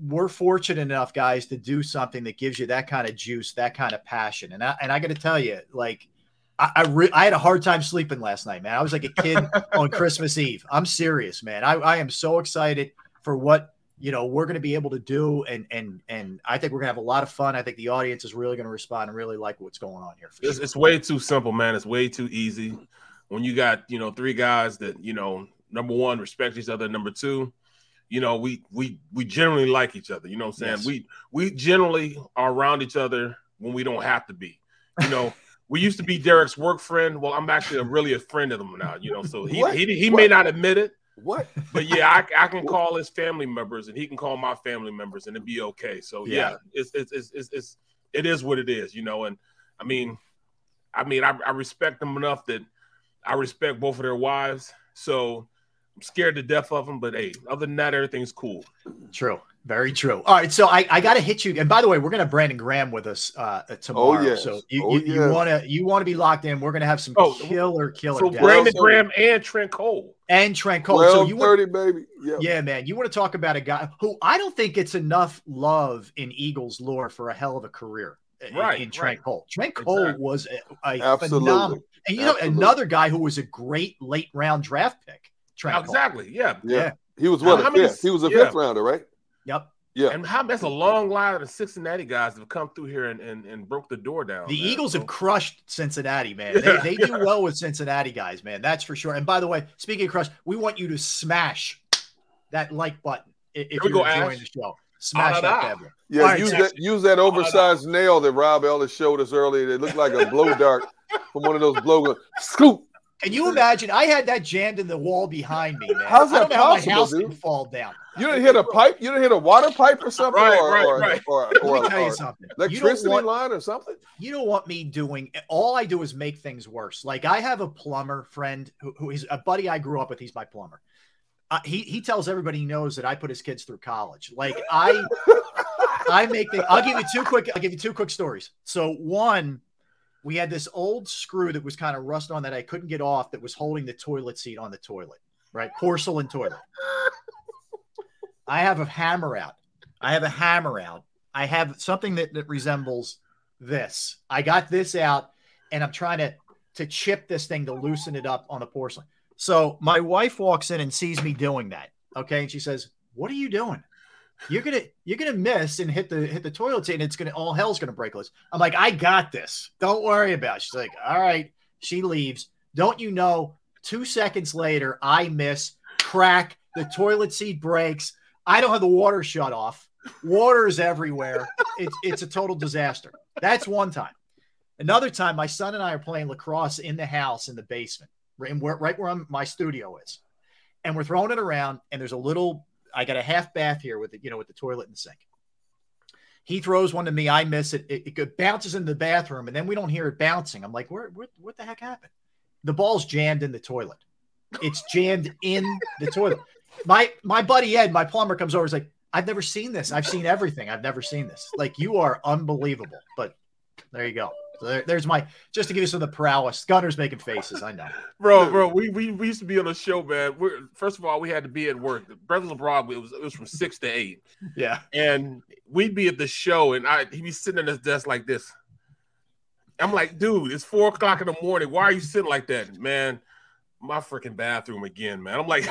we're fortunate enough, guys, to do something that gives you that kind of juice, that kind of passion. And I got to tell you, like, I had a hard time sleeping last night, man. I was like a kid on Christmas Eve. I'm serious, man. I am so excited for what, you know, we're going to be able to do. And I think we're going to have a lot of fun. I think the audience is really going to respond and really like what's going on here. For sure. It's way too simple, man. It's way too easy. When you got, you know, three guys that, you know, number one, respect each other. Number two, you know, we generally like each other. You know what I'm saying? Yes. We generally are around each other when we don't have to be. You know, we used to be Derek's work friend. Well, I'm actually a friend of him now, you know, so he may not admit it. What? But, yeah, I can call his family members and he can call my family members and it'd be okay. So, yeah, it is what it is, you know. And, I mean, I respect them enough that I respect both of their wives. So, I'm scared to death of them, but hey, other than that, everything's cool. True. Very true. All right. So I got to hit you. And by the way, we're going to have Brandon Graham with us tomorrow. Oh, yes. So you want to be locked in. We're going to have some killer. So Brandon Graham and Trent Cole. So you 30, baby. Yep. Yeah, man. You want to talk about a guy who I don't think it's enough love in Eagles lore for a hell of a career. Right, in Trent Cole. Trent Cole was a phenomenal. And you know, another guy who was a great late round draft pick. Exactly. Yeah. He was one of the fifth. He was a fifth rounder, right? Yep. Yeah. And that's a long line of Cincinnati guys that have come through here and broke the door down. The Eagles have crushed Cincinnati, man. Yeah, they do well with Cincinnati guys, man. That's for sure. And by the way, speaking of crush, we want you to smash that like button if you're enjoying the show. Smash that. Yeah, right, use that oversized nail that Rob Ellis showed us earlier. It looked like a blow dart from one of those blow guns. Scoop. Can you imagine? I had that jammed in the wall behind me, man. How's that possible, how my house dude? Didn't fall down. You didn't hit a pipe? You didn't hit a water pipe or something? Right. Let me tell you something. Electricity line or something? You don't want me doing – all I do is make things worse. Like, I have a plumber friend who is a buddy I grew up with. He's my plumber. He tells everybody he knows that I put his kids through college. Like, I make things – I'll give you two quick stories. So, one – we had this old screw that was kind of rusted on that I couldn't get off that was holding the toilet seat on the toilet, right? Porcelain toilet. I have a hammer out. I have something that resembles this. I got this out, and I'm trying to chip this thing to loosen it up on the porcelain. So my wife walks in and sees me doing that, okay? And she says, "What are you doing? You're gonna miss and hit the toilet seat, and it's gonna all hell's gonna break loose." I'm like, "I got this. Don't worry about it." She's like, "All right." She leaves. Don't you know? 2 seconds later, I miss, crack, the toilet seat breaks. I don't have the water shut off. Water is everywhere. It's a total disaster. That's one time. Another time, my son and I are playing lacrosse in the house in the basement, right where my studio is, and we're throwing it around. And there's a little. I got a half bath here with the toilet and sink. He throws one to me. I miss it. It bounces in the bathroom, and then we don't hear it bouncing. I'm like, what the heck happened? The ball's jammed in the toilet. It's jammed in the toilet. My buddy Ed, my plumber, comes over. He's like, "I've never seen this. I've seen everything. I've never seen this. Like, you are unbelievable." But there you go. So there's my, just to give you some of the prowess. Gunner's making faces, I know. Bro, we used to be on a show, man. First of all, we had to be at work. Brothers LeBron, it was from 6 to 8. Yeah. And we'd be at the show, and he'd be sitting at his desk like this. I'm like, "Dude, it's 4 o'clock in the morning. Why are you sitting like that?" "Man, my freaking bathroom again, man." I'm like,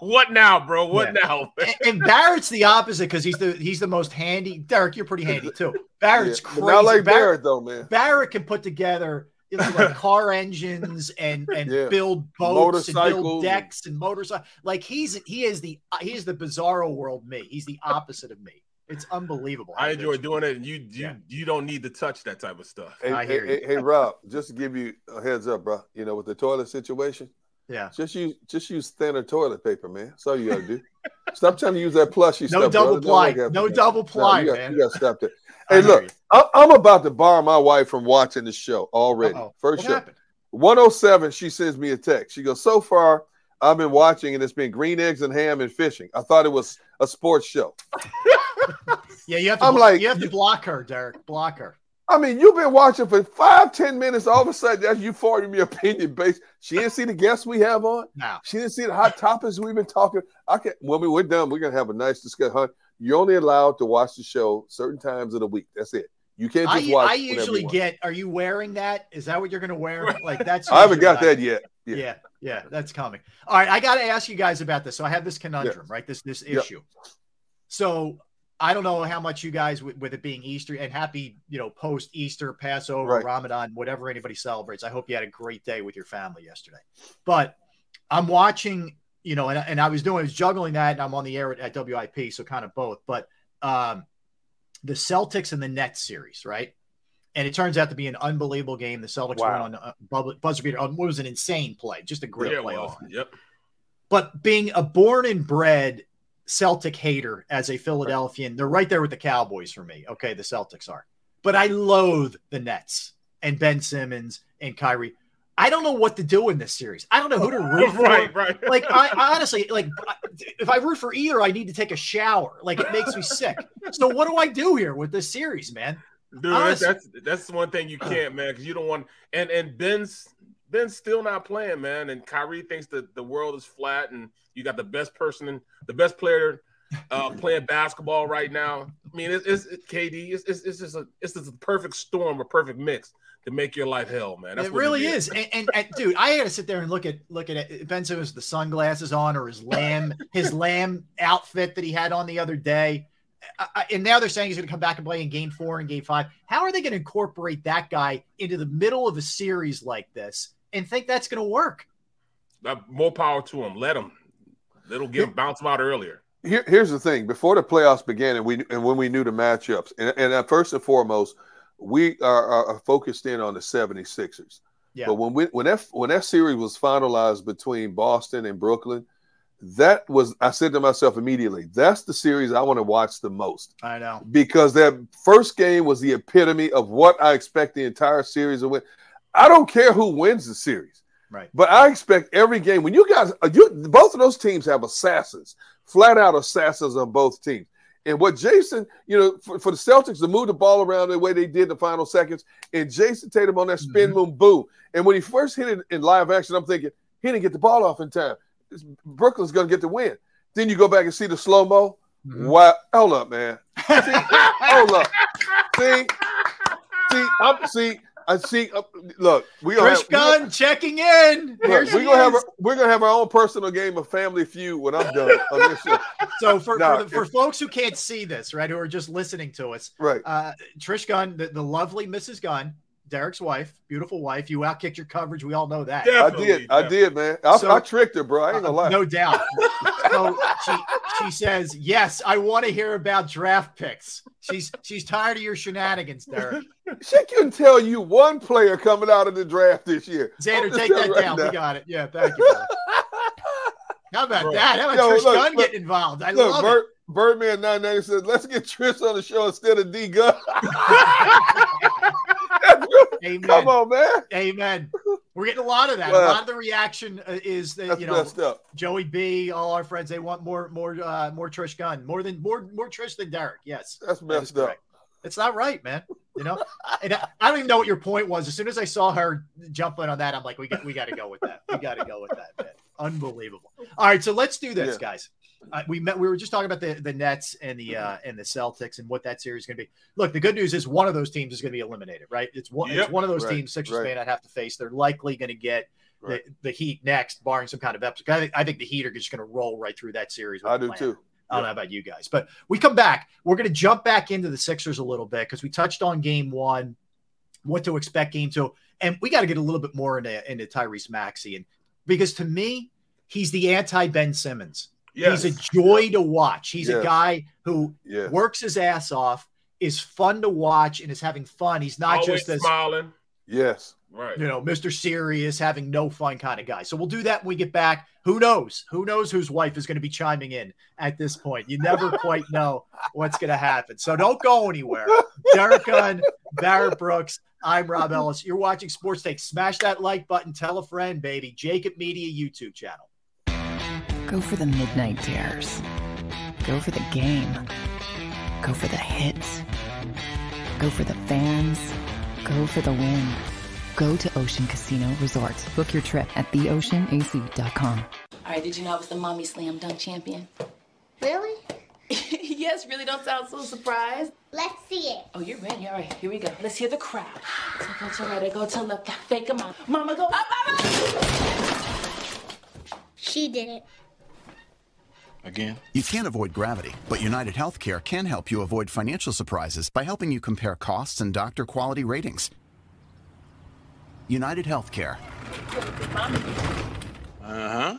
"What now, bro? What now? Man?" And Barrett's the opposite because he's the most handy. Derek, you're pretty handy too. Barrett's crazy. Not like Barrett though, man. Barrett can put together like car engines and build boats and build decks and motorcycles. Like he is the bizarro world me. He's the opposite of me. It's unbelievable. I enjoy doing it, and you don't need to touch that type of stuff. Hey, Rob, just to give you a heads up, bro. You know, with the toilet situation, just use thinner toilet paper, man. That's all you gotta do. Stop trying to use that plushy stuff. No double ply, man. You gotta stop that. Hey, look, I'm about to bar my wife from watching the show already. Uh-oh. First what show, happened? 107. She sends me a text. She goes, "So far, I've been watching, and it's been green eggs and ham and fishing. I thought it was a sports show." Yeah, you have to block her, Derek. Block her. I mean, you've been watching for 5-10 minutes. All of a sudden, that's you forwarding me opinion based. She didn't see the guests we have on. No. She didn't see the hot topics we've been talking. When we're done, we're gonna have a nice discussion. Huh? You're only allowed to watch the show certain times of the week. That's it. You can't just watch. I usually get. Are you wearing that? Is that what you're gonna wear? Like that's. I haven't got that yet. Yeah, that's coming. All right, I got to ask you guys about this. So I have this conundrum, right? This issue. Yep. So. I don't know how much you guys, with it being Easter and happy, post-Easter, Passover, right. Ramadan, whatever anybody celebrates. I hope you had a great day with your family yesterday. But I'm watching, and I was juggling that, and I'm on the air at WIP, so kind of both. But the Celtics and the Nets series, right? And it turns out to be an unbelievable game. The Celtics went on a buzzer beater. It was an insane play, just a great play. Yep. But being a born and bred Celtic hater as a Philadelphian, they're right there with the Cowboys for me. Okay, the Celtics are. But I loathe the Nets and Ben Simmons and Kyrie. I don't know what to do in this series. I don't know who to root for. Right. Like, I honestly, like, if I root for either, I need to take a shower. Like, it makes me sick. So what do I do here with this series, man? Dude, honestly, that's one thing you can't, man, because you don't want – and Ben's still not playing, man, and Kyrie thinks that the world is flat, and you got the best person and the best player playing basketball right now. I mean, it's KD. It's just a perfect storm, a perfect mix to make your life hell, man. That's it really is. And dude, I had to sit there and look at Ben Simmons, the sunglasses on, or his lamb outfit that he had on the other day. And now they're saying he's going to come back and play in game 4 and game 5. How are they going to incorporate that guy into the middle of a series like this and think that's going to work? More power to him. Let him. It'll get him, bounce him out earlier. Here's the thing. Before the playoffs began and when we knew the matchups, and first and foremost, we are focused in on the 76ers. Yeah. But when that series was finalized between Boston and Brooklyn, that was, I said to myself immediately, that's the series I want to watch the most. I know. Because that first game was the epitome of what I expect the entire series to win. I don't care who wins the series. Right. But I expect every game, when you guys, both of those teams have assassins, flat out assassins on both teams. And what Jason, for the Celtics to move the ball around the way they did the final seconds, and Jason Tatum on that spin move, boom. And when he first hit it in live action, I'm thinking, he didn't get the ball off in time. Brooklyn's going to get the win. Then you go back and see the slow-mo. Mm-hmm. Wow. Hold up, man. See, hold up. Look, Trish Gunn checking in. Look, we're gonna have our own personal game of Family Feud when I'm done. So for folks who can't see this, right, who are just listening to us, right? Trish Gunn, the lovely Mrs. Gunn, Derek's wife, beautiful wife. You outkicked your coverage. We all know that. Definitely, I did, man. I tricked her, bro. I ain't gonna lie. No doubt. So she says, yes, I want to hear about draft picks. She's tired of your shenanigans, Derek. She can tell you one player coming out of the draft this year. Xander, take that down. Now. We got it. Yeah, thank you. How about that? How about Trish Gunn getting involved? I love it. Birdman 990 says, let's get Trish on the show instead of D Gun. Amen. Come on, man. Amen. We're getting a lot of that. Wow. A lot of the reaction is that Joey B, all our friends, they want more Trish Gunn, more Trish than Derek. Yes, that's messed up. It's not right, man. And I don't even know what your point was. As soon as I saw her jumping on that, I'm like, we got to go with that. We got to go with that, man. Unbelievable. All right, so let's do this, guys. We were just talking about the Nets and the Celtics and what that series is going to be. Look, the good news is one of those teams is going to be eliminated, right? It's one of those teams Sixers may not have to face. They're likely going to get the Heat next, barring some kind of episode. I think the Heat are just going to roll right through that series. I do too. I don't know about you guys, but we come back. We're going to jump back into the Sixers a little bit because we touched on game one, what to expect game two, and we got to get a little bit more into Tyrese Maxey, and because to me, he's the anti-Ben Simmons. Yes. He's a joy to watch. He's a guy who works his ass off, is fun to watch, and is having fun. He's not always just this smiling. Yes. Right. Mr. Serious, having no fun kind of guy. So we'll do that when we get back. Who knows? Who knows whose wife is going to be chiming in at this point? You never quite know what's going to happen. So don't go anywhere. Derek Gunn, Barrett Brooks. I'm Rob Ellis. You're watching Sports Take. Smash that like button. Tell a friend, baby. JAKIB Media YouTube channel. Go for the midnight dares. Go for the game. Go for the hits. Go for the fans. Go for the win. Go to Ocean Casino Resort. Book your trip at theoceanac.com. All right, did you know I was the Mommy Slam Dunk Champion? Really? Yes, really don't sound so surprised. Let's see it. Oh, you're ready. All right, here we go. Let's hear the crowd. So go to right, go to left. Fake 'em out. Mama, go up, mama! She did it. Again. You can't avoid gravity, but United Healthcare can help you avoid financial surprises by helping you compare costs and doctor quality ratings. United Healthcare. Uh-huh.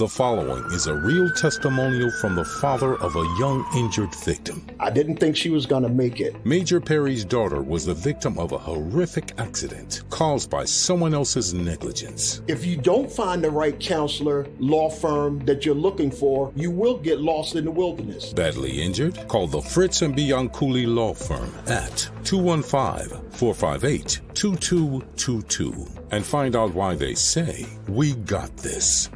The following is a real testimonial from the father of a young injured victim. I didn't think she was going to make it. Major Perry's daughter was the victim of a horrific accident caused by someone else's negligence. If you don't find the right counselor, law firm that you're looking for, you will get lost in the wilderness. Badly injured? Call the Fritz and Bianculli Law Firm at 215-458-2222 and find out why they say, "We got this."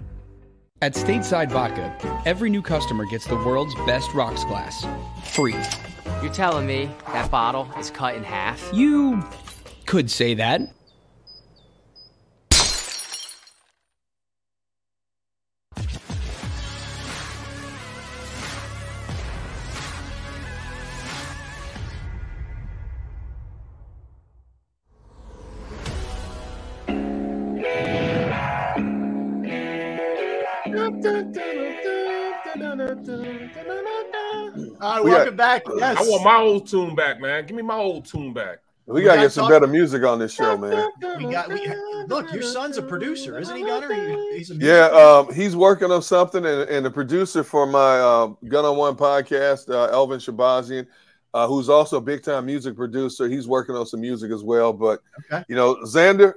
At Stateside Vodka, every new customer gets the world's best rocks glass, free. You're telling me that bottle is cut in half? You could say that. Back. Yes. I want my old tune back, man. Give me my old tune back. We gotta get some better music on this show, man. Look, your son's a producer, isn't he, Gunner? He's working on something, and the producer for my Gun on One podcast, Elvin Shabazian, who's also a big-time music producer. He's working on some music as well. But, Xander,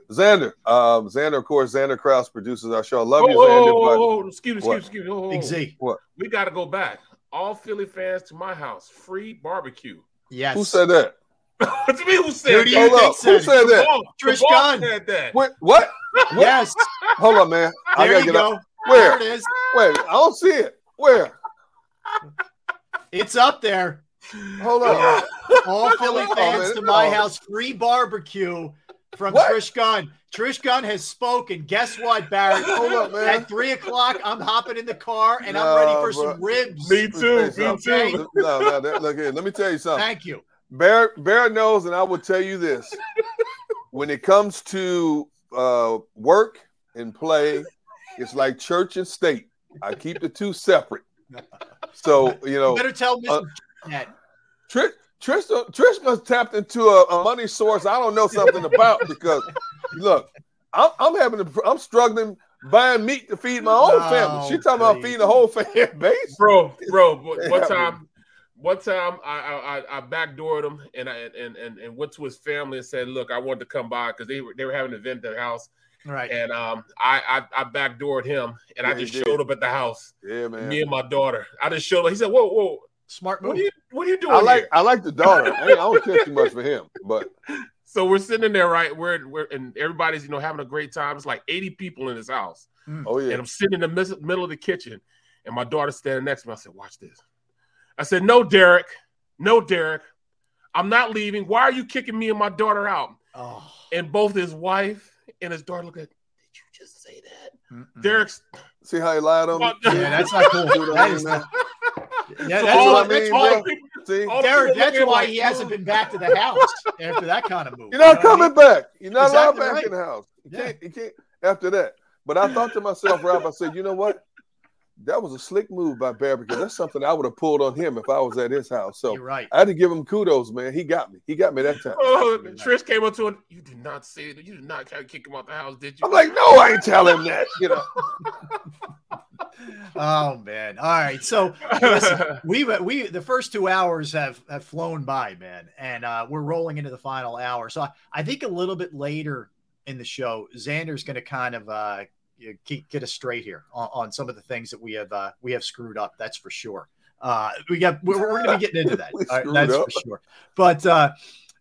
of course, Xander Krause produces our show. Love you, Xander. Excuse me. Big Z. What? We got to go back. All Philly fans to my house. Free barbecue. Yes. Who said that? What do you mean who said that? Who said that? Trish Gunn said that. What? Yes. Hold on, man. I gotta get up. Where? There it is. Wait, I don't see it. Where? It's up there. Hold on. All Philly fans to my house. Free barbecue from Trish Gunn. Trish Gunn has spoken. Guess what, Barrett? Hold up, man. At 3 o'clock, I'm hopping in the car, and I'm ready for some ribs. Me too. Look here. Let me tell you something. Thank you. Barrett knows, and I will tell you this. When it comes to work and play, it's like church and state. I keep the two separate. So, you better tell Mr. that. Trish must have tapped into a money source I don't know something about, because look, I'm struggling buying meat to feed my own family. She talking about feeding the whole fan base, bro. One time I backdoored him and went to his family and said, "Look, I wanted to come by because they were having an event at their house." Right. And I backdoored him and I just showed up at the house. Yeah, man. Me and my daughter. I just showed up. He said, "Whoa." Smart move. What are you doing? I like the daughter. I don't care too much for him, but so we're sitting there, right? We're and everybody's having a great time. It's like 80 people in this house. Oh yeah. And I'm sitting in the middle of the kitchen, and my daughter's standing next to me. I said, "Watch this." I said, "No, Derek, I'm not leaving. Why are you kicking me and my daughter out?" Oh. And both his wife and his daughter look at, "Did you just say that?" Mm-mm. Derek's. See how he lied on me? Yeah, that's not cool. Yeah, that's why he hasn't been back to the house after that kind of move. You're not coming back. You're not allowed back in the house. You can't after that. But I thought to myself, Rob, I said, you know what? That was a slick move by Bear, because that's something I would have pulled on him if I was at his house. So right. I had to give him kudos, man. He got me that time. Oh, Trish came up to him. "You did not say that. You did not try to kick him out the house, did you?" I'm like, "No, I ain't tell him that." Oh man! All right, so listen, we the first 2 hours have flown by, man, and we're rolling into the final hour. So I think a little bit later in the show, Xander's going to kind of get us straight here on some of the things that we have screwed up. That's for sure. We're going to be getting into that. For sure. But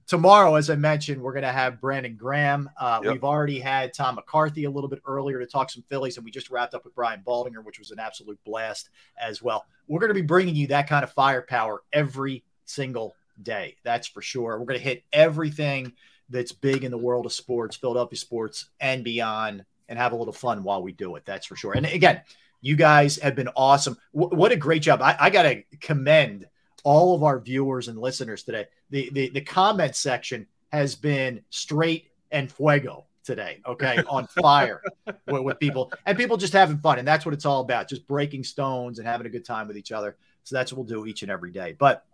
tomorrow, as I mentioned, we're going to have Brandon Graham. We've already had Tom McCarthy a little bit earlier to talk some Phillies, and we just wrapped up with Brian Baldinger, which was an absolute blast as well. We're going to be bringing you that kind of firepower every single day. That's for sure. We're going to hit everything that's big in the world of sports, Philadelphia sports and beyond, and have a little fun while we do it. That's for sure. And again, you guys have been awesome. What a great job. I got to commend all of our viewers and listeners today. The comment section has been straight and fuego today, okay, on fire with people. And people just having fun, and that's what it's all about, just breaking stones and having a good time with each other. So that's what we'll do each and every day. But,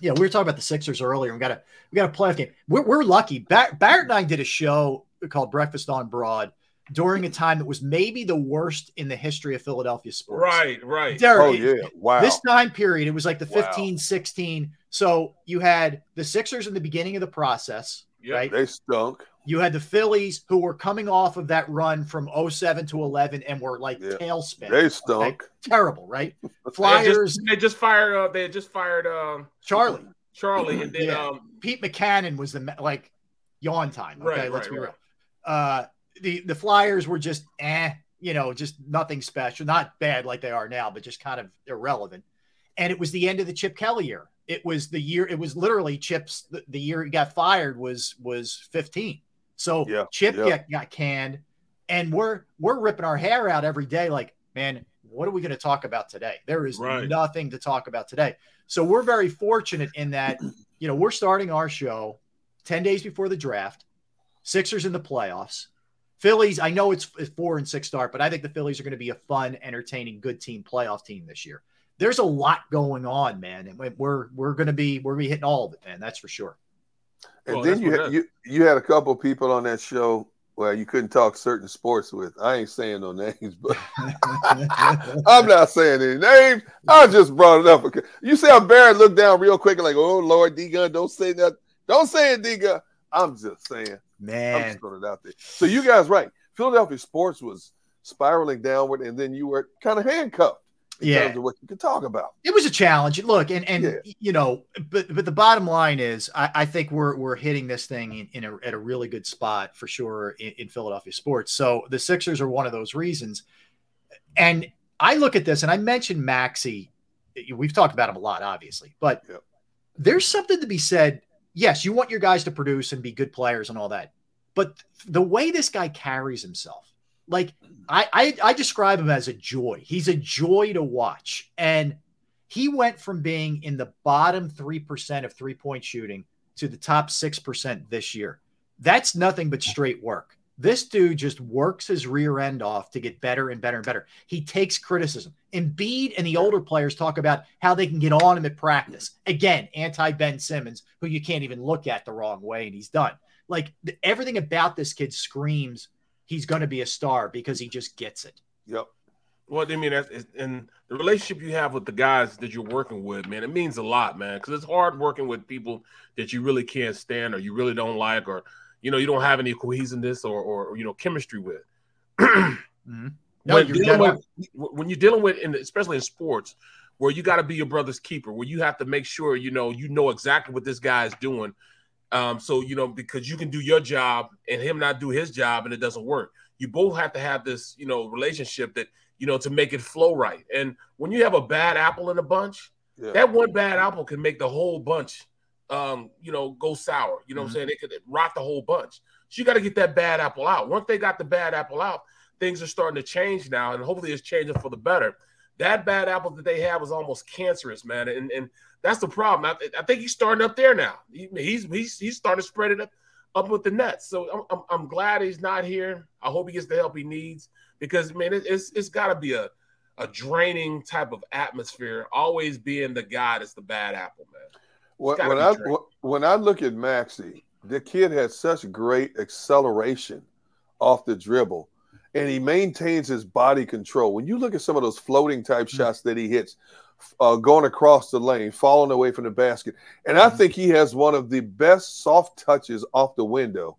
we were talking about the Sixers earlier. We got a playoff game. We're lucky. Barrett and I did a show called Breakfast on Broad during a time that was maybe the worst in the history of Philadelphia sports. Right, right. Derek, oh, yeah. Wow. This time period, it was like the 15, 16. So you had the Sixers in the beginning of the process, right? They stunk. You had the Phillies, who were coming off of that run from 07 to 11 and were like tailspin. They stunk. Like, terrible, right? Flyers. They just fired Charlie. And then Pete McCannon was the, like, yawn time. Okay, let's be real. The Flyers were just, just nothing special. Not bad like they are now, but just kind of irrelevant. And it was the end of the Chip Kelly era. It was the year, it was literally Chip's, the year he got fired was 15. So Chip got canned, and we're ripping our hair out every day. Like, man, what are we going to talk about today? There is nothing to talk about today. So we're very fortunate in that, we're starting our show 10 days before the draft, Sixers in the playoffs, Phillies. I know it's a 4-6 start, but I think the Phillies are going to be a fun, entertaining, good team, playoff team this year. There's a lot going on, man. And we're going to be hitting all of it, man. That's for sure. And well, then you had a couple of people on that show where you couldn't talk certain sports with. I ain't saying no names, but I'm not saying any names. I just brought it up. You see how Barrett looked down real quick and like, oh, Lord, D-Gun, don't say that. Don't say it, D-Gun. I'm just saying. Man. I'm just throwing it out there. So you guys, right. Philadelphia sports was spiraling downward, and then you were kind of handcuffed. In terms of what you could talk about. It was a challenge. Look, but the bottom line is I think we're hitting this thing at a really good spot for sure in Philadelphia sports. So the Sixers are one of those reasons. And I look at this, and I mentioned Maxey. We've talked about him a lot, obviously, but there's something to be said. Yes, you want your guys to produce and be good players and all that, but the way this guy carries himself, like I describe him as a joy. He's a joy to watch. And he went from being in the bottom 3% of 3-point shooting to the top 6% this year. That's nothing but straight work. This dude just works his rear end off to get better and better and better. He takes criticism. Embiid and the older players talk about how they can get on him at practice. Again, anti-Ben Simmons, who you can't even look at the wrong way, and he's done. Like everything about this kid screams he's going to be a star because he just gets it. Yep. Well, I mean, and the relationship you have with the guys that you're working with, man, it means a lot, man, because it's hard working with people that you really can't stand or you really don't like or, you don't have any cohesiveness or chemistry with. Mm-hmm. No, when you're dealing with, and especially in sports, where you got to be your brother's keeper, where you have to make sure, you know exactly what this guy is doing. So, because you can do your job and him not do his job and it doesn't work. You both have to have this, relationship that, to make it flow right. And when you have a bad apple in a bunch, that one bad apple can make the whole bunch, go sour. You know what I'm saying? It could rot the whole bunch. So you got to get that bad apple out. Once they got the bad apple out, things are starting to change now. And hopefully it's changing for the better. That bad apple that they have is almost cancerous, man. And that's the problem. I think he's starting up there now. He's starting to spread it up with the Nets. So I'm glad he's not here. I hope he gets the help he needs because, man, it's got to be a draining type of atmosphere, always being the guy that's the bad apple, man. When I look at Maxey, the kid has such great acceleration off the dribble. And he maintains his body control. When you look at some of those floating type shots that he hits, going across the lane, falling away from the basket. And I think he has one of the best soft touches off the window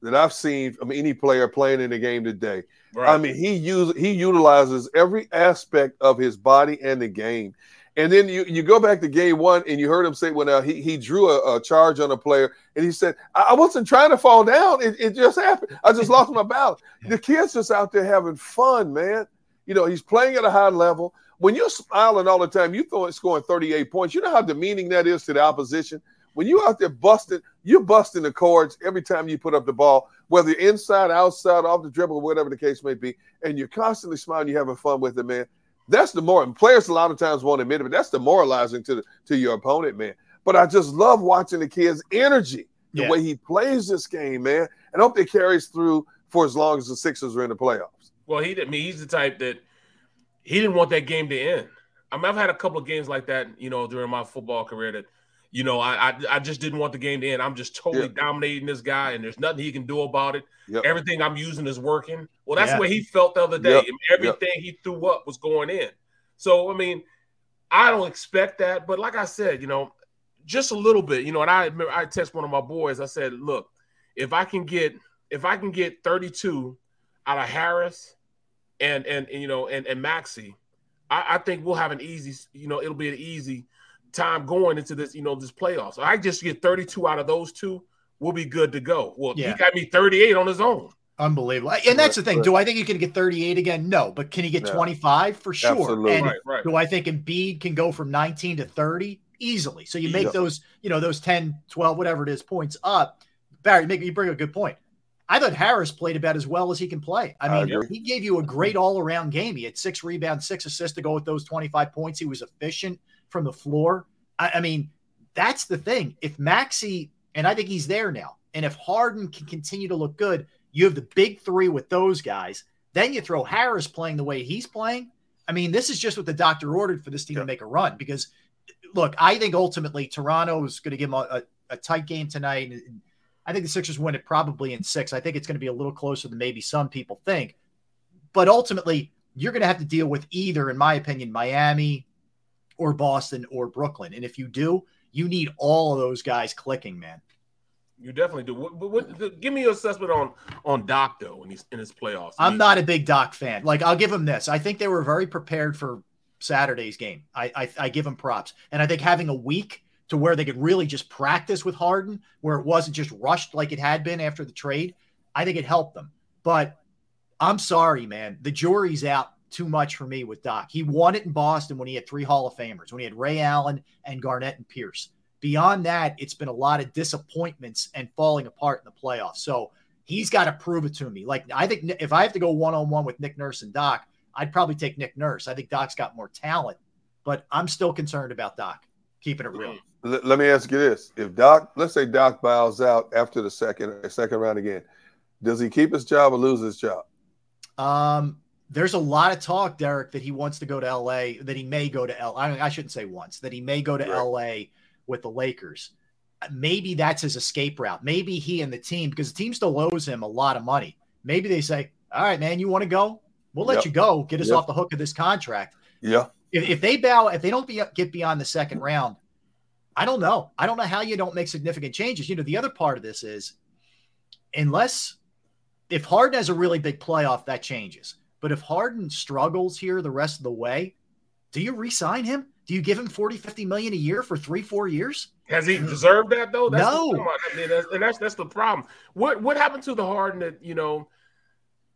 that I've seen from any player playing in the game today. Right. I mean, he utilizes every aspect of his body and the game. And then you go back to game one and you heard him say, well, now he drew a charge on a player and he said, I wasn't trying to fall down. It just happened. I just lost my balance. The kid's just out there having fun, man. He's playing at a high level. When you're smiling all the time, you're scoring 38 points. You know how demeaning that is to the opposition. When you're out there busting, you're busting the cords every time you put up the ball, whether inside, outside, off the dribble, whatever the case may be. And you're constantly smiling. You're having fun with it, man. That's the more, and players a lot of times won't admit it, but that's demoralizing to your opponent, man. But I just love watching the kid's energy, the way he plays this game, man. And I hope it carries through for as long as the Sixers are in the playoffs. Well, he's the type that he didn't want that game to end. I mean, I've had a couple of games like that, during my football career that You know, I just didn't want the game to end. I'm just totally dominating this guy, and there's nothing he can do about it. Yep. Everything I'm using is working. Well, that's what he felt the other day. Yep. Everything he threw up was going in. So, I mean, I don't expect that. But like I said, you know, just a little bit, you know, and I remember I texted one of my boys. I said, look, if I can get 32 out of Harris and you know, and Maxey, I think we'll have an easy, you know, it'll be an easy time going into this, you know, this playoffs. So I just get 32 out of those two, we'll be good to go. Well, he got me 38 on his own. Unbelievable. And that's the thing. Do I think he can get 38 again? No. But can he get 25? For sure. Absolutely. And do I think Embiid can go from 19 to 30? Easily. So you make those, you know, those 10, 12, whatever it is, points up. Barry, you bring a good point. I thought Harris played about as well as he can play. I mean, he gave you a great all-around game. He had 6 rebounds, 6 assists to go with those 25 points. He was efficient from the floor. I mean, that's the thing. If Maxey, and I think he's there now, and if Harden can continue to look good, you have the big three with those guys. Then you throw Harris playing the way he's playing. I mean, this is just what the doctor ordered for this team to make a run. Because, look, I think ultimately Toronto is going to give them a tight game tonight. And I think the Sixers win it probably in 6. I think it's going to be a little closer than maybe some people think. But ultimately, you're going to have to deal with either, in my opinion, Miami or Boston or Brooklyn. And if you do, you need all of those guys clicking, man. You definitely do. What, give me your assessment on Doc, though, in his playoffs. I'm not a big Doc fan. Like, I'll give him this. I think they were very prepared for Saturday's game. I give him props. And I think having a week to where they could really just practice with Harden, where it wasn't just rushed like it had been after the trade, I think it helped them. But I'm sorry, man. The jury's out too much for me with Doc. He won it in Boston when he had 3 Hall of Famers, when he had Ray Allen and Garnett and Pierce. Beyond that, it's been a lot of disappointments and falling apart in the playoffs. So he's got to prove it to me. Like, I think if I have to go one-on-one with Nick Nurse and Doc, I'd probably take Nick Nurse. I think Doc's got more talent, but I'm still concerned about Doc, keeping it real. Let me ask you this. If Doc, let's say Doc bows out after the second round again, does he keep his job or lose his job? There's a lot of talk, Derek, that he wants to go to L.A., that he may go to L.A. I shouldn't say wants, that he may go to L.A., with the Lakers. Maybe that's his escape route. Maybe he and the team, because the team still owes him a lot of money. Maybe they say, all right, man, you want to go? We'll let you go. Get us off the hook of this contract. Yeah. If they bow, if they don't get beyond the second round, I don't know. I don't know how you don't make significant changes. You know, the other part of this is, if Harden has a really big playoff, that changes. But if Harden struggles here the rest of the way, do you re-sign him? Do you give him $40-50 million a year for 3-4 years? Has he deserved that, though? No. I mean, that's the problem. What happened to the Harden that, you know,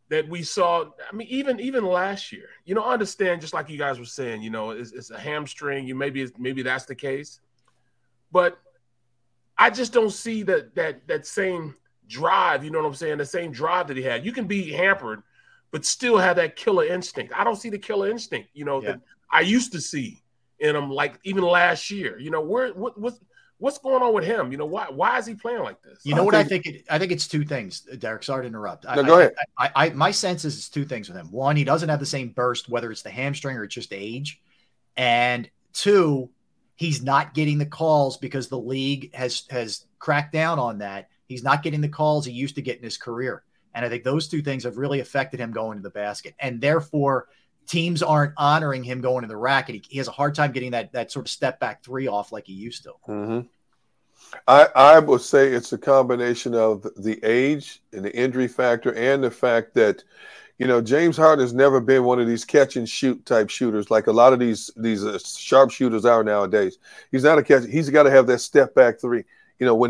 that we saw? I mean, even last year, you know, I understand, just like you guys were saying, you know, it's a hamstring. Maybe that's the case, but I just don't see that same drive. You know what I'm saying? The same drive that he had. You can be hampered, but still have that killer instinct. I don't see the killer instinct, you know, that I used to see in him, like even last year. You know, what's going on with him? You know, why is he playing like this? You know what, I think it's two things, Derek. Sorry to interrupt. Go ahead. My sense is it's two things with him. One, he doesn't have the same burst, whether it's the hamstring or it's just age. And two, he's not getting the calls because the league has cracked down on that. He's not getting the calls he used to get in his career. And I think those two things have really affected him going to the basket. And therefore, teams aren't honoring him going to the rack, and he has a hard time getting that sort of step back three off like he used to. Mm-hmm. I would say it's a combination of the age and the injury factor and the fact that, you know, James Harden has never been one of these catch and shoot type shooters like a lot of these sharpshooters are nowadays. He's not a catch. He's got to have that step back three. You know,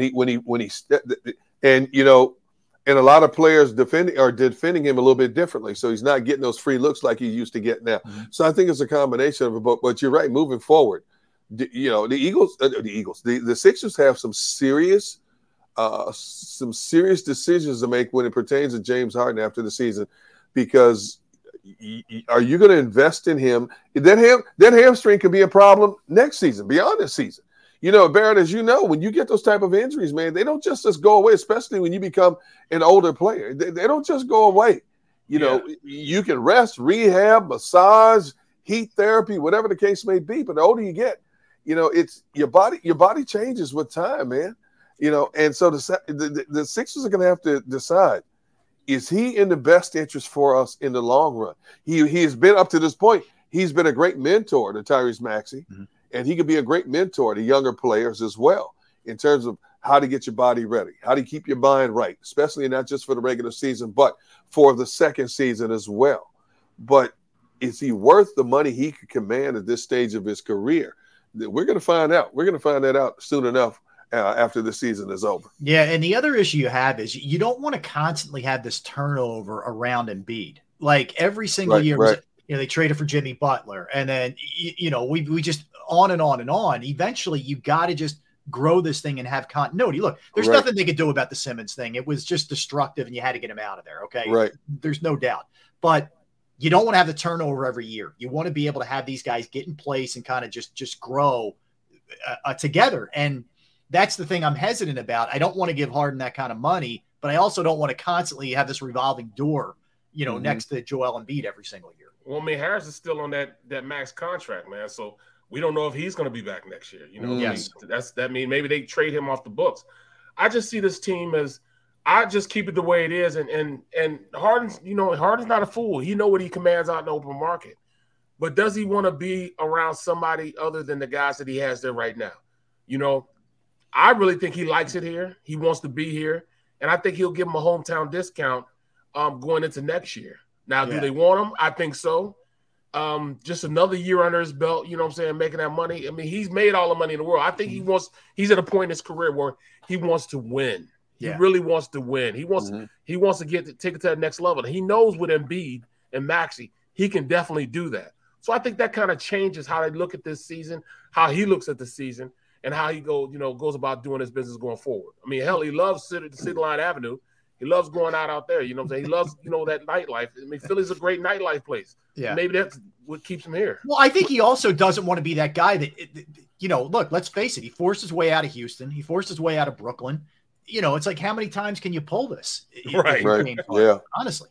and a lot of players defending him a little bit differently. So he's not getting those free looks like he used to get now. Mm-hmm. So I think it's a combination of it, but you're right, moving forward. You know, the Sixers have some serious decisions to make when it pertains to James Harden after the season, because are you going to invest in him? That hamstring could be a problem next season, beyond this season. You know, Barrett, as you know, when you get those type of injuries, man, they don't just go away, especially when you become an older player. They don't just go away. You know, you can rest, rehab, massage, heat therapy, whatever the case may be, but the older you get, you know, it's your body changes with time, man. You know, and so the Sixers are going to have to decide, is he in the best interest for us in the long run? He has been up to this point. He's been a great mentor to Tyrese Maxey, mm-hmm. and he could be a great mentor to younger players as well in terms of how to get your body ready, how to keep your mind right, especially not just for the regular season, but for the second season as well. But is he worth the money he could command at this stage of his career? We're going to find out. We're going to find that out soon enough. After the season is over. Yeah, and the other issue you have is you don't want to constantly have this turnover around Embiid. Like every single year, you know, they traded for Jimmy Butler, and then you know we just on and on and on. Eventually, you got to just grow this thing and have continuity. Look, there's nothing they could do about the Simmons thing. It was just destructive, and you had to get him out of there. Okay, there's no doubt, but you don't want to have the turnover every year. You want to be able to have these guys get in place and kind of just grow together and. That's the thing I'm hesitant about. I don't want to give Harden that kind of money, but I also don't want to constantly have this revolving door, you know, next to Joel Embiid every single year. Well, I mean, Harris is still on that max contract, man. So we don't know if he's going to be back next year. You know, I mean, that means maybe they trade him off the books. I just see this team as I just keep it the way it is, and Harden's not a fool. He know what he commands out in the open market, but does he want to be around somebody other than the guys that he has there right now? You know. I really think he likes it here. He wants to be here. And I think he'll give him a hometown discount going into next year. Now, do they want him? I think so. Just another year under his belt, you know what I'm saying, making that money. I mean, he's made all the money in the world. I think he's at a point in his career where he wants to win. Yeah. He really wants to win. He wants to take it to that next level. And he knows with Embiid and Maxey, he can definitely do that. So I think that kind of changes how they look at this season, how he looks at the season. And how he goes about doing his business going forward. I mean, hell, he loves City Line Avenue. He loves going out there. You know what I'm saying? He loves, that nightlife. I mean, Philly's a great nightlife place. Yeah. Maybe that's what keeps him here. Well, I think he also doesn't want to be that guy that, look, let's face it. He forced his way out of Houston. He forced his way out of Brooklyn. You know, it's like how many times can you pull this? Yeah. Honestly.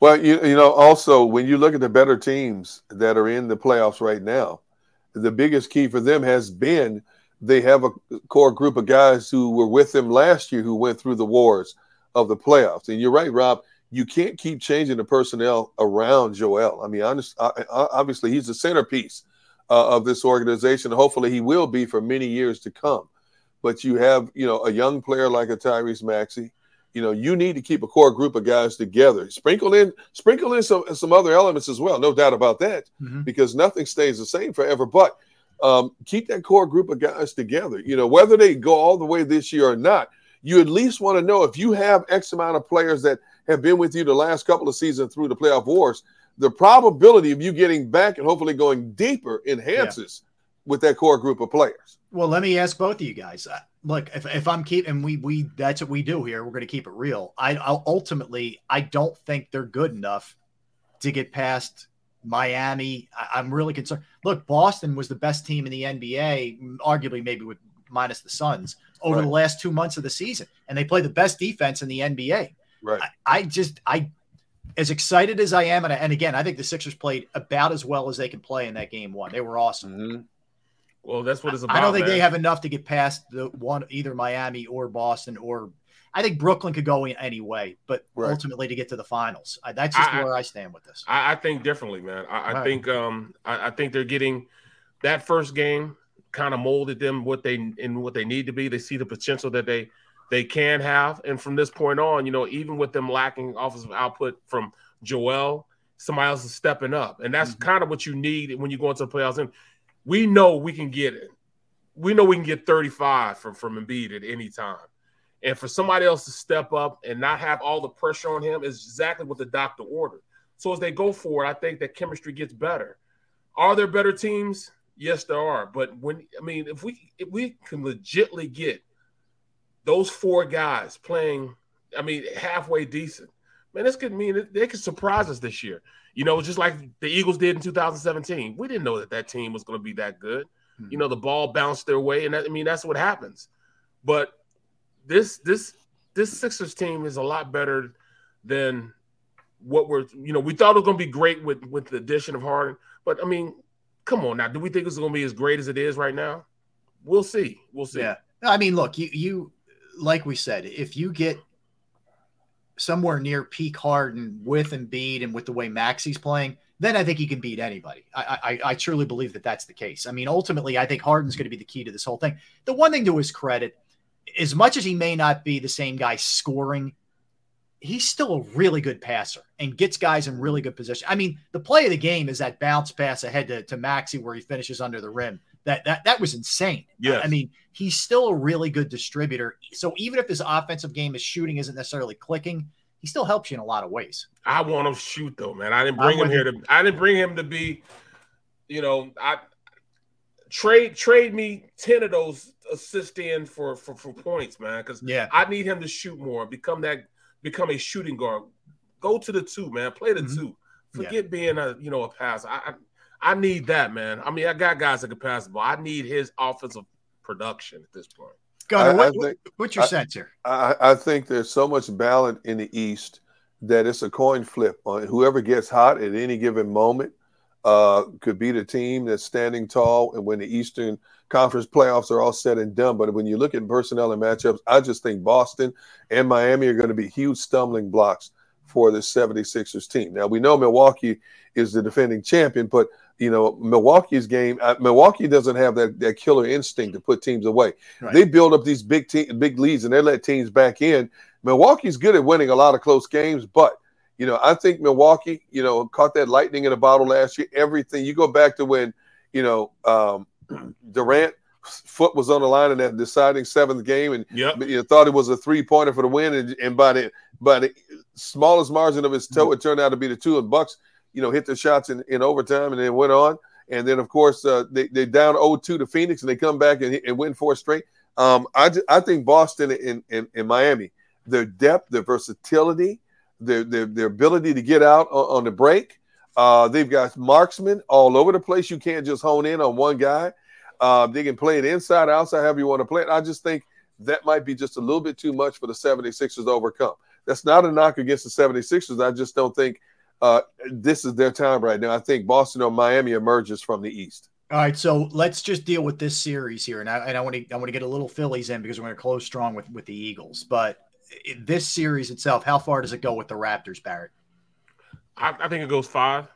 Well, also, when you look at the better teams that are in the playoffs right now, the biggest key for them has been – they have a core group of guys who were with them last year who went through the wars of the playoffs. And you're right, Rob, you can't keep changing the personnel around Joel. I mean, obviously he's the centerpiece of this organization. Hopefully he will be for many years to come. But you have, a young player like a Tyrese Maxey. You need to keep a core group of guys together. Sprinkle in some other elements as well, no doubt about that, because nothing stays the same forever. But keep that core group of guys together. Whether they go all the way this year or not, you at least want to know if you have X amount of players that have been with you the last couple of seasons through the playoff wars, the probability of you getting back and hopefully going deeper enhances with that core group of players. Well, let me ask both of you guys. Look, if I'm keeping, we that's what we do here. We're going to keep it real. I don't think they're good enough to get past Miami. I'm really concerned. Look, Boston was the best team in the NBA, arguably maybe with minus the Suns, over the last 2 months of the season, and they play the best defense in the NBA. Right. I as excited as I am, and again, I think the Sixers played about as well as they can play in that game one. They were awesome. Mm-hmm. Well, that's what it's about. I don't think they have enough to get past either Miami or Boston, or I think Brooklyn could go in any way, but ultimately to get to the finals. That's just where I stand with this. I think differently, man. I think they're getting that first game kind of molded them what they need to be. They see the potential that they can have. And from this point on, even with them lacking offensive output from Joel, somebody else is stepping up. And that's kind of what you need when you go into the playoffs. And we know we can get it. We know we can get 35 from Embiid at any time. And for somebody else to step up and not have all the pressure on him is exactly what the doctor ordered. So as they go forward, I think that chemistry gets better. Are there better teams? Yes, there are. But if we can legitimately get those four guys playing, halfway decent, man, this could mean they could surprise us this year. Just like the Eagles did in 2017. We didn't know that team was going to be that good. Mm-hmm. The ball bounced their way, and that's what happens. But This Sixers team is a lot better than what we thought it was going to be great with the addition of Harden. But come on now. Do we think it's going to be as great as it is right now? We'll see. We'll see. Yeah. I mean, look, you like we said, if you get somewhere near peak Harden with Embiid and with the way Maxey's playing, then I think he can beat anybody. I truly believe that that's the case. I mean, ultimately, I think Harden's going to be the key to this whole thing. The one thing to his credit, as much as he may not be the same guy scoring, he's still a really good passer and gets guys in really good position. I mean, the play of the game is that bounce pass ahead to Maxey where he finishes under the rim. That was insane. Yeah. I mean, he's still a really good distributor. So even if his offensive game, his shooting isn't necessarily clicking, he still helps you in a lot of ways. I want him to shoot though, man. I didn't bring him to be, you know, trade me 10 of those assists in for points, man. Because I need him to shoot more, become a shooting guard. Go to the two, man. Play the two. Forget being a passer. I need that, man. I mean, I got guys that can pass the ball. I need his offensive production at this point. Gunner, what's your sense here? I think there's so much balance in the East that it's a coin flip on whoever gets hot at any given moment could be the team that's standing tall. And when the Eastern Conference playoffs are all said and done, but when you look at personnel and matchups, I just think Boston and Miami are going to be huge stumbling blocks for the 76ers team. Now, we know Milwaukee is the defending champion, but Milwaukee doesn't have that killer instinct to put teams away. Right. They build up these big leads and they let teams back in. Milwaukee's good at winning a lot of close games, but I think Milwaukee, caught that lightning in a bottle last year. Everything, you go back to when, Durant's foot was on the line in that deciding seventh game and thought it was a three-pointer for the win, and by the smallest margin of his toe, it turned out to be the two, and Bucks, hit the shots in overtime and then went on. And then, of course, they down 0-2 to Phoenix and they come back and win four straight. I think Boston and Miami, their depth, their versatility, their ability to get out on the break. They've got marksmen all over the place. You can't just hone in on one guy. They can play it inside, outside, however you want to play it. I just think that might be just a little bit too much for the 76ers to overcome. That's not a knock against the 76ers. I just don't think this is their time right now. I think Boston or Miami emerges from the East. All right, so let's just deal with this series here, and I want to get a little Phillies in because we're going to close strong with the Eagles. But this series itself, how far does it go with the Raptors, Barrett? I think it goes five.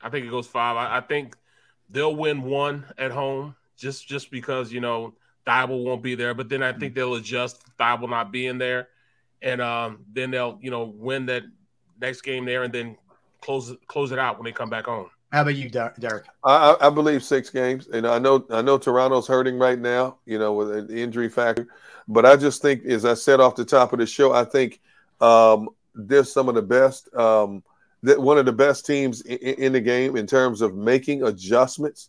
I think they'll win one at home just because Thibault won't be there. But then I think they'll adjust Thibault not being there, and then they'll win that next game there, and then close it out when they come back home. How about you, Derek? I believe six games, and I know Toronto's hurting right now, with an injury factor. But I just think, as I said off the top of the show, I think they're some of the best, one of the best teams in the game in terms of making adjustments.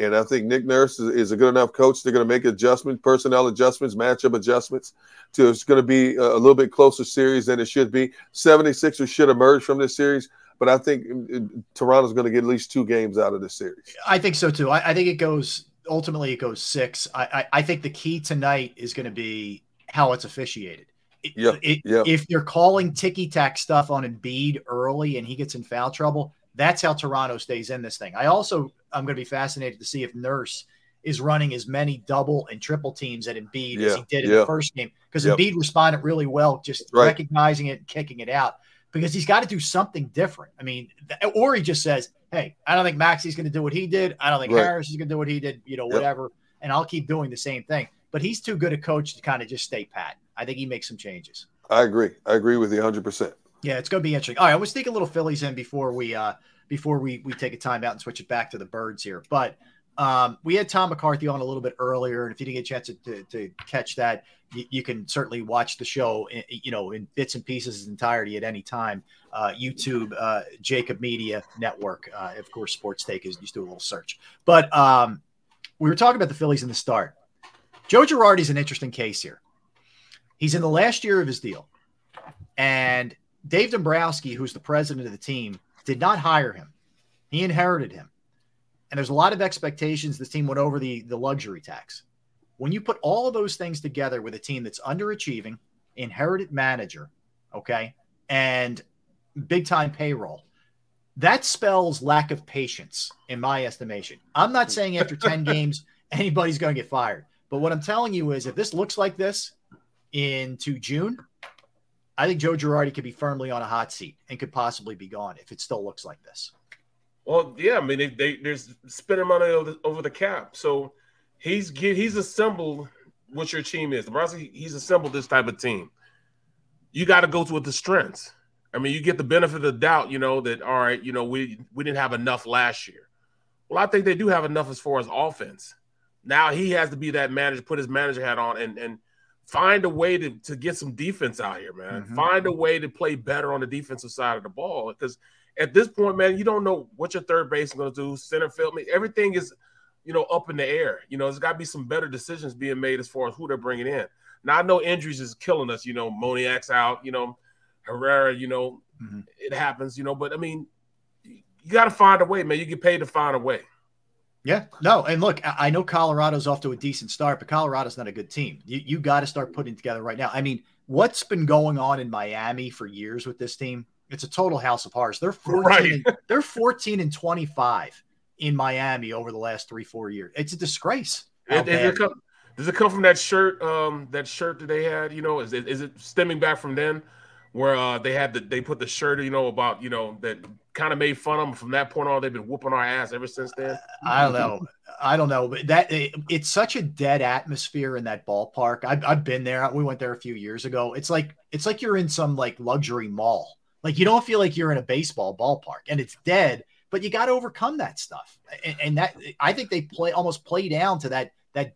And I think Nick Nurse is a good enough coach. They're going to make adjustments, personnel adjustments, matchup adjustments. It's going to be a little bit closer series than it should be. 76ers should emerge from this series, but I think Toronto's going to get at least two games out of this series. I think so too. I think it goes six. I think the key tonight is going to be how it's officiated. If they're calling ticky-tack stuff on Embiid early and he gets in foul trouble, that's how Toronto stays in this thing. I'm going to be fascinated to see if Nurse is running as many double and triple teams at Embiid as he did in the first game, because Embiid responded really well, just recognizing it and kicking it out, because he's got to do something different. I mean, or he just says, hey, I don't think Maxey's going to do what he did. I don't think Harris is going to do what he did, whatever, and I'll keep doing the same thing. But he's too good a coach to kind of just stay pat. I think he makes some changes. I agree with you 100%. Yeah, it's going to be interesting. All right, we'll sneak a little Phillies in before we take a timeout and switch it back to the birds here. But we had Tom McCarthy on a little bit earlier, and if you didn't get a chance to catch that, you can certainly watch the show, in bits and pieces, its entirety at any time. YouTube, JAKIB Media Network. Of course, Sports Take is, just do a little search. But we were talking about the Phillies in the start. Joe Girardi's an interesting case here. He's in the last year of his deal, and Dave Dombrowski, who's the president of the team, did not hire him. He inherited him. And there's a lot of expectations. This team went over the luxury tax. When you put all of those things together with a team that's underachieving, inherited manager, and big-time payroll, That spells lack of patience, in my estimation. I'm not saying after 10 games, anybody's going to get fired. But what I'm telling you is if this looks like this into June, I think Joe Girardi could be firmly on a hot seat and could possibly be gone if it still looks like this. Well, yeah, I mean, there's spending money over the cap. So he's assembled what your team is. He's assembled this type of team. You got to go to the strengths. I mean, you get the benefit of the doubt, you know, that, all right, you know, we didn't have enough last year. Well, I think they do have enough as far as offense. Now he has to be that manager, put his manager hat on and find a way to get some defense out here, man. Mm-hmm. Find a way to play better on the defensive side of the ball. Because at this point, man, you don't know what your third base is going to do, center field. I mean, everything is, you know, up in the air. You know, there's got to be some better decisions being made as far as who they're bringing in. Now, I know injuries is killing us, you know, Moniak's out, you know, Herrera, you know, mm-hmm. It happens, you know, but I mean, you got to find a way, man. You get paid to find a way. Yeah, no. And look, I know Colorado's off to a decent start, but Colorado's not a good team. You got to start putting it together right now. I mean, what's been going on in Miami for years with this team? It's a total house of horrors. They're 14. Right. They're 14-25 in Miami over the last 3-4 years. It's a disgrace. Does it come from that shirt? That shirt that they had, you know, is it stemming back from then? Where they put the shirt, you know, about, you know, that kind of made fun of them. From that point on, they've been whooping our ass ever since then. I don't know. But it's such a dead atmosphere in that ballpark. I've been there. We went there a few years ago. It's like you're in some like luxury mall. Like you don't feel like you're in a baseball ballpark, and it's dead. But you got to overcome that stuff. And that I think they almost play down to that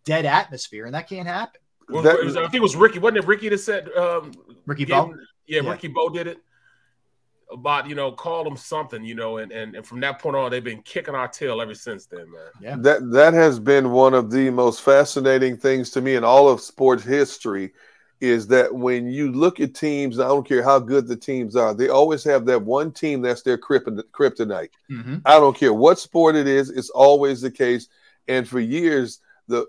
dead atmosphere, and that can't happen. Well, I think it was Ricky. Wasn't it Ricky that said Ricky Ball? Yeah, Ricky Bo did it about, you know, call them something, you know, and from that point on, they've been kicking our tail ever since then, man. Yeah. That has been one of the most fascinating things to me in all of sports history is that when you look at teams, I don't care how good the teams are, they always have that one team that's their kryptonite. Mm-hmm. I don't care what sport it is, it's always the case. And for years, the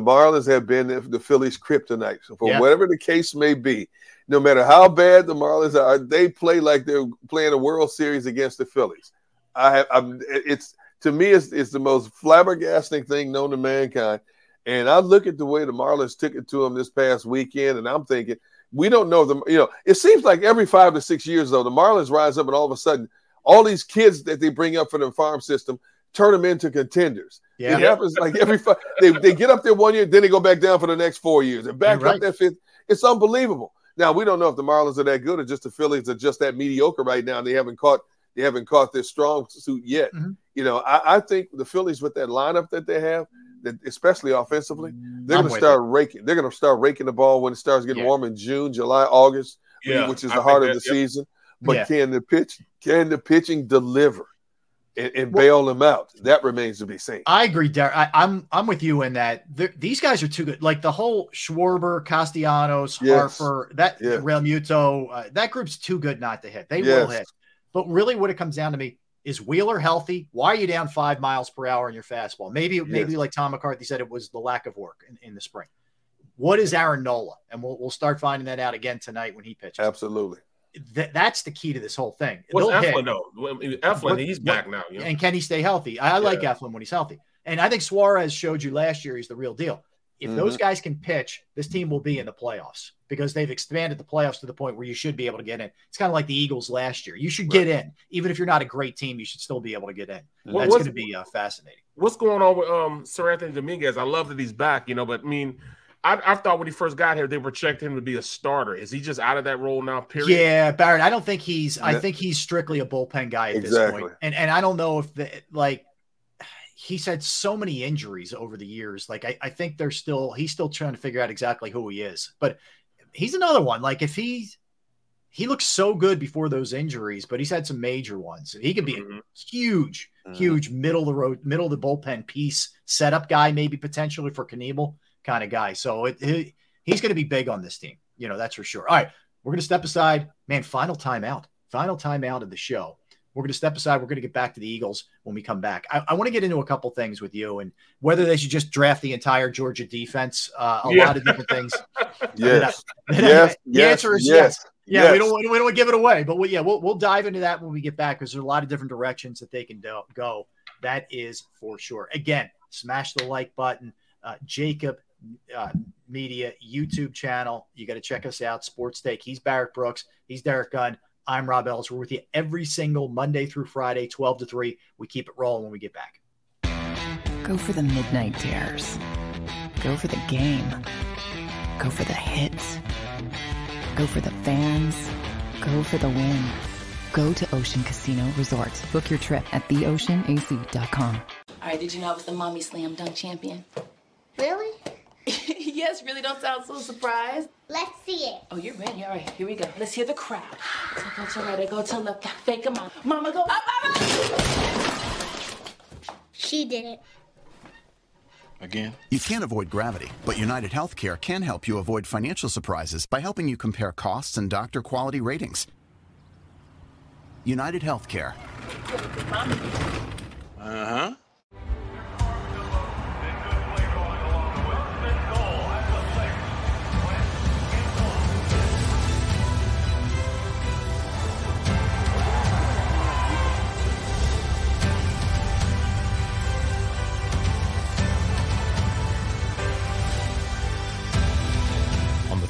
Marlins have been the Phillies' kryptonite. So for whatever the case may be, no matter how bad the Marlins are, they play like they're playing a World Series against the Phillies. It's the most flabbergasting thing known to mankind. And I look at the way the Marlins took it to them this past weekend, and I'm thinking, we don't know them. You know, it seems like every 5 to 6 years, though, the Marlins rise up, and all of a sudden, all these kids that they bring up for the farm system turn them into contenders. Yeah. It happens like every five. They get up there 1 year, then they go back down for the next 4 years, and back up that fifth. It's unbelievable. Now, we don't know if the Marlins are that good or just the Phillies are just that mediocre right now. And they haven't caught their strong suit yet. Mm-hmm. You know, I think the Phillies with that lineup that they have, especially offensively, they're going to start raking. They're going to start raking the ball when it starts getting warm in June, July, August, which is the heart of the season. But can the pitching deliver and bail them out? That remains to be seen. I agree, Derek. I'm with you in that these guys are too good. Like the whole Schwarber, Castellanos, Harper, Realmuto, that group's too good not to hit. They will hit. But really what it comes down to me is Wheeler healthy? Why are you down 5 miles per hour in your fastball? Maybe like Tom McCarthy said, it was the lack of work in the spring. What is Aaron Nola? And we'll start finding that out again tonight when he pitches. Absolutely. That's the key to this whole thing. What's Eflin, though? Eflin, he's back now. You know? And can he stay healthy? I like Eflin when he's healthy. And I think Suarez showed you last year he's the real deal. If those guys can pitch, this team will be in the playoffs because they've expanded the playoffs to the point where you should be able to get in. It's kind of like the Eagles last year. You should get in. Even if you're not a great team, you should still be able to get in. That's going to be fascinating. What's going on with Sir Anthony Dominguez? I love that he's back, you know, but I mean – I thought when he first got here, they were checking him to be a starter. Is he just out of that role now, period? Yeah, Barrett, I don't think he's strictly a bullpen guy at this point. And I don't know if, he's had so many injuries over the years. Like, I think he's still trying to figure out exactly who he is. But he's another one. Like, if he looks so good before those injuries, but he's had some major ones. He could be a huge, huge middle of the bullpen piece setup guy, maybe potentially for Knievel. Kind of guy. So he's going to be big on this team. You know, that's for sure. All right. We're going to step aside, man. Final timeout of the show. We're going to step aside. We're going to get back to the Eagles when we come back. I want to get into a couple things with you and whether they should just draft the entire Georgia defense, a lot of different things. Yes. The answer is yes. Yeah, yes. we don't give it away, but we'll dive into that when we get back because there are a lot of different directions that they can go. That is for sure. Again, smash the like button. JAKIB Media YouTube channel. You got to check us out. Sports Take. He's Barrett Brooks. He's Derek Gunn. I'm Rob Ellis. We're with you every single Monday through Friday, 12 to 3. We keep it rolling when we get back. Go for the midnight dares. Go for the game. Go for the hits. Go for the fans. Go for the win. Go to Ocean Casino Resort. Book your trip at theoceanac.com. All right, did you know I was the Mommy Slam Dunk Champion? Really? Yes, really. Don't sound so surprised. Let's see it. Oh, you're ready. All right, here we go. Let's hear the crowd. So go to right, go to left. Fake a mama. Mama, go. Oh, mama! She did it. Again. You can't avoid gravity, but United Healthcare can help you avoid financial surprises by helping you compare costs and doctor quality ratings. United Healthcare. Uh-huh.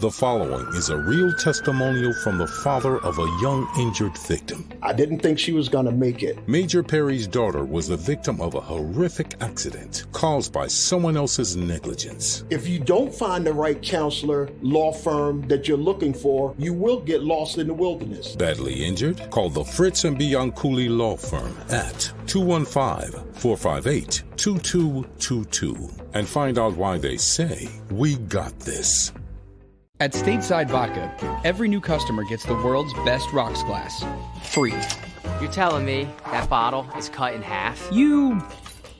The following is a real testimonial from the father of a young injured victim. I didn't think she was going to make it. Major Perry's daughter was the victim of a horrific accident caused by someone else's negligence. If you don't find the right counselor, law firm that you're looking for, you will get lost in the wilderness. Badly injured? Call the Fritz and Bianculli Law Firm at 215-458-2222 and find out why they say, "We got this." At Stateside Vodka, every new customer gets the world's best rocks glass, free. You're telling me that bottle is cut in half? You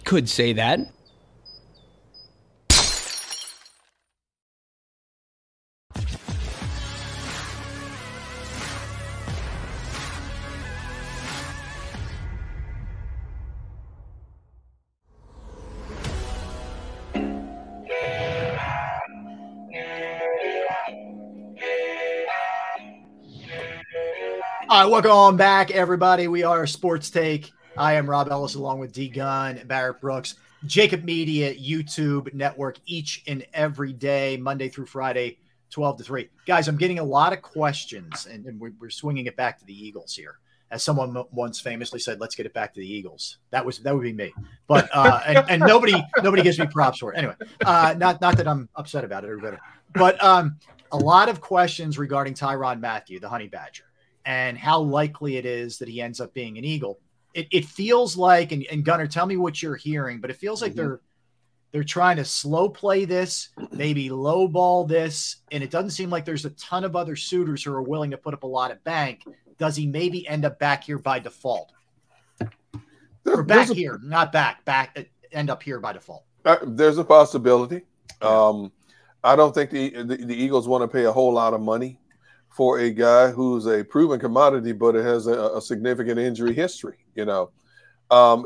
could say that. All right, welcome on back, everybody. We are Sports Take. I am Rob Ellis, along with D. Gunn, Barrett Brooks, JAKIB Media, YouTube network, each and every day, Monday through Friday, 12 to 3. Guys, I'm getting a lot of questions, and we're swinging it back to the Eagles here. As someone once famously said, "Let's get it back to the Eagles." That would be me, but and nobody gives me props for it. Anyway, not that I'm upset about it or whatever, but a lot of questions regarding Tyrann Mathieu, the Honey Badger, and how likely it is that he ends up being an Eagle. It feels like, and Gunner, tell me what you're hearing, but it feels like they're trying to slow play this, maybe low ball this, and it doesn't seem like there's a ton of other suitors who are willing to put up a lot of bank. Does he maybe end up back here by default? Or back here, not back, end up here by default. There's a possibility. I don't think the Eagles want to pay a whole lot of money for a guy who's a proven commodity, but it has a significant injury history. You know,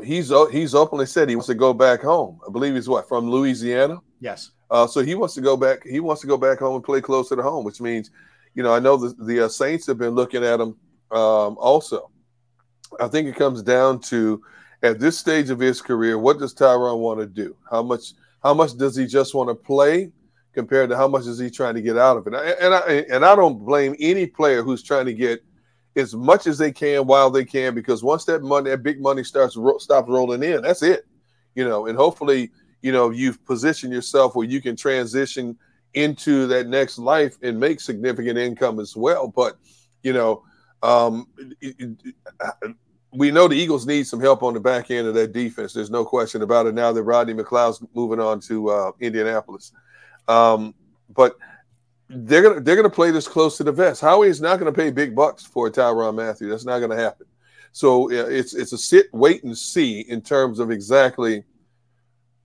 he's openly said he wants to go back home. I believe he's from Louisiana. Yes. So he wants to go back. He wants to go back home and play closer to home, which means, you know, I know the Saints have been looking at him. Also, I think it comes down to, at this stage of his career, what does Tyrann want to do? How much does he just want to play, compared to how much is he trying to get out of it? And I don't blame any player who's trying to get as much as they can while they can, because once that big money stops rolling in, that's it, you know. And hopefully, you know, you've positioned yourself where you can transition into that next life and make significant income as well. But, you know, we know the Eagles need some help on the back end of that defense. There's no question about it now that Rodney McLeod's moving on to Indianapolis. But they're gonna play this close to the vest. Howie's not going to pay big bucks for Tyrann Mathieu. That's not going to happen. So it's a sit, wait, and see in terms of exactly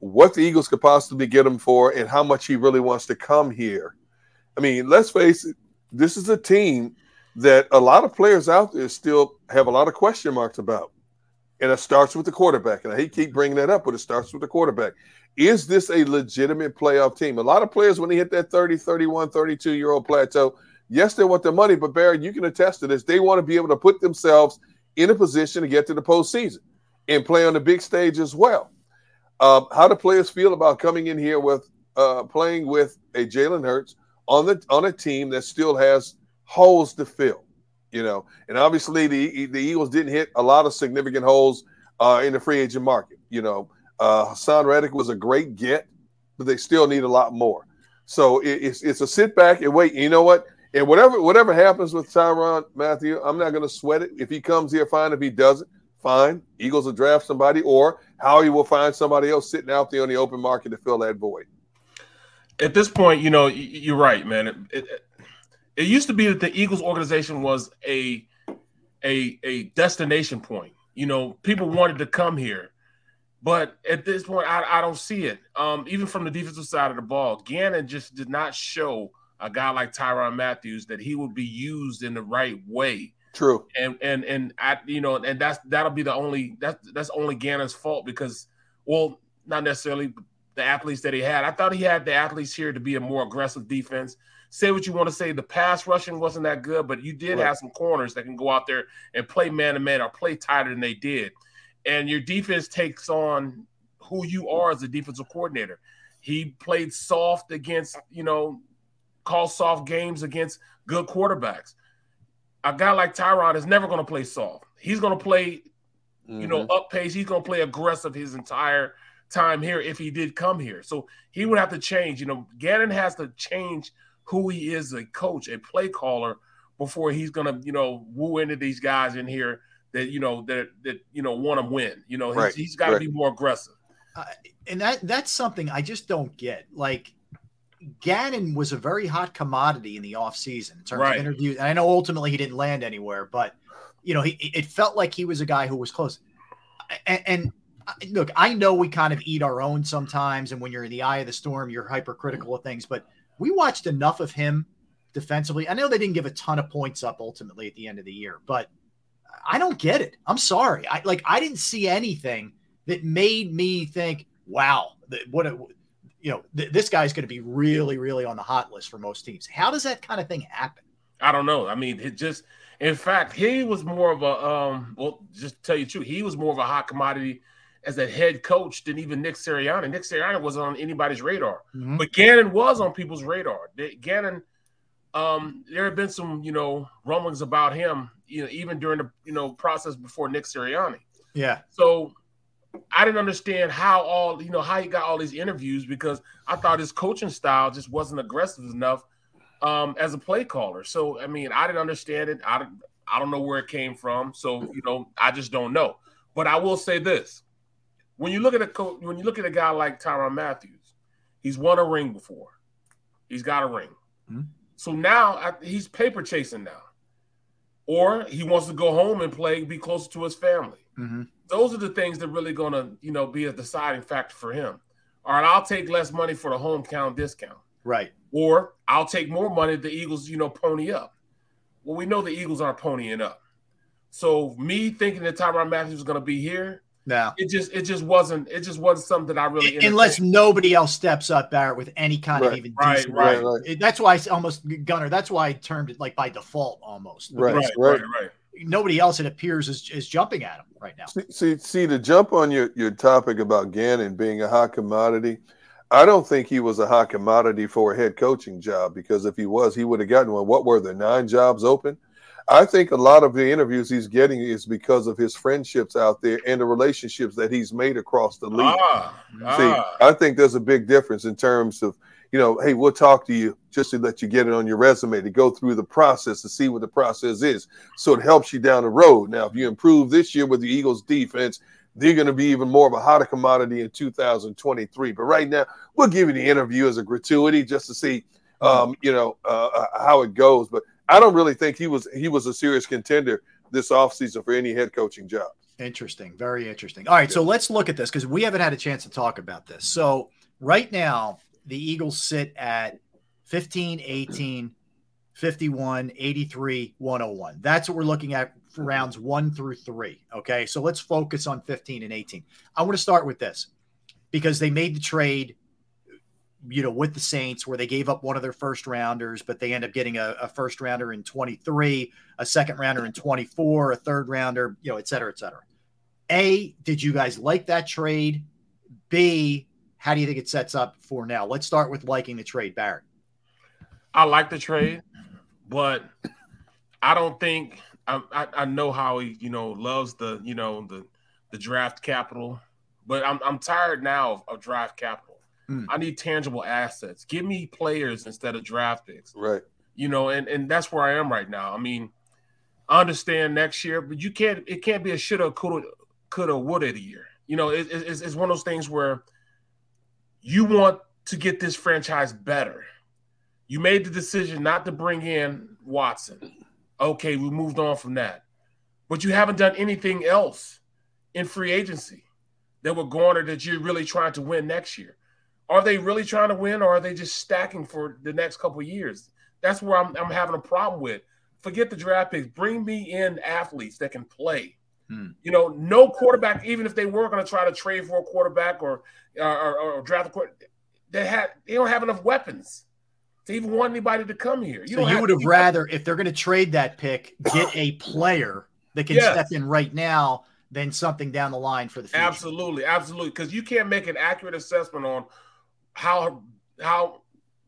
what the Eagles could possibly get him for and how much he really wants to come here. I mean, let's face it, this is a team that a lot of players out there still have a lot of question marks about. And it starts with the quarterback. And I hate to keep bringing that up, but it starts with the quarterback. Is this a legitimate playoff team? A lot of players, when they hit that 30, 31, 32-year-old plateau, yes, they want their money, but, Barrett, you can attest to this. They want to be able to put themselves in a position to get to the postseason and play on the big stage as well. How do players feel about coming in here with playing with a Jalen Hurts on a team that still has holes to fill, you know? And obviously the Eagles didn't hit a lot of significant holes in the free agent market. You know, Hassan Reddick was a great get, but they still need a lot more. So it's a sit back and wait. You know what? And whatever happens with Tyrann Mathieu, I'm not going to sweat it. If he comes here, fine. If he doesn't, fine. Eagles will draft somebody, or Howie will find somebody else sitting out there on the open market to fill that void. At this point, you know, you're right, man. It used to be that the Eagles organization was a destination point. You know, people wanted to come here. But at this point, I don't see it. Even from the defensive side of the ball, Gannon just did not show a guy like Tyrann Mathieu that he would be used in the right way. True. And I, you know, and that'll be the only, that's only Gannon's fault because, well, not necessarily the athletes that he had. I thought he had the athletes here to be a more aggressive defense. Say what you want to say. The pass rushing wasn't that good, but you did have some corners that can go out there and play man-to-man or play tighter than they did. And your defense takes on who you are as a defensive coordinator. He played soft against, you know, called soft games against good quarterbacks. A guy like Tyrann is never going to play soft. He's going to play, you know, up pace. He's going to play aggressive his entire time here if he did come here. So he would have to change. You know, Gannon has to change who he is, a coach, a play caller, before he's going to, you know, woo into these guys in here that, you know, that you know, want to win. You know, he's got to be more aggressive. And that's something I just don't get. Like, Gannon was a very hot commodity in the offseason in terms of interviews. And I know ultimately he didn't land anywhere, but, you know, it felt like he was a guy who was close. And look, I know we kind of eat our own sometimes. And when you're in the eye of the storm, you're hypercritical of things, but we watched enough of him defensively. I know they didn't give a ton of points up ultimately at the end of the year, but I don't get it. I'm sorry. I didn't see anything that made me think, wow, this guy's going to be really, really on the hot list for most teams. How does that kind of thing happen? I don't know. I mean, it just, in fact, he was more of a, well, just to tell you the truth, he was more of a hot commodity as a head coach than even Nick Sirianni. Nick Sirianni wasn't on anybody's radar, but Gannon was on people's radar. Gannon, there had been some, you know, rumblings about him, you know, even during the, you know, process before Nick Sirianni. Yeah. So I didn't understand how he got all these interviews because I thought his coaching style just wasn't aggressive enough as a play caller. So, I mean, I didn't understand it. I don't know where it came from. So, you know, I just don't know. But I will say this. When you look at a guy like Tyrann Mathieu, he's won a ring before. He's got a ring. So now he's paper chasing now. Or he wants to go home and play, be closer to his family. Those are the things that are really going to, you know, be a deciding factor for him. All right, I'll take less money for the home count discount. Right. Or I'll take more money if the Eagles, you know, pony up. Well, we know the Eagles aren't ponying up. So me thinking that Tyrann Mathieu is going to be here, no, it just wasn't something that I really entertained. Unless nobody else steps up, Barrett, with any kind of even decent. Right. That's why I that's why I termed it like by default almost. Right. Nobody else, it appears, is jumping at him right now. See, to jump on your topic about Gannon being a hot commodity, I don't think he was a hot commodity for a head coaching job because if he was, he would have gotten one. What were there, 9 jobs open? I think a lot of the interviews he's getting is because of his friendships out there and the relationships that he's made across the league. See, I think there's a big difference in terms of, you know, hey, we'll talk to you just to let you get it on your resume, to go through the process, to see what the process is. So it helps you down the road. Now, if you improve this year with the Eagles defense, they're going to be even more of a hotter commodity in 2023. But right now, we'll give you the interview as a gratuity just to see, how it goes. But I don't really think he was a serious contender this offseason for any head coaching job. Interesting. Very interesting. All right, so let's look at this because we haven't had a chance to talk about this. So right now, the Eagles sit at 15, 18, 51, 83, 101. That's what we're looking at for rounds 1 through 3. Okay, so let's focus on 15 and 18. I want to start with this because they made the trade with the Saints, where they gave up one of their first rounders, but they end up getting a first rounder in 23, a second rounder in 24, a third rounder, et cetera, et cetera. A, did you guys like that trade? B, how do you think it sets up for now? Let's start with liking the trade, Barrett. I like the trade, but I don't think I know how he, loves the draft capital, but I'm tired now of draft capital. I need tangible assets. Give me players instead of draft picks. Right. And that's where I am right now. I mean, I understand next year, but it can't be a shoulda, coulda, woulda year. It's one of those things where you want to get this franchise better. You made the decision not to bring in Watson. Okay, we moved on from that. But you haven't done anything else in free agency that would garner that you're really trying to win next year. Are they really trying to win, or are they just stacking for the next couple of years? That's where I'm having a problem with. Forget the draft picks. Bring me in athletes that can play. No quarterback, even if they were going to try to trade for a quarterback or draft a quarterback, they don't have enough weapons to even want anybody to come here. You would rather, if they're going to trade that pick, get a player that can step in right now than something down the line for the future. Absolutely, absolutely. Because you can't make an accurate assessment on how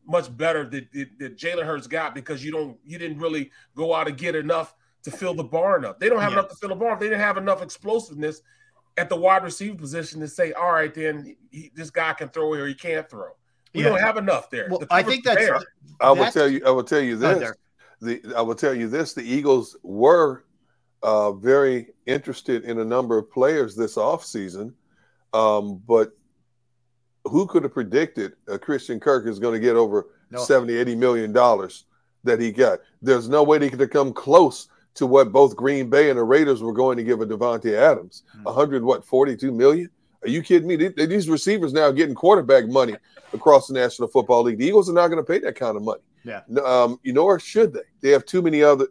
much better did Jalen Hurts got because you didn't really go out and get enough to fill the barn up. They don't have enough to fill the barn up. They didn't have enough explosiveness at the wide receiver position to say, all right, then this guy can throw or he can't throw. We don't have enough there. Well, I think that's fair. I will tell you this. The Eagles were very interested in a number of players this offseason, but who could have predicted Christian Kirk is going to get over $70-80 million that he got? There's no way they could have come close to what both Green Bay and the Raiders were going to give a Devontae Adams. $142 million? Are you kidding me? These receivers now are getting quarterback money across the National Football League. The Eagles are not going to pay that kind of money. Yeah. Or should they? They have too many other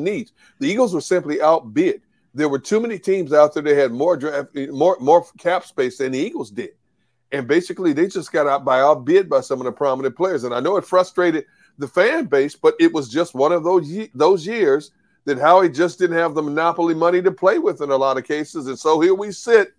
needs. The Eagles were simply outbid. There were too many teams out there that had more cap space than the Eagles did. And basically, they just got outbid by some of the prominent players. And I know it frustrated the fan base, but it was just one of those years that Howie just didn't have the monopoly money to play with in a lot of cases. And so here we sit,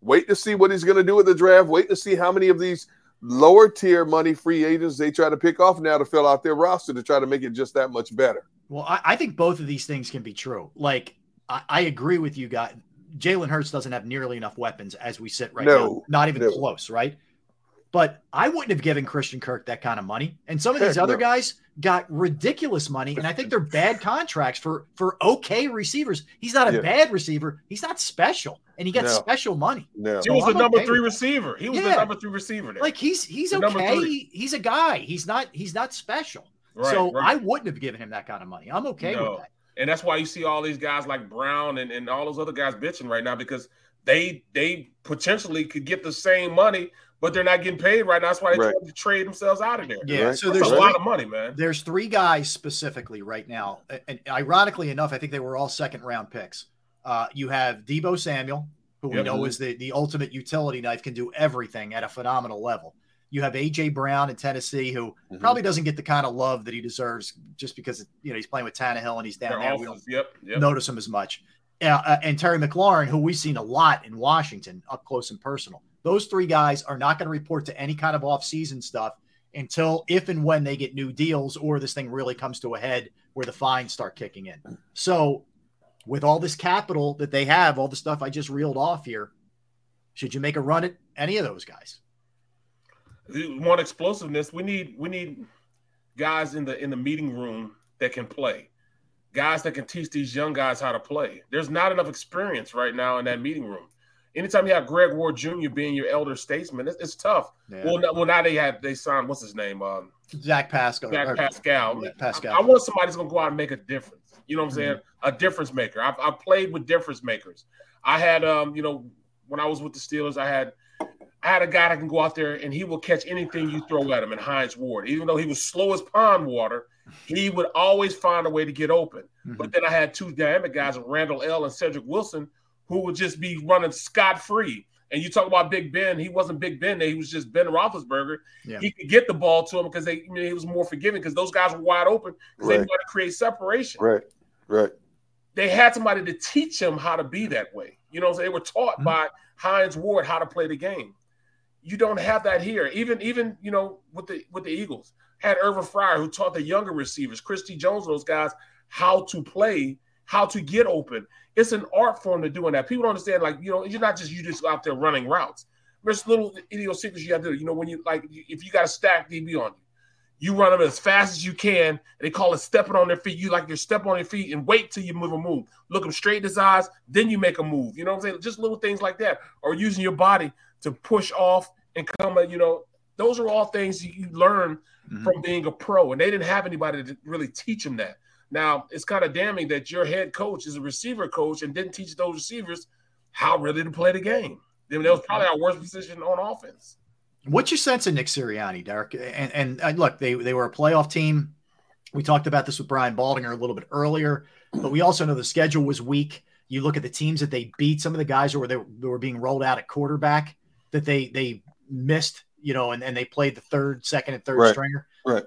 wait to see what he's going to do with the draft, wait to see how many of these lower-tier money free agents they try to pick off now to fill out their roster to try to make it just that much better. Well, I think both of these things can be true. Like, I agree with you guys. Jalen Hurts doesn't have nearly enough weapons as we sit right now. Not even close, right? But I wouldn't have given Christian Kirk that kind of money. And some of these other guys got ridiculous money, and I think they're bad contracts for okay receivers. He's not a bad receiver. He's not special, and he got special money. No. So he was the number three receiver. He was the number three receiver. Like he's okay. He's a guy. He's not special. Right, so I wouldn't have given him that kind of money. I'm okay with that. And that's why you see all these guys like Brown and all those other guys bitching right now because they potentially could get the same money, but they're not getting paid right now. That's why they try to trade themselves out of there. Yeah, right? So there's a lot of money, man. There's three guys specifically right now, and ironically enough, I think they were all second-round picks. You have Deebo Samuel, who we know is the ultimate utility knife, can do everything at a phenomenal level. You have A.J. Brown in Tennessee, who probably doesn't get the kind of love that he deserves just because he's playing with Tannehill and he's down there. We don't notice him as much. And Terry McLaurin, who we've seen a lot in Washington, up close and personal. Those three guys are not going to report to any kind of offseason stuff, until if and when they get new deals or this thing really comes to a head where the fines start kicking in. So with all this capital that they have, all the stuff I just reeled off here, should you make a run at any of those guys? We want explosiveness. We need guys in the meeting room that can play, guys that can teach these young guys how to play. There's not enough experience right now in that meeting room. Anytime you have Greg Ward Jr. being your elder statesman, it's tough. Yeah. Well, now they signed what's his name? Zach Pascal. Zach Pascal. I want somebody that's going to go out and make a difference. You know what I'm saying? A difference maker. I played with difference makers. I had, when I was with the Steelers, I had a guy that can go out there and he will catch anything you throw at him. And Hines Ward, even though he was slow as pond water, he would always find a way to get open. Mm-hmm. But then I had two dynamic guys, Randall L. and Cedric Wilson, who would just be running scot-free. And you talk about Big Ben. He wasn't Big Ben. He was just Ben Roethlisberger. Yeah. He could get the ball to him because he was more forgiving because those guys were wide open because they wanted to create separation. Right. They had somebody to teach him how to be that way. You know what I'm saying? They were taught by Hines Ward how to play the game. You don't have that here. Even with the Eagles, had Irvin Fryer who taught the younger receivers, Christy Jones, those guys, how to play, how to get open. It's an art form to doing that. People don't understand, you're not just out there running routes. There's little idiosyncrasies you have to do. When you if you got a stack DB on you run them as fast as you can. And they call it stepping on their feet. You like your step on your feet and wait till you move a move. Look them straight in his eyes, then you make a move. You know what I'm saying? Just little things like that, or using your body to push off and come. Those are all things you learn from being a pro, and they didn't have anybody to really teach them that. Now, it's kind of damning that your head coach is a receiver coach and didn't teach those receivers how really to play the game. I mean, that was probably our worst position on offense. What's your sense of Nick Sirianni, Derek? And look, they were a playoff team. We talked about this with Brian Baldinger a little bit earlier, but we also know the schedule was weak. You look at the teams that they beat, some of the guys that were being rolled out at quarterback that they missed, and they played the second and third stringer. Right.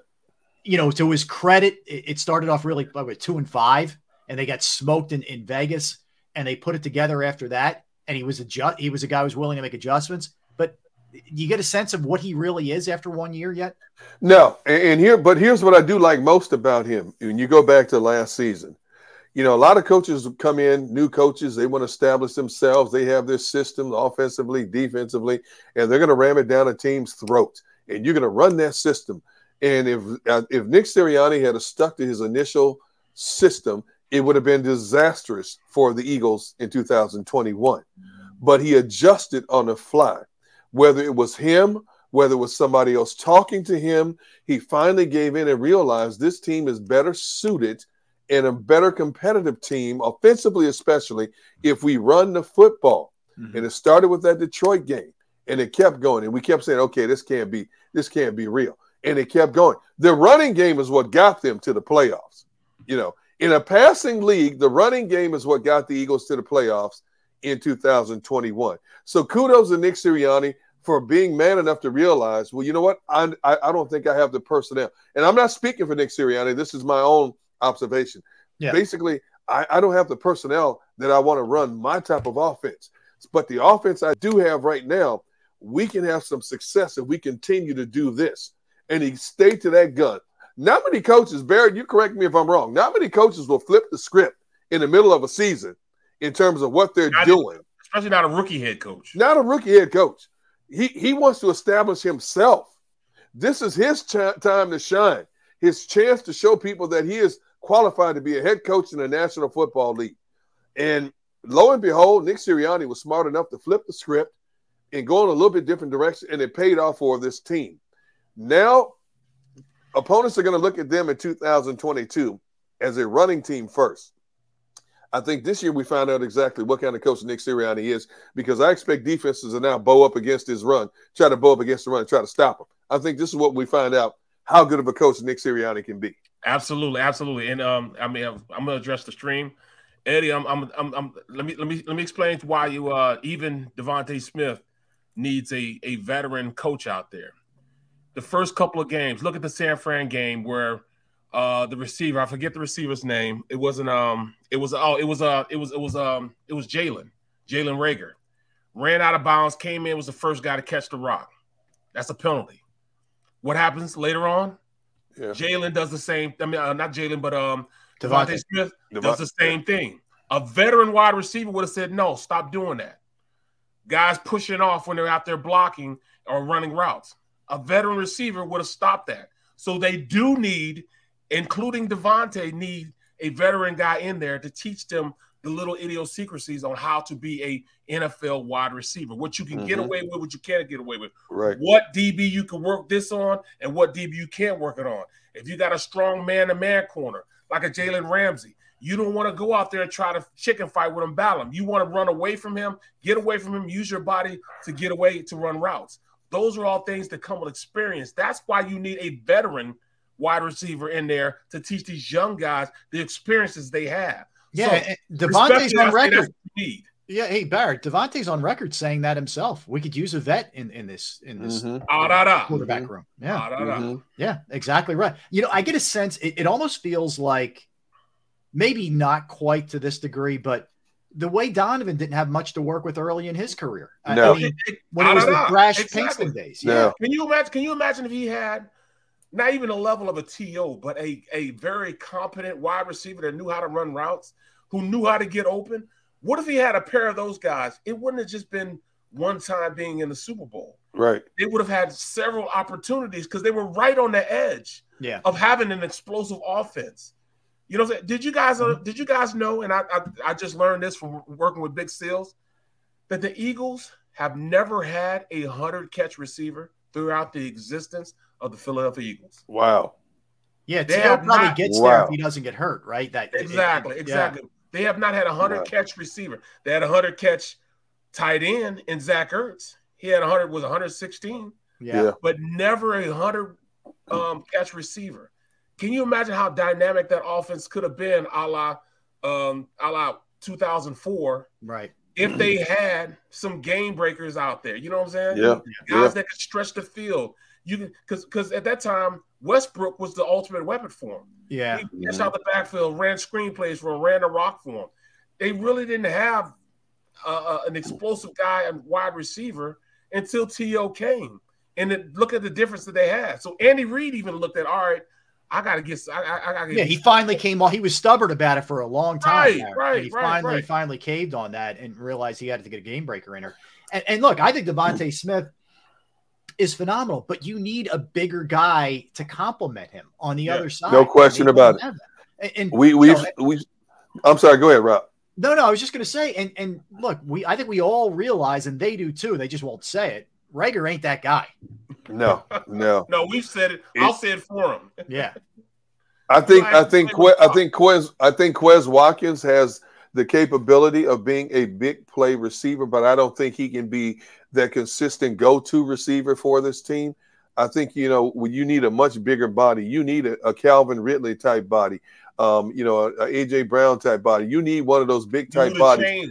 To his credit, it started off really with 2-5, and they got smoked in Vegas, and they put it together after that. And he was a guy who was willing to make adjustments. But you get a sense of what he really is after 1 year yet? No, but here's what I do like most about him. When you go back to last season, a lot of coaches come in, new coaches, they want to establish themselves. They have their system offensively, defensively, and they're going to ram it down a team's throat. And you're going to run that system. And if Nick Sirianni had stuck to his initial system, it would have been disastrous for the Eagles in 2021. But he adjusted on the fly, whether it was him, whether it was somebody else talking to him. He finally gave in and realized this team is better suited and a better competitive team, offensively especially, if we run the football. Mm-hmm. And it started with that Detroit game, and it kept going. And we kept saying, okay, this can't be real. And it kept going. The running game is what got them to the playoffs. In a passing league, the running game is what got the Eagles to the playoffs in 2021. So kudos to Nick Sirianni for being man enough to realize, well, you know what? I don't think I have the personnel. And I'm not speaking for Nick Sirianni. This is my own observation. Yeah. Basically, I don't have the personnel that I want to run my type of offense. But the offense I do have right now, we can have some success if we continue to do this. And he stayed to that gun. Not many coaches, Barrett, you correct me if I'm wrong, not many coaches will flip the script in the middle of a season in terms of what they're doing. Especially not a rookie head coach. Not a rookie head coach. He wants to establish himself. This is his time to shine, his chance to show people that he is qualified to be a head coach in the National Football League. And lo and behold, Nick Sirianni was smart enough to flip the script and go in a little bit different direction, and it paid off for this team. Now, opponents are going to look at them in 2022 as a running team first. I think this year we find out exactly what kind of coach Nick Sirianni is, because I expect defenses to now bow up against the run, try to stop him. I think this is what we find out, how good of a coach Nick Sirianni can be. Absolutely. And I'm going to address the stream, Eddie. Let me explain why you even Devontae Smith needs a veteran coach out there. The first couple of games, look at the San Fran game where the receiver, I forget the receiver's name. It wasn't it was Jalen Reagor. Ran out of bounds, came in, was the first guy to catch the rock. That's a penalty. What happens later on? Yeah. Jalen does the same. I mean, not Jalen, but Devontae Smith does the same thing. A veteran wide receiver would have said, no, stop doing that. Guys pushing off when they're out there blocking or running routes. A veteran receiver would have stopped that. So they do need, including Devontae, need a veteran guy in there to teach them the little idiosyncrasies on how to be a NFL wide receiver, what you can get away with, what you can't get away with, right? What DB you can work this on and what DB you can't work it on. If you got a strong man-to-man corner, like a Jalen Ramsey, you don't want to go out there and try to chicken fight with him, battle him. You want to run away from him, get away from him, use your body to get away to run routes. Those are all things that come with experience. That's why you need a veteran wide receiver in there to teach these young guys the experiences they have. Yeah, so, Devontae's on record. Yeah, hey Barrett, Devontae's on record saying that himself. We could use a vet in this quarterback room. Yeah, yeah, exactly right. You know, I get a sense it almost feels like maybe not quite to this degree, but the way Donovan didn't have much to work with early in his career. No, I mean, when it was the Thrash Pinkston days. Yeah. No. Can you imagine if he had? Not even a level of a TO, but a very competent wide receiver that knew how to run routes, who knew how to get open. What if he had a pair of those guys? It wouldn't have just been one time being in the Super Bowl. Right. They would have had several opportunities because they were right on the edge of having an explosive offense. You know what I'm saying? Did you guys know, and I just learned this from working with Big Seals, that the Eagles have never had a 100-catch receiver throughout the existence of the Philadelphia Eagles. Wow. Yeah, T.O. probably gets there if he doesn't get hurt, right? Exactly. Yeah. They have not had a 100-catch receiver. They had a 100-catch tight end in Zach Ertz. He had 116. Yeah. But never a 100-catch receiver. Can you imagine how dynamic that offense could have been a la 2004? Right. If they had some game breakers out there, you know what I'm saying? Yeah. Guys that could stretch the field. Because at that time, Westbrook was the ultimate weapon for him. Yeah. He pitched out the backfield, ran screenplays for him, ran the rock for him. They really didn't have an explosive guy and wide receiver until T.O. came. And then look at the difference that they had. So Andy Reid even looked at, all right, I gotta get. Yeah, he finally came on. He was stubborn about it for a long time. He finally caved on that and realized he had to get a game breaker in her. And look, I think Devontae Smith is phenomenal, but you need a bigger guy to complement him on the other side. No question about it. I'm sorry. Go ahead, Rob. No, I was just going to say, and look, I think we all realize, and they do too. They just won't say it. Reagor ain't that guy. No. No, we've said it. I'll say it for him. Yeah. I think Quez Watkins has the capability of being a big play receiver, but I don't think he can be that consistent go-to receiver for this team. I think, you know, when you need a much bigger body, you need a Calvin Ridley type body, a A.J. Brown type body. You need one of those big type bodies.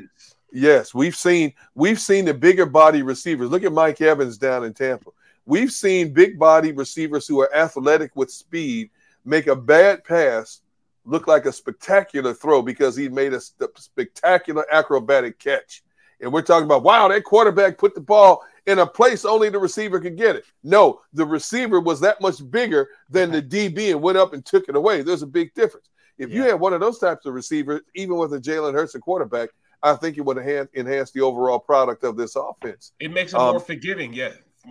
Yes, we've seen the bigger body receivers. Look at Mike Evans down in Tampa. We've seen big body receivers who are athletic with speed make a bad pass look like a spectacular throw because he made a spectacular acrobatic catch. And we're talking about, wow, that quarterback put the ball in a place only the receiver could get it. No, the receiver was that much bigger than the DB and went up and took it away. There's a big difference. If you had one of those types of receivers, even with a Jalen Hurts, a quarterback, I think it would enhance the overall product of this offense. It makes it more forgiving,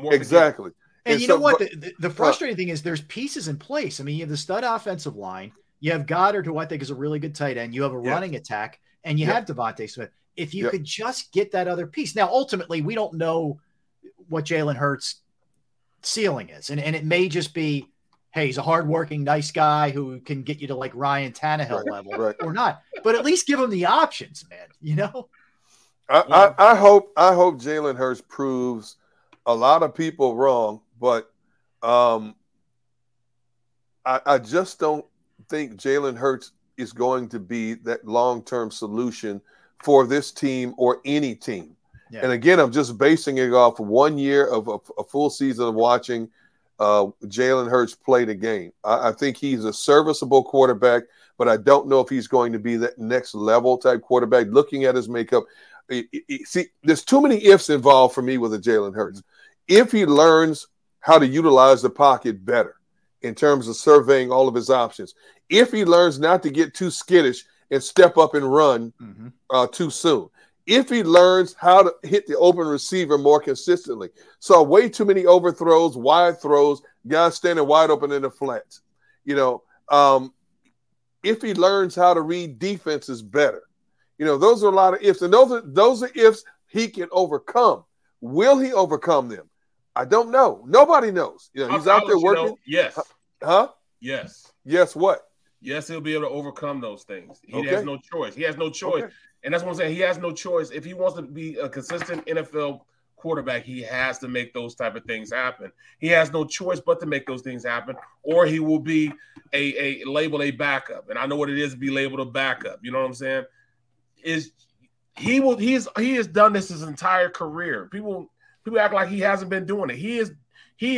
Exactly. Forgiving. And you know what? The frustrating thing is there's pieces in place. I mean, you have the stud offensive line. You have Goddard, who I think is a really good tight end. You have a running attack, and you have Devontae Smith. If you could just get that other piece. Now, ultimately, we don't know what Jalen Hurts' ceiling is, and it may just be, hey, he's a hardworking, nice guy who can get you to like Ryan Tannehill level or not, but at least give him the options, man. You know, I hope Jalen Hurts proves a lot of people wrong, but I just don't think Jalen Hurts is going to be that long-term solution for this team or any team. Yeah. And again, I'm just basing it off 1 year of a full season of watching Jalen Hurts played a game. I think he's a serviceable quarterback, but I don't know if he's going to be that next level type quarterback. Looking at his makeup, see, there's too many ifs involved for me with a Jalen Hurts. If he learns how to utilize the pocket better in terms of surveying all of his options. If he learns not to get too skittish and step up and run too soon. If he learns how to hit the open receiver more consistently. Saw way too many overthrows, wide throws, guys standing wide open in the flats. You know, if he learns how to read defenses better. You know, those are a lot of ifs. And those are ifs he can overcome. Will he overcome them? I don't know. Nobody knows. You know, he's out there working. You know, yes. Huh? Yes. Yes what? Yes, he'll be able to overcome those things. He has no choice. He has no choice. Okay. And that's what I'm saying. He has no choice. If he wants to be a consistent NFL quarterback, he has to make those type of things happen. He has no choice but to make those things happen, or he will be a labeled a backup. And I know what it is to be labeled a backup. You know what I'm saying? He has done this his entire career. People act like he hasn't been doing it. He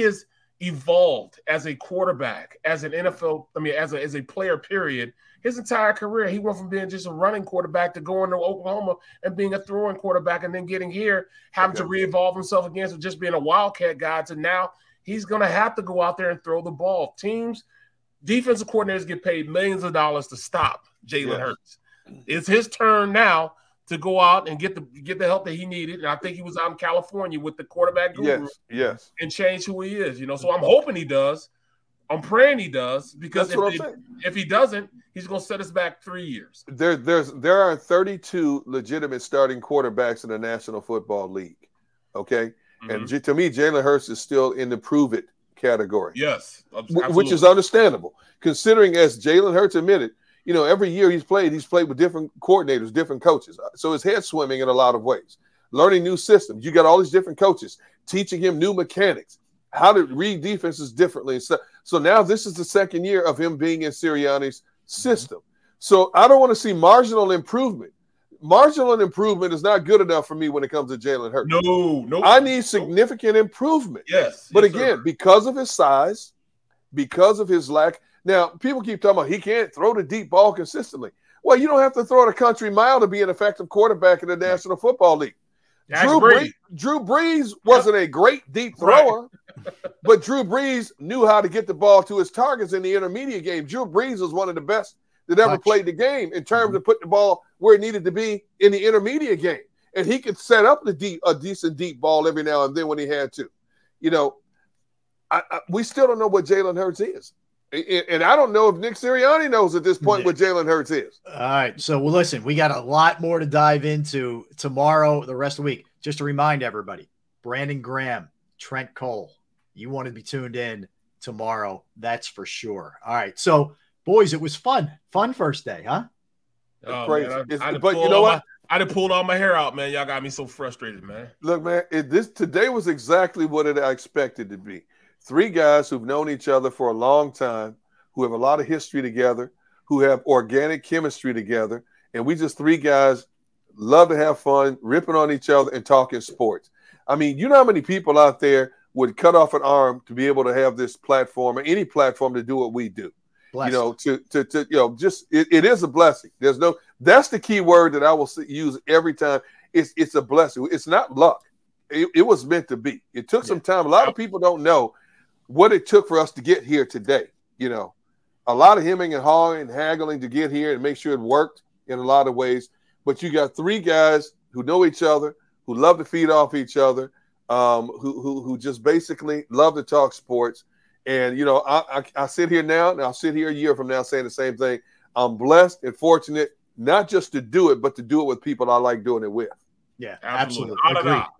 is evolved as a quarterback, as an NFL, as a player, period. His entire career, he went from being just a running quarterback to going to Oklahoma and being a throwing quarterback, and then getting here, having to re-evolve himself again, so just being a wildcat guy to now he's going to have to go out there and throw the ball. Teams, defensive coordinators get paid millions of dollars to stop Jalen Hurts. It's his turn now to go out and get the help that he needed. And I think he was out in California with the quarterback guru and change who he is. You know, so I'm hoping he does. I'm praying he does, because if he doesn't, he's going to set us back 3 years. There are 32 legitimate starting quarterbacks in the National Football League, okay? Mm-hmm. And to me, Jalen Hurts is still in the prove-it category. Yes, absolutely. Which is understandable, considering, as Jalen Hurts admitted, you know, every year he's played with different coordinators, different coaches. So his head's swimming in a lot of ways. Learning new systems. You got all these different coaches teaching him new mechanics, how to read defenses differently. So now this is the second year of him being in Sirianni's system. So I don't want to see marginal improvement. Marginal improvement is not good enough for me when it comes to Jalen Hurts. No. I need significant improvement. Yes. But again, because of his size, because of his lack. Now, people keep talking about he can't throw the deep ball consistently. Well, you don't have to throw the country mile to be an effective quarterback in the National Football League. Drew Brees wasn't a great deep thrower, but Drew Brees knew how to get the ball to his targets in the intermediate game. Drew Brees was one of the best that ever played the game in terms of putting the ball where it needed to be in the intermediate game. And he could set up a decent deep ball every now and then when he had to. You know, we still don't know what Jalen Hurts is. And I don't know if Nick Sirianni knows at this point what Jalen Hurts is. All right. So, well, listen, we got a lot more to dive into tomorrow, the rest of the week. Just to remind everybody, Brandon Graham, Trent Cole, you want to be tuned in tomorrow. That's for sure. All right. So, boys, it was fun. Fun first day, huh? Oh, crazy. Man, but you know what? I done pulled all my hair out, man. Y'all got me so frustrated, man. Look, man, today was exactly what I expected to be. Three guys who've known each other for a long time, who have a lot of history together, who have organic chemistry together, and we just three guys love to have fun, ripping on each other and talking sports. I mean, you know how many people out there would cut off an arm to be able to have this platform or any platform to do what we do? Blessed. You know, to you know, just it is a blessing. There's no that's the key word that I will use every time. It's a blessing. It's not luck. It was meant to be. It took some time. A lot of people don't know what it took for us to get here today. You know, a lot of hemming and hawing and haggling to get here and make sure it worked in a lot of ways. But you got three guys who know each other, who love to feed off each other, who just basically love to talk sports. And, you know, I sit here now, and I'll sit here a year from now saying the same thing. I'm blessed and fortunate not just to do it, but to do it with people I like doing it with. Yeah, absolutely.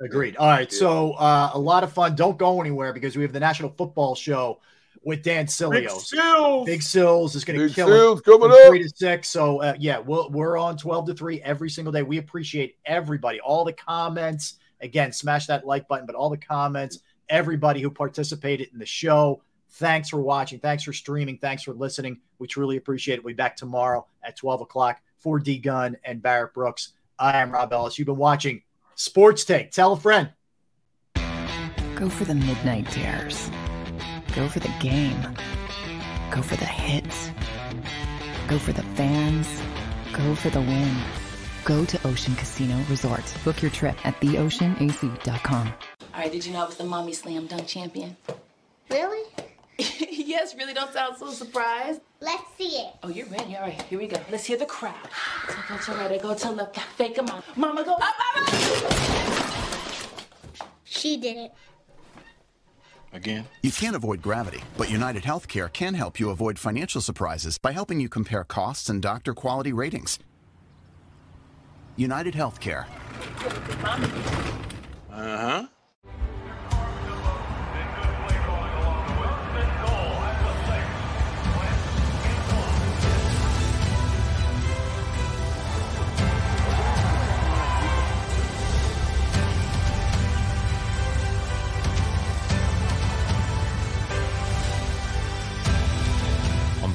Agreed. All right, so a lot of fun. Don't go anywhere, because we have the National Football Show with Dan Sillios. Big Sills is going to kill it from 3 to 6. So, we're on 12 to 3 every single day. We appreciate everybody, all the comments. Again, smash that like button, but all the comments, everybody who participated in the show. Thanks for watching. Thanks for streaming. Thanks for listening. We truly appreciate it. We'll be back tomorrow at 12 o'clock for D. Gunn and Barrett Brooks. I am Rob Ellis. You've been watching Sports Take. Tell a friend. Go for the midnight dares. Go for the game. Go for the hits. Go for the fans. Go for the win. Go to Ocean Casino Resort. Book your trip at theoceanac.com. All right, did you know I was the Mommy Slam Dunk Champion? Really? Yes, really, don't sound so surprised. Let's see it. Oh, you're ready. All right, here we go. Let's hear the crowd. So go to right, go to left. Fake a mama. Mama, go. Oh, mama! She did it. Again. You can't avoid gravity, but United Healthcare can help you avoid financial surprises by helping you compare costs and doctor quality ratings. United Healthcare. Uh-huh.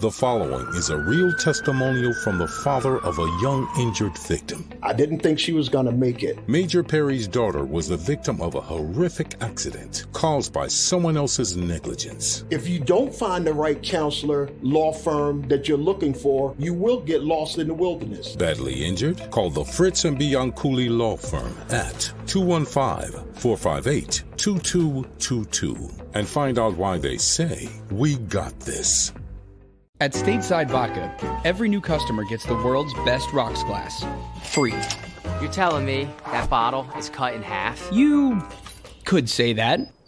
The following is a real testimonial from the father of a young injured victim. I didn't think she was going to make it. Major Perry's daughter was the victim of a horrific accident caused by someone else's negligence. If you don't find the right counselor, law firm that you're looking for, you will get lost in the wilderness. Badly injured? Call the Fritz and Bianculli Law Firm at 215-458-2222 and find out why they say, "We got this." At Stateside Vodka, every new customer gets the world's best rocks glass, free. You're telling me that bottle is cut in half? You could say that.